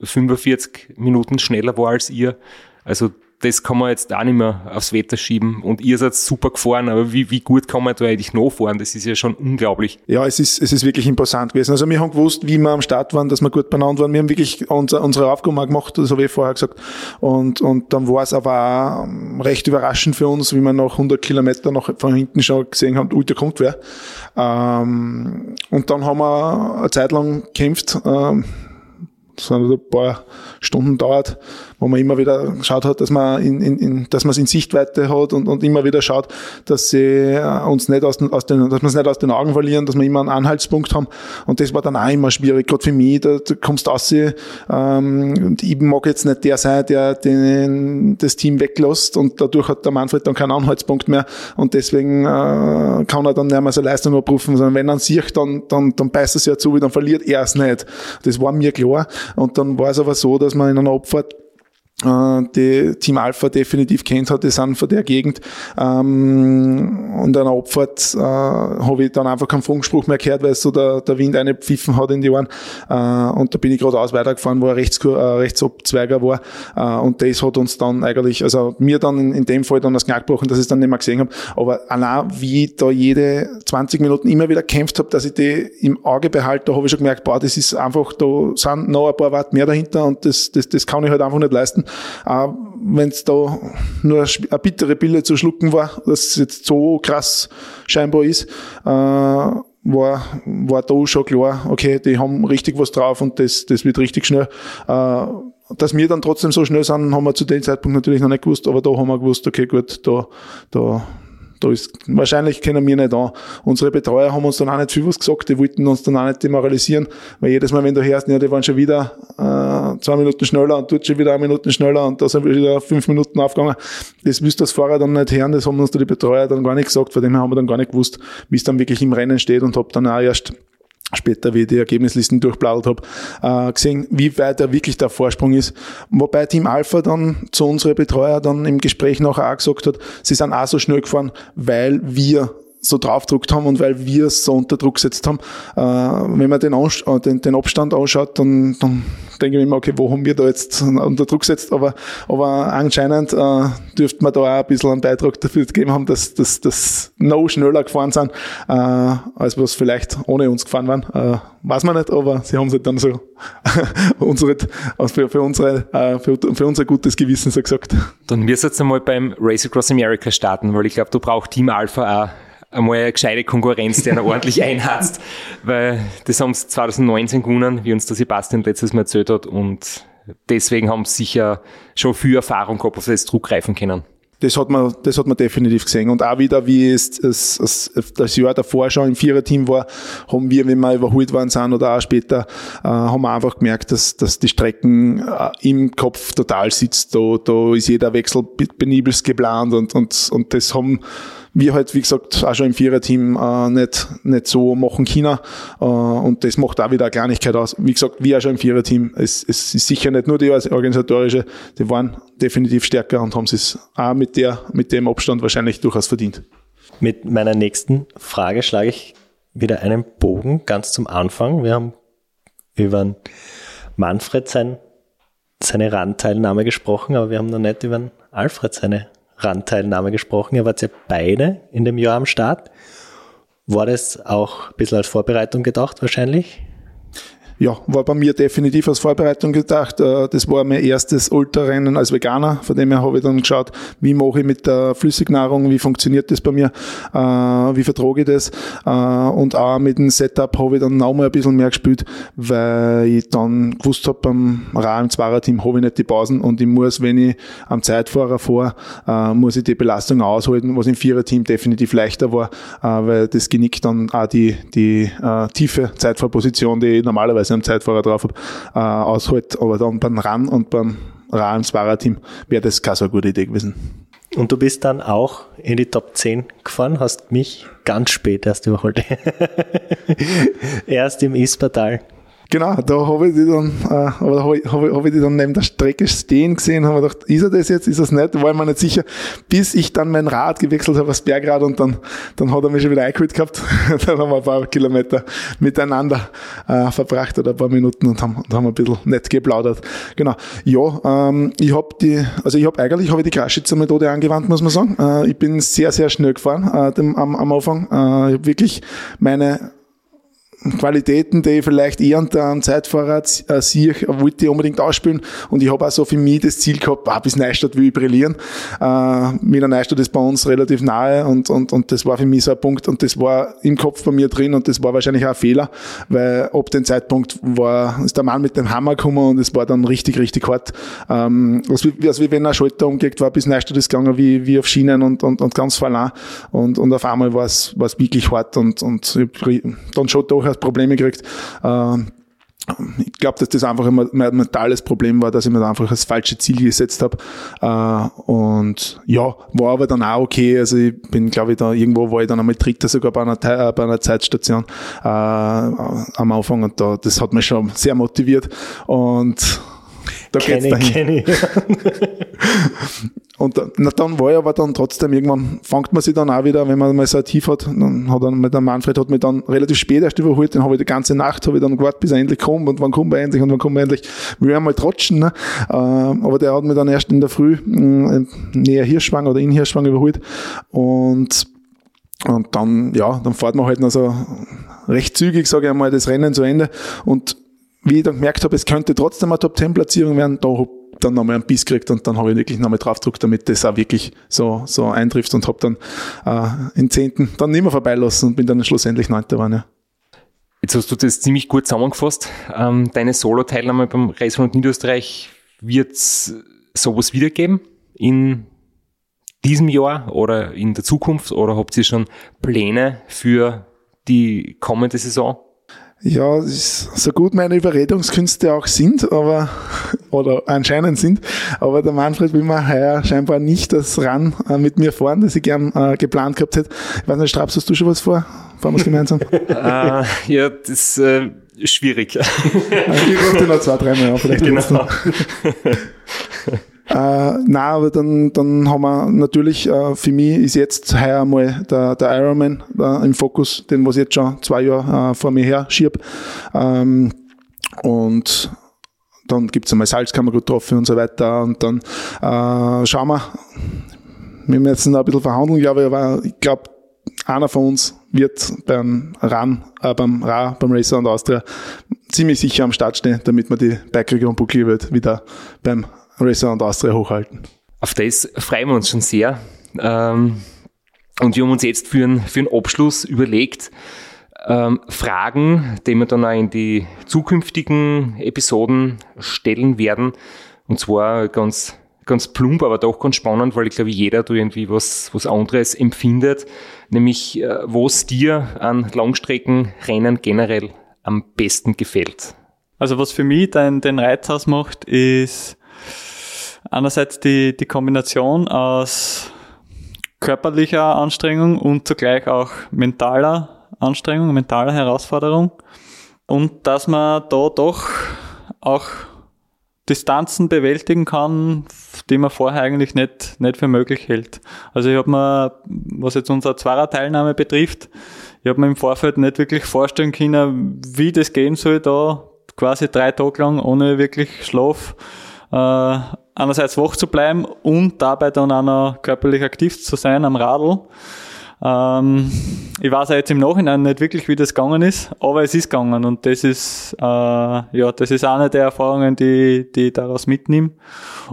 fünfundvierzig Minuten schneller war als ihr? Also das kann man jetzt auch nicht mehr aufs Wetter schieben. Und ihr seid super gefahren, aber wie, wie gut kann man da eigentlich noch fahren? Das ist ja schon unglaublich. Ja, es ist, es ist wirklich imposant gewesen. Also wir haben gewusst, wie wir am Start waren, dass wir gut beieinander waren. Wir haben wirklich unser, unsere Aufgaben gemacht, das habe ich vorher gesagt. Und, und dann war es aber auch recht überraschend für uns, wie wir nach hundert Kilometern noch von hinten schon gesehen haben, ui, da kommt wer. Ähm, und dann haben wir eine Zeit lang gekämpft, ähm, das hat ein paar Stunden gedauert, wo man immer wieder geschaut hat, dass man in, in, in dass man es in Sichtweite hat und, und immer wieder schaut, dass sie uns nicht aus den, aus den, dass wir es nicht aus den Augen verlieren, dass wir immer einen Anhaltspunkt haben. Und das war dann auch immer schwierig, gerade für mich, da, da kommst du raus, ähm, und ich mag jetzt nicht der sein, der den, das Team weglässt, und dadurch hat der Manfred dann keinen Anhaltspunkt mehr, und deswegen äh, kann er dann nicht mehr seine Leistung abrufen, sondern wenn er sieht, dann, dann, dann beißt er sich ja zu, dann verliert er es nicht. Das war mir klar. Und dann war es aber so, dass man in einer Abfahrt äh, die Team Alpha definitiv kennt hat, die sind von der Gegend. Ähm, und in einer Abfahrt äh, habe ich dann einfach keinen Funkspruch mehr gehört, weil so der, der Wind eine Pfiffen hat in die Ohren. Äh, und da bin ich geradeaus weitergefahren, wo ein Rechts, äh, Rechtsabzweiger war. Äh, und das hat uns dann eigentlich, also mir dann in, in dem Fall dann das Knack gebrochen, dass ich es dann nicht mehr gesehen habe. Aber allein wie ich da jede zwanzig Minuten immer wieder gekämpft habe, dass ich die im Auge behalte, da habe ich schon gemerkt, boah, das ist einfach, da sind noch ein paar Watt mehr dahinter, und das, das, das kann ich halt einfach nicht leisten. Auch wenn es da nur eine bittere Pille zu schlucken war, dass es jetzt so krass scheinbar ist, äh, war, war da schon klar, okay, die haben richtig was drauf, und das, das wird richtig schnell. Äh, dass wir dann trotzdem so schnell sind, haben wir zu dem Zeitpunkt natürlich noch nicht gewusst, aber da haben wir gewusst, okay, gut, da, da, da ist, wahrscheinlich kennen wir nicht an. Unsere Betreuer haben uns dann auch nicht viel was gesagt, die wollten uns dann auch nicht demoralisieren, weil jedes Mal, wenn du hörst, ja, die waren schon wieder äh, zwei Minuten schneller und dort schon wieder eine Minute schneller und da sind wir wieder fünf Minuten aufgegangen. Das wüsste das Fahrer dann nicht hören, das haben uns da die Betreuer dann gar nicht gesagt, von dem her haben wir dann gar nicht gewusst, wie es dann wirklich im Rennen steht, und hab dann auch erst später, wie ich die Ergebnislisten durchbladelt habe, äh, gesehen, wie weit da wirklich der Vorsprung ist. Wobei Team Alpha dann zu unseren Betreuer dann im Gespräch nachher auch gesagt hat, sie sind auch so schnell gefahren, weil wir so draufgedruckt haben und weil wir es so unter Druck gesetzt haben. Äh, wenn man den, Anst- den, den Abstand anschaut, dann, dann denke ich mir immer, okay, wo haben wir da jetzt unter Druck gesetzt? Aber, aber anscheinend äh, dürfte man da auch ein bisschen einen Beitrag dafür gegeben haben, dass dass, dass noch schneller gefahren sind, äh, als was vielleicht ohne uns gefahren waren. Äh, weiß man nicht, aber sie haben es halt dann so unsere, für, für, unsere, äh, für, für unser gutes Gewissen so gesagt. Dann müsst ihr jetzt einmal beim Race Across America starten, weil ich glaube, du brauchst Team Alpha auch einmal eine gescheite Konkurrenz, der noch ordentlich einhatzt, weil das haben sie zwanzig neunzehn gewonnen, wie uns der Sebastian letztes Mal erzählt hat, und deswegen haben sie sicher schon viel Erfahrung gehabt, auf das sie zurückgreifen können. Das hat man, das hat man definitiv gesehen. Und auch wieder, wie es, es, es das Jahr davor schon im Viererteam war, haben wir, wenn wir überholt worden sind oder auch später, äh, haben wir einfach gemerkt, dass, dass die Strecken äh, im Kopf total sitzt. Da, da ist jeder Wechsel penibelst geplant, und, und, und das haben wir halt, wie gesagt, auch schon im Viererteam äh, nicht, nicht so machen können. Äh, und das macht auch wieder eine Kleinigkeit aus. Wie gesagt, wir auch schon im Viererteam. Es, es ist sicher nicht nur die organisatorische, die waren definitiv stärker und haben es auch mit, der, mit dem Abstand wahrscheinlich durchaus verdient. Mit meiner nächsten Frage schlage ich wieder einen Bogen ganz zum Anfang. Wir haben über Manfred sein, seine Randteilnahme gesprochen, aber wir haben noch nicht über Alfred seine Randteilnahme gesprochen. Ihr wart ja beide in dem Jahr am Start. War das auch ein bisschen als Vorbereitung gedacht wahrscheinlich? Ja, war bei mir definitiv als Vorbereitung gedacht. Das war mein erstes Ultrarennen als Veganer. Von dem her habe ich dann geschaut, wie mache ich mit der Flüssignahrung, wie funktioniert das bei mir, wie vertrage ich das. Und auch mit dem Setup habe ich dann nochmal ein bisschen mehr gespielt, weil ich dann gewusst habe, beim Rahr im Zweierteam habe ich nicht die Pausen, und ich muss, wenn ich am Zeitfahrer fahre, muss ich die Belastung aushalten, was im Viererteam definitiv leichter war, weil das genickt dann auch die, die tiefe Zeitfahrposition, die ich normalerweise am Zeitfahrer drauf habe, äh, aushalt. Aber dann beim Run und beim Run im Zwarer-Team wäre das keine so gute Idee gewesen. Und du bist dann auch in die Top zehn gefahren, hast mich ganz spät erst überholt. Erst im Ispertal Genau, da habe ich die dann, äh, aber da habe ich, habe ich, habe ich die dann neben der Strecke stehen gesehen, habe mir gedacht, ist er das jetzt, ist das nicht, war ich mir nicht sicher, bis ich dann mein Rad gewechselt habe aufs Bergrad und dann, dann hat er mich schon wieder eingeholt gehabt. Dann haben wir ein paar Kilometer miteinander äh, verbracht oder ein paar Minuten und haben, und haben ein bisschen nett geplaudert. Genau. Ja, ähm, ich habe die, also ich habe eigentlich, habe ich die Kaschitzer Methode angewandt, muss man sagen. Äh, ich bin sehr, sehr schnell gefahren äh, dem, am, am Anfang. Äh, ich habe wirklich meine Qualitäten, die ich vielleicht eher unter einem Zeitfahrrad äh, sehe, wollte ich unbedingt ausspielen. Und ich habe auch so für mich das Ziel gehabt, ah, bis Neustadt will ich brillieren. Äh, Mila Neustadt ist bei uns relativ nahe und, und, und das war für mich so ein Punkt und das war im Kopf bei mir drin und das war wahrscheinlich auch ein Fehler, weil ab dem Zeitpunkt war, ist der Mann mit dem Hammer gekommen und es war dann richtig, richtig hart. Ähm, also, wie, also wie wenn ein Schalter umgelegt war, bis Neustadt ist gegangen, wie, wie auf Schienen und, und, und ganz verlang. Und, und auf einmal war es wirklich hart und, und ich hab dann schon da Probleme gekriegt. Ich glaube, dass das einfach immer mein mentales Problem war, dass ich mir da einfach das falsche Ziel gesetzt habe. Und ja, war aber dann auch okay. Also ich bin, glaube ich, da irgendwo war ich dann einmal Dritter sogar bei einer, bei einer Zeitstation äh, am Anfang und da, das hat mich schon sehr motiviert. Und da geht's dahin. Und na, dann war ich aber dann trotzdem, irgendwann fängt man sich dann auch wieder, wenn man mal so ein Tief hat, dann hat dann, der Manfred hat mich dann relativ spät erst überholt, dann habe ich die ganze Nacht, habe ich dann gewartet, bis er endlich kommt und wann kommt er endlich und wann kommt er endlich, will ich einmal trotschen, ne? Aber der hat mich dann erst in der Früh näher Hirschwang oder in Hirschwang überholt und und dann, ja, dann fährt man halt noch so recht zügig, sage ich einmal, das Rennen zu Ende und wie ich dann gemerkt habe, es könnte trotzdem eine Top-Ten-Platzierung werden, da habe ich dann nochmal einen Biss gekriegt und dann habe ich wirklich nochmal drauf gedruckt, damit das auch wirklich so, so eintrifft und habe dann äh, in Zehnten dann nicht mehr vorbeilassen und bin dann schlussendlich Neunter geworden. Ja. Jetzt hast du das ziemlich gut zusammengefasst. Ähm, deine Solo-Teilnahme beim Race Around Niederösterreich, wird es sowas wiedergeben in diesem Jahr oder in der Zukunft oder habt ihr schon Pläne für die kommende Saison? Ja, so gut meine Überredungskünste auch sind, aber oder anscheinend sind, aber der Manfred will mir heuer scheinbar nicht das ran äh, mit mir fahren, das ich gern äh, geplant gehabt hätte. Ich weiß nicht, Straps, hast du schon was vor? Fahren wir es gemeinsam? uh, ja, das ist äh, schwierig. Ich rufe dir noch zwei, dreimal an, vielleicht genau. Äh, na, aber dann, dann haben wir natürlich, äh, für mich ist jetzt heuer mal der, der Ironman äh, im Fokus, den was ich jetzt schon zwei Jahre äh, vor mir her schiebe. Ähm, und dann gibt's einmal Salzkammergut-Trophy und so weiter. Und dann äh, schauen wir, wir müssen jetzt noch ein bisschen verhandeln, glaube ich, aber ich glaube, einer von uns wird beim Run, äh, beim Ra, beim Race Around Austria ziemlich sicher am Start stehen, damit wir die Bike und Bucklige Welt wieder beim Race Around Austria hochhalten. Auf das freuen wir uns schon sehr. Ähm, und wir haben uns jetzt für einen, für einen Abschluss überlegt, ähm, Fragen, die wir dann auch in die zukünftigen Episoden stellen werden. Und zwar ganz, ganz plump, aber doch ganz spannend, weil ich glaube, jeder da irgendwie was, was anderes empfindet. Nämlich, äh, was dir an Langstreckenrennen generell am besten gefällt. Also was für mich den, den Reiz ausmacht, ist einerseits die, die Kombination aus körperlicher Anstrengung und zugleich auch mentaler Anstrengung, mentaler Herausforderung. Und dass man da doch auch Distanzen bewältigen kann, die man vorher eigentlich nicht, nicht für möglich hält. Also ich habe mir, was jetzt unsere Zweier-Teilnahme betrifft, ich habe mir im Vorfeld nicht wirklich vorstellen können, wie das gehen soll, da quasi drei Tage lang ohne wirklich Schlaf Äh, einerseits wach zu bleiben und dabei dann auch noch körperlich aktiv zu sein am Radl. Ähm, ich weiß auch jetzt im Nachhinein nicht wirklich, wie das gegangen ist, aber es ist gegangen und das ist, äh, ja, das ist eine der Erfahrungen, die, die ich daraus mitnehme.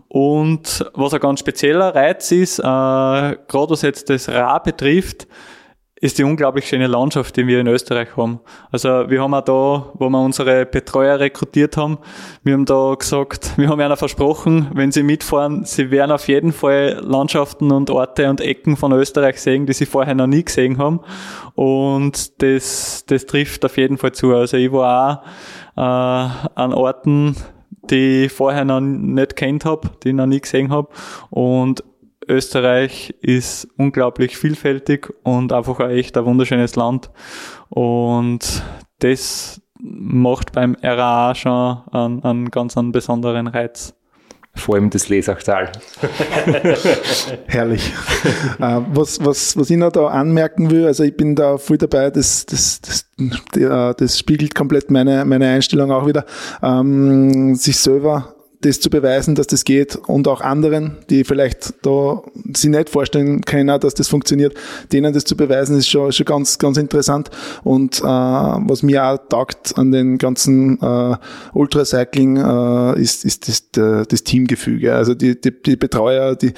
Und was ein ganz spezieller Reiz ist, äh, gerade was jetzt das Rad betrifft, ist die unglaublich schöne Landschaft, die wir in Österreich haben. Also wir haben auch da, wo wir unsere Betreuer rekrutiert haben, wir haben da gesagt, wir haben ihnen versprochen, wenn sie mitfahren, sie werden auf jeden Fall Landschaften und Orte und Ecken von Österreich sehen, die sie vorher noch nie gesehen haben. Und das das trifft auf jeden Fall zu. Also ich war auch äh, an Orten, die ich vorher noch nicht kennt habe, die ich noch nie gesehen habe. Und Österreich ist unglaublich vielfältig und einfach auch echt ein wunderschönes Land. Und das macht beim R A A schon einen, einen ganz einen besonderen Reiz. Vor allem das Lesachtal. Herrlich. Was, was, was ich noch da anmerken will, also ich bin da voll dabei, das, das, das, das spiegelt komplett meine, meine Einstellung auch wieder, ähm, sich selber das zu beweisen, dass das geht und auch anderen, die vielleicht da sich nicht vorstellen können, dass das funktioniert, denen das zu beweisen, ist schon, schon ganz, ganz interessant. Und äh, was mir auch taugt an den ganzen äh, Ultracycling äh, ist, ist das, der, das Teamgefüge. Also die, die, die Betreuer, die,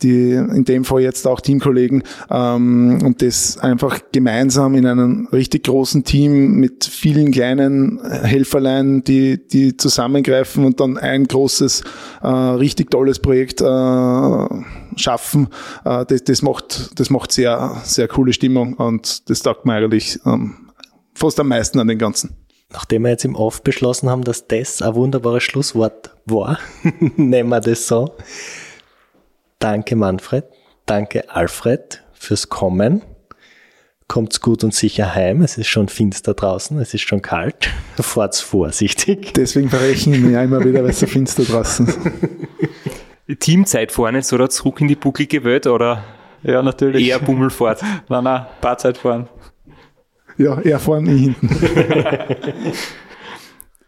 die in dem Fall jetzt auch Teamkollegen, ähm, und das einfach gemeinsam in einem richtig großen Team mit vielen kleinen Helferlein, die, die zusammengreifen und dann ein großes großes, äh, richtig tolles Projekt äh, schaffen, äh, das, das macht das macht sehr, sehr coole Stimmung und das taugt mir eigentlich ähm, fast am meisten an den Ganzen. Nachdem wir jetzt im Off beschlossen haben, dass das ein wunderbares Schlusswort war, nehmen wir das so. Danke Manfred, danke Alfred fürs Kommen. Kommt's gut und sicher heim. Es ist schon finster draußen, es ist schon kalt. Fahrt's vorsichtig. Deswegen verrechne ich mich einmal wieder, weil es so finster draußen ist. Teamzeit fahren jetzt, oder? Zurück in die bucklige Welt, oder? Ja, natürlich. Eher Bummelfahrt. Nein, nein, Barzeit fahren. Ja, eher fahren, ich hinten.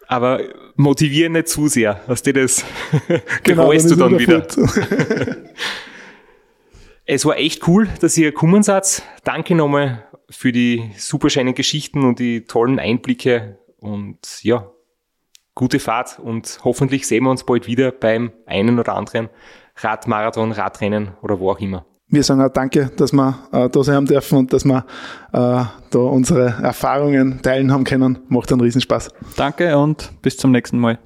Aber motivieren nicht zu sehr. Hast du das? Genau, bereust du dann wieder. Es war echt cool, dass ihr gekommen seid. Danke nochmal für die super schönen Geschichten und die tollen Einblicke. Und ja, gute Fahrt und hoffentlich sehen wir uns bald wieder beim einen oder anderen Radmarathon, Radrennen oder wo auch immer. Wir sagen auch danke, dass wir äh, da sein haben dürfen und dass wir äh, da unsere Erfahrungen teilen haben können. Macht einen Riesenspaß. Danke und bis zum nächsten Mal.